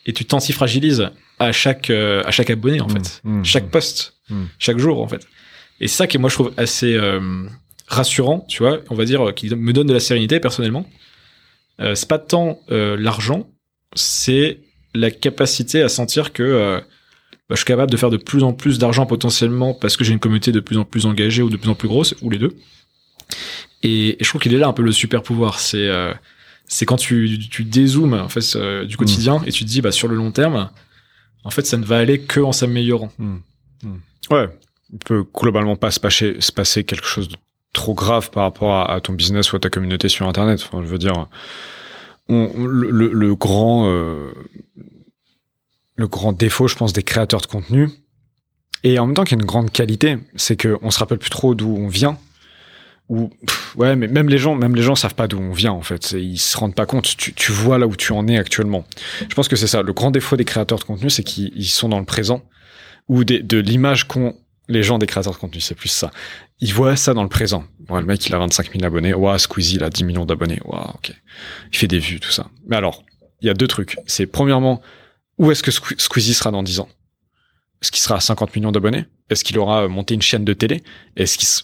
et tu t'antifragilises à chaque, euh, à chaque abonné, en mmh, fait. Mmh, chaque post. Mmh. Chaque jour, en fait. Et c'est ça qui, moi, je trouve assez euh, rassurant, tu vois, on va dire, qui me donne de la sérénité, personnellement. Euh, c'est pas tant euh, l'argent, c'est la capacité à sentir que euh, bah, je suis capable de faire de plus en plus d'argent potentiellement parce que j'ai une communauté de plus en plus engagée ou de plus en plus grosse, ou les deux. Et, et je trouve qu'il est là un peu le super pouvoir. C'est, euh, c'est quand tu, tu dézoomes en fait, euh, du quotidien mmh. et tu te dis bah, sur le long terme, en fait, ça ne va aller qu'en s'améliorant. Mmh. Mmh. Ouais, il peut globalement pas se passer, se passer quelque chose de trop grave par rapport à, à ton business ou à ta communauté sur Internet. Enfin, je veux dire, on, on, le, le, grand, euh, le grand défaut, je pense, des créateurs de contenu, et en même temps qu'il y a une grande qualité, c'est qu'on se rappelle plus trop d'où on vient. Ou ouais, mais même les gens, même les gens savent pas d'où on vient en fait. C'est, ils se rendent pas compte. Tu, tu vois là où tu en es actuellement. Je pense que c'est ça. Le grand défaut des créateurs de contenu, c'est qu'ils ils sont dans le présent ou des, de l'image qu'ont les gens des créateurs de contenu. C'est plus ça. Ils voient ça dans le présent. Ouais, le mec, il a vingt-cinq mille abonnés. Ouah, Squeezie, il a dix millions d'abonnés. Ouah, ok. Il fait des vues, tout ça. Mais alors, il y a deux trucs. C'est premièrement, où est-ce que Squeezie sera dans dix ans? Est-ce qu'il sera à cinquante millions d'abonnés? Est-ce qu'il aura monté une chaîne de télé? Est-ce qu'il se...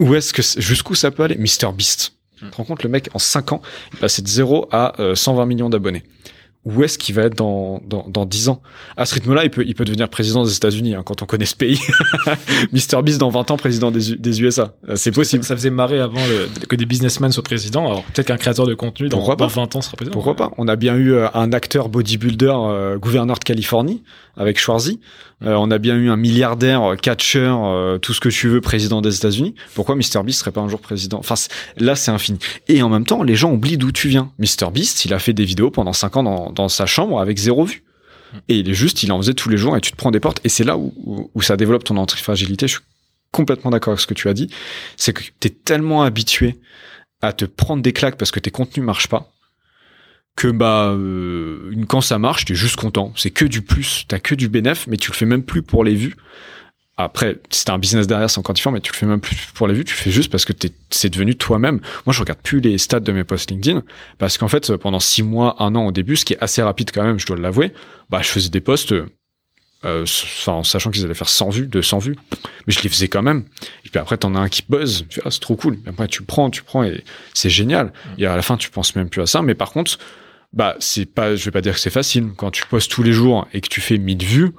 Où est-ce que, jusqu'où ça peut aller? MrBeast. Tu te rends compte, le mec, en cinq ans, il est passé de zéro à euh, cent vingt millions d'abonnés. Où est-ce qu'il va être dans, dans, dans dix ans? À ce rythme-là, il peut, il peut devenir président des États-Unis, hein, quand on connaît ce pays. MrBeast, dans vingt ans, président des, des U S A. C'est possible. Ça faisait marrer avant le, que des businessmen soient présidents. Alors, peut-être qu'un créateur de contenu, dans, dans vingt ans, sera président. Pourquoi pas? On a bien eu euh, un acteur bodybuilder, euh, gouverneur de Californie, avec Schwarzy. Euh, on a bien eu un milliardaire, catcheur, euh, tout ce que tu veux, président des États-Unis. Pourquoi MrBeast serait pas un jour président? Enfin, c'est, là, c'est infini. Et en même temps, les gens oublient d'où tu viens. MrBeast, il a fait des vidéos pendant cinq ans dans, dans sa chambre avec zéro vue. Et il est juste, il en faisait tous les jours et tu te prends des portes. Et c'est là où, où, où ça développe ton antifragilité. Je suis complètement d'accord avec ce que tu as dit. C'est que t'es tellement habitué à te prendre des claques parce que tes contenus marchent pas. Que bah euh, quand ça marche, t'es juste content. C'est que du plus, t'as que du bénéf, mais tu le fais même plus pour les vues. Après, si t'as un business derrière, c'est encore différent, mais tu le fais même plus pour les vues, tu le fais juste parce que t'es, c'est devenu toi-même. Moi, je regarde plus les stats de mes posts LinkedIn, parce qu'en fait, pendant six mois, un an au début, ce qui est assez rapide quand même, je dois l'avouer, bah je faisais des posts euh, en sachant qu'ils allaient faire cent vues, deux cents vues, mais je les faisais quand même. Et puis après, t'en as un qui buzz, tu vois, c'est trop cool. Et après, tu prends, tu prends, et c'est génial. Et à la fin, tu penses même plus à ça, mais par contre, bah, c'est pas, je vais pas dire que c'est facile. Quand tu postes tous les jours et que tu fais mille vues,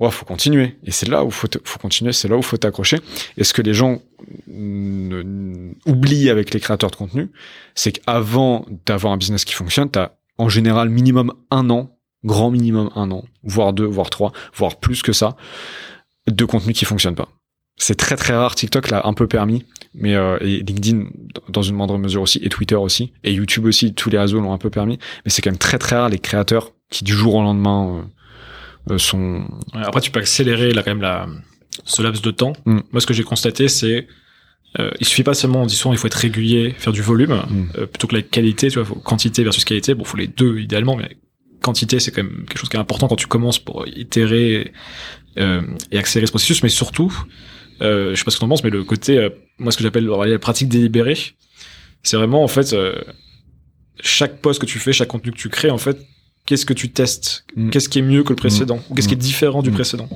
ouais, faut continuer. Et c'est là où faut, faut continuer, c'est là où faut t'accrocher. Et ce que les gens n- n- oublient avec les créateurs de contenu, c'est qu'avant d'avoir un business qui fonctionne, t'as en général minimum un an, grand minimum un an, voire deux, voire trois, voire plus que ça, de contenu qui fonctionne pas. C'est très très rare. TikTok l'a un peu permis, mais euh, et LinkedIn dans une moindre mesure aussi, et Twitter aussi, et YouTube aussi, tous les réseaux l'ont un peu permis, mais c'est quand même très très rare les créateurs qui du jour au lendemain euh, euh, sont... Après tu peux accélérer là, quand même la, ce laps de temps. Mm. Moi ce que j'ai constaté c'est euh, il suffit pas seulement en disant il faut être régulier, faire du volume, mm. euh, plutôt que la qualité, tu vois, quantité versus qualité, bon faut les deux idéalement, mais quantité c'est quand même quelque chose qui est important quand tu commences pour itérer euh, et accélérer ce processus, mais surtout... Euh, je sais pas ce que t'en penses, mais le côté, euh, moi, ce que j'appelle la pratique délibérée, c'est vraiment, en fait, euh, chaque post que tu fais, chaque contenu que tu crées, en fait, qu'est-ce que tu testes? Mm. Qu'est-ce qui est mieux que le précédent? Mm. Ou qu'est-ce qui est différent du mm. précédent?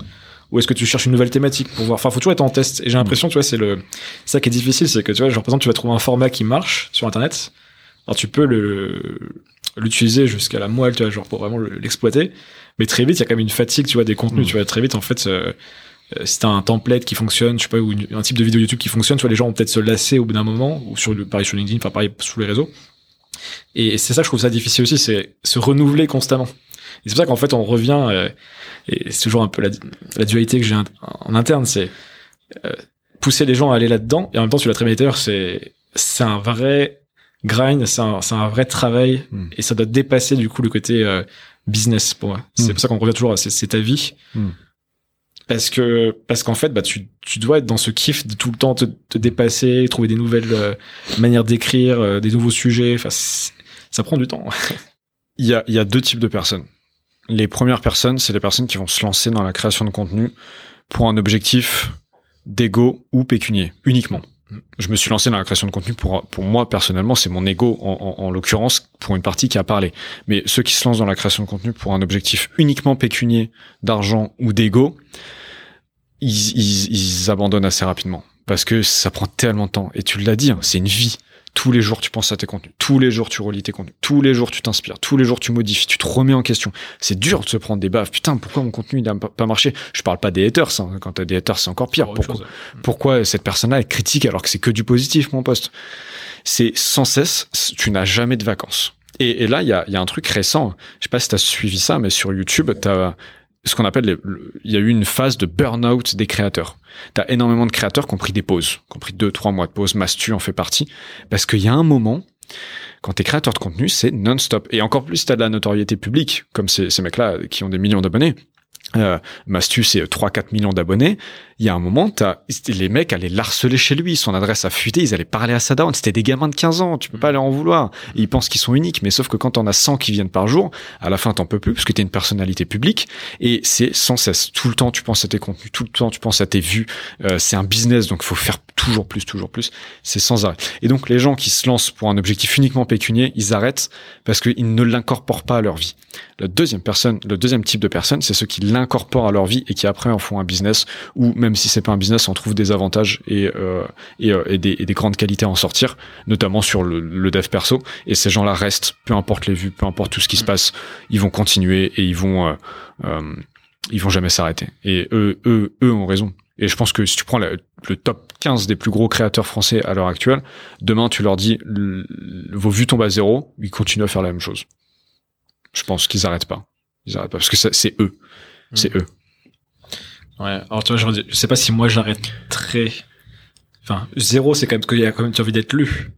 Ou est-ce que tu cherches une nouvelle thématique pour voir? Enfin, faut toujours être en test. Et j'ai l'impression, tu vois, c'est le, ça qui est difficile, c'est que, tu vois, genre, par exemple, tu vas trouver un format qui marche sur Internet. Alors, tu peux le, l'utiliser jusqu'à la moelle, tu vois, genre, pour vraiment l'exploiter. Mais très vite, il y a quand même une fatigue, tu vois, des contenus, mm. tu vois, très vite, en fait, euh, si t'as un template qui fonctionne, je sais pas, ou une, un type de vidéo YouTube qui fonctionne, tu vois, les gens vont peut-être se lasser au bout d'un moment, ou sur le, pareil sur LinkedIn, enfin, pareil sous les réseaux. Et, et c'est ça, je trouve ça difficile aussi, c'est se renouveler constamment. Et c'est pour ça qu'en fait, on revient, euh, et c'est toujours un peu la, la dualité que j'ai in, en interne, c'est euh, pousser les gens à aller là-dedans, et en même temps, tu l'as très bien dit, c'est, c'est un vrai grind, c'est un, c'est un vrai travail, mm. et ça doit dépasser, du coup, le côté euh, business, pour moi. C'est mm. pour ça qu'on revient toujours à c'est, c'est ta vie. Mm. Parce que parce qu'en fait bah tu tu dois être dans ce kiff de tout le temps te, te dépasser, trouver des nouvelles euh, manières d'écrire, euh, des nouveaux sujets, enfin ça prend du temps. il y a il y a deux types de personnes. Les premières personnes, c'est les personnes qui vont se lancer dans la création de contenu pour un objectif d'ego ou pécunier uniquement. Je me suis lancé dans la création de contenu pour pour moi personnellement, c'est mon ego en, en, en l'occurrence pour une partie qui a parlé. Mais ceux qui se lancent dans la création de contenu pour un objectif uniquement pécunier, d'argent ou d'ego, ils, ils, ils abandonnent assez rapidement parce que ça prend tellement de temps. Et tu l'as dit, hein, c'est une vie. Tous les jours, tu penses à tes contenus. Tous les jours, tu relis tes contenus. Tous les jours, tu t'inspires. Tous les jours, tu modifies. Tu te remets en question. C'est dur de se prendre des baffes. Putain, pourquoi mon contenu, il n'a pas marché? Je parle pas des haters, hein. Quand t'as des haters, c'est encore pire. Pourquoi, pourquoi cette personne-là est critique alors que c'est que du positif, mon poste? C'est sans cesse, tu n'as jamais de vacances. Et, et là, il y a, y a un truc récent. Je sais pas si tu as suivi ça, mais sur YouTube, tu as ce qu'on appelle... Il y a eu une phase de burn-out des créateurs. Tu as énormément de créateurs qui ont pris des pauses, qui ont pris deux, trois mois de pause. Mastu en fait partie. Parce qu'il y a un moment... Quand t'es créateur de contenu, c'est non-stop. Et encore plus, t'as de la notoriété publique, comme ces, ces mecs-là qui ont des millions d'abonnés. Euh, Mastu, c'est trois à quatre millions d'abonnés. Il y a un moment, t'as, les mecs allaient l'harceler chez lui. Son adresse a fuité, ils allaient parler à sa daronne. C'était des gamins de quinze ans, tu peux pas leur en vouloir. Et ils pensent qu'ils sont uniques, mais sauf que quand t'en as cent qui viennent par jour, à la fin, t'en peux plus, parce que t'es une personnalité publique. Et c'est sans cesse. Tout le temps, tu penses à tes contenus. Tout le temps, tu penses à tes vues. Euh, c'est un business, donc faut faire toujours plus, toujours plus. C'est sans arrêt. Et donc, les gens qui se lancent pour un objectif uniquement pécunier, ils arrêtent parce qu'ils ne l'incorporent pas à leur vie. La deuxième personne, le deuxième type de personne, c'est ceux qui l'incorporent à leur vie et qui après en font un business, où même si c'est pas un business, on trouve des avantages et, euh, et, euh, et, des, et des grandes qualités à en sortir, notamment sur le, le dev perso. Et ces gens-là restent, peu importe les vues, peu importe tout ce qui se passe, ils vont continuer et ils vont, euh, euh, ils vont jamais s'arrêter. Et eux, eux, eux ont raison. Et je pense que si tu prends la, le top quinze des plus gros créateurs français à l'heure actuelle, demain tu leur dis le, vos vues tombent à zéro, ils continuent à faire la même chose. Je pense qu'ils n'arrêtent pas. Ils n'arrêtent pas parce que ça, c'est eux. Mmh. C'est eux. Ouais. Alors tu vois, je, je sais pas si moi j'arrêterais. Enfin, zéro, c'est quand même parce qu'il y a quand même envie d'être lu.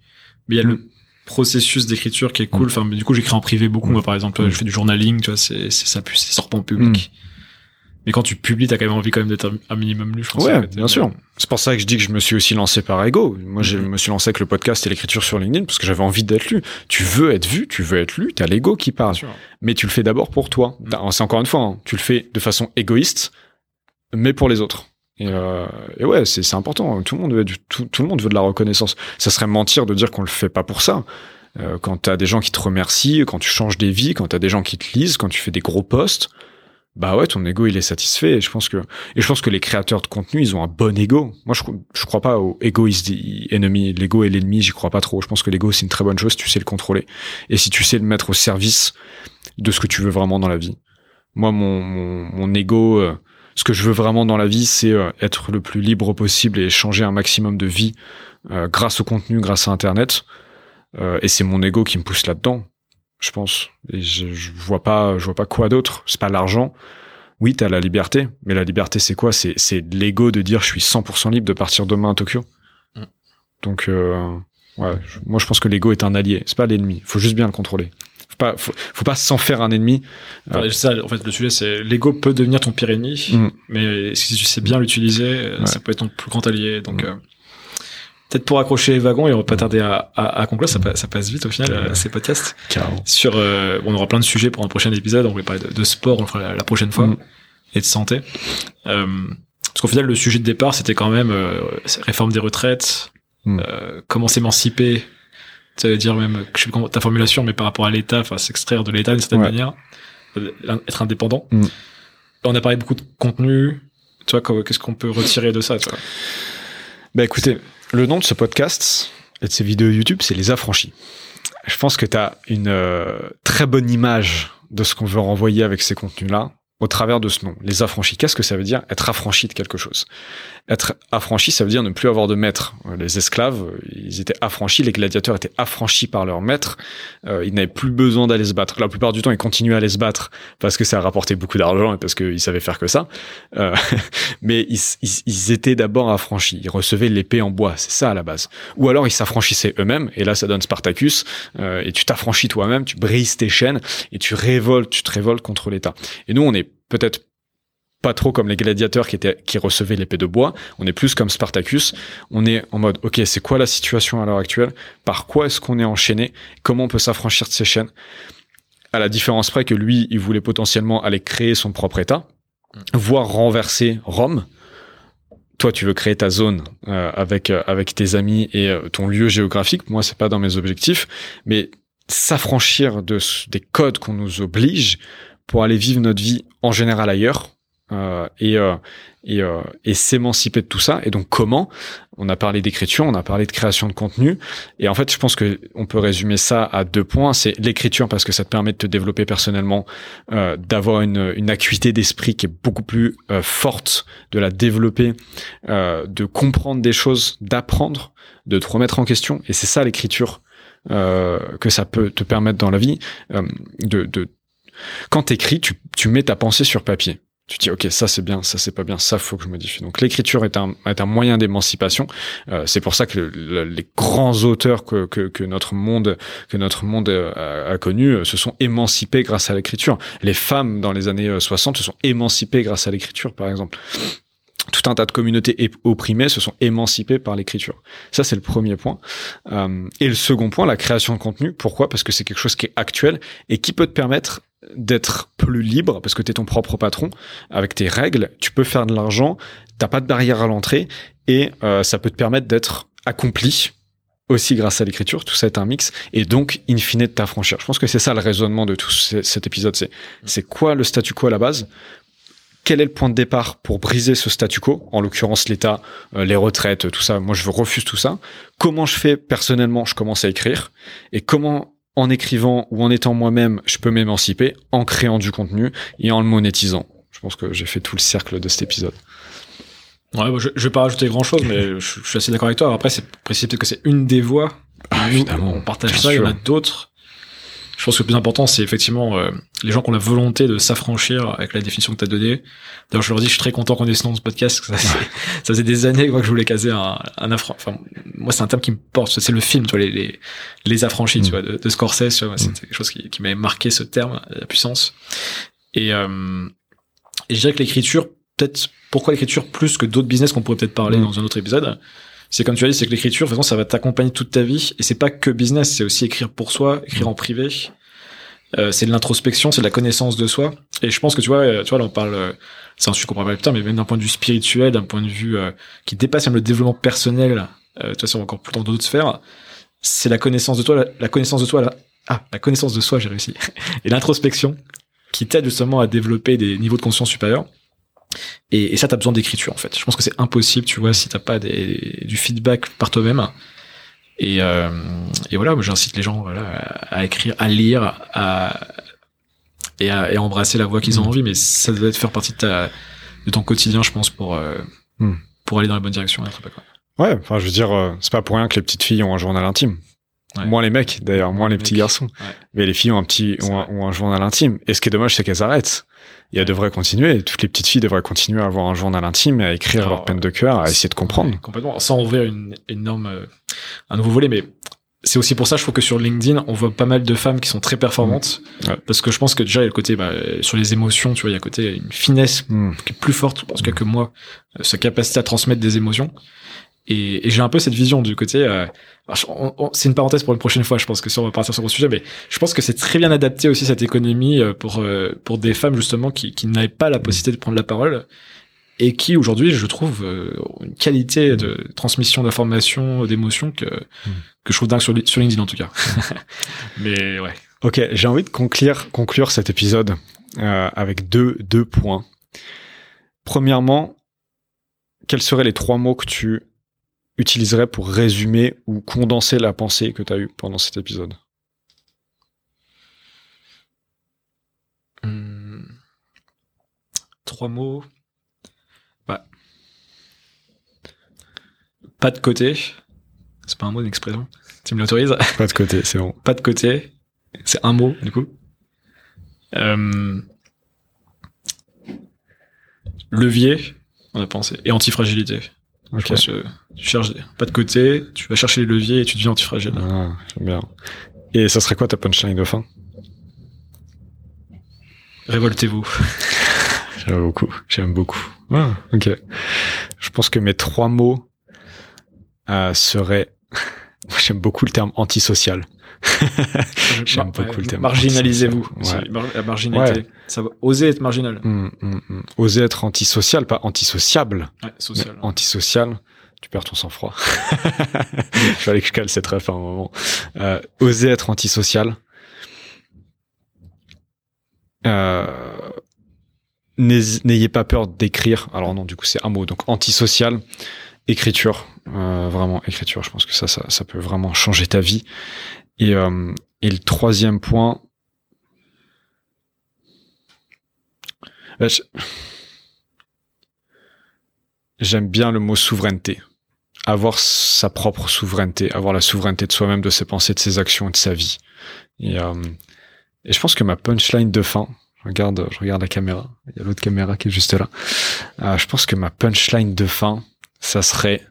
Mais il y a mmh. le processus d'écriture qui est cool. Mmh. Enfin, mais du coup, j'écris en privé beaucoup. Mmh. Moi, par exemple, mmh. je fais du journaling. Tu vois, c'est, c'est ça, ça sort pas en public. Mmh. Mais quand tu publies, t'as quand même envie quand même d'être un minimum lu, je pense. Ouais, bien sûr. C'est pour ça que je dis que je me suis aussi lancé par ego. Moi, je mm-hmm. me suis lancé avec le podcast et l'écriture sur LinkedIn parce que j'avais envie d'être lu. Tu veux être vu, tu veux être lu, t'as l'ego qui parle. Mais tu le fais d'abord pour toi. Mm-hmm. C'est encore une fois, hein, tu le fais de façon égoïste, mais pour les autres. Et, euh, et ouais, c'est, c'est important. Tout le monde veut du, tout, tout le monde veut de la reconnaissance. Ça serait mentir de dire qu'on le fait pas pour ça. Euh, quand t'as des gens qui te remercient, quand tu changes des vies, quand t'as des gens qui te lisent, quand tu fais des gros posts, bah ouais, ton ego il est satisfait. Et je pense que et je pense que les créateurs de contenu, ils ont un bon ego. Moi je je crois pas au ego is the enemy, l'ego est l'ennemi, j'y crois pas trop. Je pense que l'ego c'est une très bonne chose si tu sais le contrôler et si tu sais le mettre au service de ce que tu veux vraiment dans la vie. Moi mon mon mon ego euh, ce que je veux vraiment dans la vie, c'est euh, être le plus libre possible et changer un maximum de vie euh, grâce au contenu, grâce à internet euh, et c'est mon ego qui me pousse là-dedans. Je pense. Et je, je vois pas, je vois pas quoi d'autre. C'est pas l'argent. Oui, t'as la liberté. Mais la liberté, c'est quoi? C'est, c'est l'ego de dire je suis cent pour cent libre de partir demain à Tokyo. Mm. Donc, euh, ouais. Je, moi, je pense que l'ego est un allié. C'est pas l'ennemi. Faut juste bien le contrôler. Faut pas, faut, faut pas s'en faire un ennemi. Enfin, euh, ça, en fait, le sujet, c'est l'ego peut devenir ton pire ennemi. Mm. Mais si tu sais bien l'utiliser, ouais. ça peut être ton plus grand allié. Donc, mm. euh, peut-être pour accrocher les wagons et on va pas tarder à, à, à conclure, ça, ça passe vite au final euh, ces podcasts. Carrément. Sur, euh, on aura plein de sujets pour un prochain épisode. On va parler de, de sport, on le fera la, la prochaine fois mm. et de santé. Euh, parce qu'au final, le sujet de départ, c'était quand même euh, réforme des retraites, mm. euh, comment s'émanciper. Ça veut dire même je sais pas ta formulation, mais par rapport à l'État, enfin s'extraire de l'État d'une certaine ouais. manière, être indépendant. Mm. On a parlé beaucoup de contenu. Tu vois, qu'est-ce qu'on peut retirer de ça, tu vois? Bah écoutez, le nom de ce podcast et de ces vidéos YouTube, c'est Les Affranchis. Je pense que tu as une euh, très bonne image de ce qu'on veut renvoyer avec ces contenus-là au travers de ce nom. Les Affranchis, qu'est-ce que ça veut dire? Être affranchi de quelque chose. Être affranchi, ça veut dire ne plus avoir de maître. Les esclaves, ils étaient affranchis, les gladiateurs étaient affranchis par leur maître. Euh, ils n'avaient plus besoin d'aller se battre. La plupart du temps, ils continuaient à aller se battre parce que ça rapportait beaucoup d'argent et parce qu'ils savaient faire que ça. Euh, mais ils, ils, ils étaient d'abord affranchis. Ils recevaient l'épée en bois, c'est ça à la base. Ou alors, ils s'affranchissaient eux-mêmes, et là, ça donne Spartacus. Euh, et tu t'affranchis toi-même, tu brises tes chaînes et tu révoltes, tu te révoltes contre l'État. Et nous, on est peut-être pas trop comme les gladiateurs qui étaient, qui recevaient l'épée de bois. On est plus comme Spartacus. On est en mode, ok, c'est quoi la situation à l'heure actuelle? Par quoi est-ce qu'on est enchaîné? Comment on peut s'affranchir de ces chaînes? À la différence près que lui, il voulait potentiellement aller créer son propre État, voire renverser Rome. Toi, tu veux créer ta zone euh, avec euh, avec tes amis et euh, ton lieu géographique. Moi, c'est pas dans mes objectifs, mais s'affranchir de des codes qu'on nous oblige pour aller vivre notre vie en général ailleurs euh, et, euh, et, euh, et s'émanciper de tout ça. Et donc comment? On a parlé d'écriture, on a parlé de création de contenu. Et en fait, je pense que on peut résumer ça à deux points. C'est l'écriture parce que ça te permet de te développer personnellement, euh, d'avoir une, une acuité d'esprit qui est beaucoup plus euh, forte, de la développer, euh, de comprendre des choses, d'apprendre, de te remettre en question. Et c'est ça l'écriture. euh, que ça peut te permettre dans la vie. Euh, de, de quand t'écris, tu, tu mets ta pensée sur papier. Tu dis, ok, ça c'est bien, ça c'est pas bien, ça faut que je modifie. Donc l'écriture est un, est un moyen d'émancipation. Euh, c'est pour ça que le, le, les grands auteurs que, que, que notre monde, que notre monde a, a connu se sont émancipés grâce à l'écriture. Les femmes dans les années soixante se sont émancipées grâce à l'écriture, par exemple. Tout un tas de communautés opprimées se sont émancipées par l'écriture. Ça, c'est le premier point. Euh, et le second point, la création de contenu. Pourquoi ? Parce que c'est quelque chose qui est actuel et qui peut te permettre d'être plus libre, parce que t'es ton propre patron. Avec tes règles, tu peux faire de l'argent, t'as pas de barrière à l'entrée, et euh, ça peut te permettre d'être accompli aussi grâce à l'écriture. Tout ça est un mix, et donc in fine de t'affranchir. Je pense que c'est ça le raisonnement de tout ce, cet épisode. C'est, c'est quoi le statu quo à la base ? Quel est le point de départ pour briser ce statu quo ? En l'occurrence, l'État, euh, les retraites, tout ça. Moi, je refuse tout ça. Comment je fais personnellement ? Je commence à écrire. Et comment, en écrivant ou en étant moi-même, je peux m'émanciper en créant du contenu et en le monétisant ? Je pense que j'ai fait tout le cercle de cet épisode. Ouais, bon, je, je vais pas rajouter grand-chose, mais je, je suis assez d'accord avec toi. Après, c'est précisé peut-être que c'est une des voies. Ah, évidemment. On partage ça, il y en a d'autres. Je pense que le plus important, c'est effectivement euh, les gens qui ont la volonté de s'affranchir avec la définition que tu as donnée. D'ailleurs, je leur dis, je suis très content qu'on ait ce nom de ce podcast. Parce que ça, c'est, ça faisait des années moi, que je voulais caser un, un affran... Enfin, moi, c'est un terme qui me porte. C'est le film, tu vois, les, les, les affranchis, mmh. tu vois, de, de Scorsese. Tu vois, c'est mmh. quelque chose qui, qui m'avait marqué, ce terme, la puissance. Et, euh, et je dirais que l'écriture, peut-être, pourquoi l'écriture plus que d'autres business qu'on pourrait peut-être parler mmh. dans un autre épisode? C'est comme tu as dit, c'est que l'écriture, de toute façon, ça va t'accompagner toute ta vie. Et c'est pas que business, c'est aussi écrire pour soi, écrire en privé. Euh, c'est de l'introspection, c'est de la connaissance de soi. Et je pense que tu vois, tu vois, là on parle, c'est un sujet qu'on parle plus tard, mais même d'un point de vue spirituel, d'un point de vue euh, qui dépasse même le développement personnel. Euh, tu vois, c'est encore plus dans d'autres sphères. C'est la connaissance de toi, la, la connaissance de toi, la, ah, la connaissance de soi, j'ai réussi. Et l'introspection qui t'aide justement à développer des niveaux de conscience supérieurs. Et, et ça, t'as besoin d'écriture, en fait. Je pense que c'est impossible, tu vois, si t'as pas des, du feedback par toi-même. Et, euh, et voilà, moi, j'incite les gens, voilà, à écrire, à lire, à, et à, et à embrasser la voix qu'ils ont mmh. envie. Mais ça doit être faire partie de ta, de ton quotidien, je pense, pour, euh, mmh. pour aller dans la bonne direction. Hein, pas quoi. Ouais, enfin, je veux dire, euh, c'est pas pour rien que les petites filles ont un journal intime. Ouais. Moins les mecs, d'ailleurs, moins les, les petits mecs. Garçons. Ouais. Mais les filles ont un petit, ont un, ont un journal intime. Et ce qui est dommage, c'est qu'elles arrêtent. Et elles devraient continuer. Toutes les petites filles devraient continuer à avoir un journal intime, à écrire alors, leur peine de cœur, à essayer de comprendre. Complètement. Sans ouvrir une énorme, euh, un nouveau volet. Mais c'est aussi pour ça, je trouve que sur LinkedIn, on voit pas mal de femmes qui sont très performantes. Ouais. Parce que je pense que déjà, il y a le côté, bah, sur les émotions, tu vois, il y a le côté, une finesse mm. qui est plus forte, en tout cas, que moi, euh, sa capacité à transmettre des émotions. Et, et j'ai un peu cette vision du côté euh, on, on, c'est une parenthèse pour une prochaine fois, je pense que si on va partir sur le sujet, mais je pense que c'est très bien adapté aussi cette économie pour euh, pour des femmes justement qui qui n'avaient pas la possibilité de prendre la parole et qui aujourd'hui, je trouve, euh, ont une qualité de transmission d'informations, d'émotions que mm. que je trouve dingue sur, sur LinkedIn en tout cas. Mais ouais. Ok, j'ai envie de conclure conclure cet épisode euh, avec deux deux points. Premièrement, quels seraient les trois mots que tu utiliserais pour résumer ou condenser la pensée que tu as eue pendant cet épisode? Mmh. Trois mots. Bah. Pas de côté. C'est pas un mot, une expression. Tu me l'autorises? Pas de côté, c'est bon. Pas de côté. C'est un mot, du coup. Euh... Levier, on a pensé. Et antifragilité. Okay. Je pense que tu cherches pas de côté, tu vas chercher les leviers et tu deviens antifragile. Ah, j'aime bien. Et ça serait quoi ta punchline de fin ? Révoltez-vous. J'aime beaucoup. J'aime beaucoup. Ah, ok. Je pense que mes trois mots euh, seraient. J'aime beaucoup le terme antisocial. J'aime beaucoup ouais, le thème. Marginalisez-vous. Ouais. Mar- la marginalité. Ouais. Ça va oser être marginal. Mmh, mmh, mmh. Oser être antisocial, pas antisociable. Ouais, social. Hein. Antisocial. Tu perds ton sang-froid. Il fallait que je cale cette ref à un moment. Euh, oser être antisocial. Euh, n'ayez pas peur d'écrire. Alors non, du coup, c'est un mot. Donc, antisocial. Écriture. Euh, vraiment, écriture. Je pense que ça, ça, ça peut vraiment changer ta vie. Et, euh, et le troisième point, ben, je... j'aime bien le mot souveraineté. avoir sa propre souveraineté, avoir la souveraineté de soi-même, de ses pensées, de ses actions et de sa vie. Et, euh, et je pense que ma punchline de fin, je regarde, je regarde la caméra, il y a l'autre caméra qui est juste là, euh, je pense que ma punchline de fin, ça serait...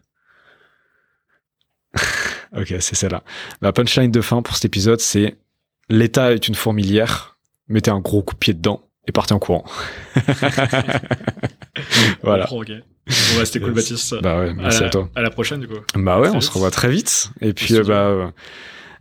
ok, c'est celle-là. Ma punchline de fin pour cet épisode, c'est « L'État est une fourmilière, mettez un gros coup de pied dedans et partez en courant. » Voilà. Okay. Bon, bah, c'était cool, yes. Baptiste. Bah ouais, merci à, la, à toi. À la prochaine, du coup. Bah ouais, on se revoit très vite. Et puis, euh, bah, euh,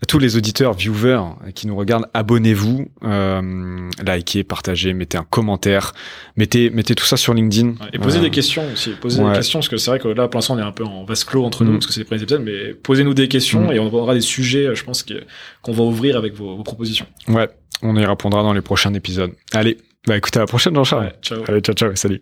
à tous les auditeurs, viewers qui nous regardent, abonnez-vous, euh, likez, partagez, mettez un commentaire, mettez, mettez tout ça sur LinkedIn. Ouais, et posez euh, des questions aussi. Posez ouais. des questions, parce que c'est vrai que là, pour l'instant, on est un peu en vase clos entre nous, mmh. parce que c'est les premiers épisodes, mais posez-nous des questions mmh. et on abordera des sujets, je pense, que, qu'on va ouvrir avec vos, vos propositions. Ouais, on y répondra dans les prochains épisodes. Allez, bah écoutez, à la prochaine, Jean-Charles. Ouais, ciao. Allez, ciao, ciao, salut.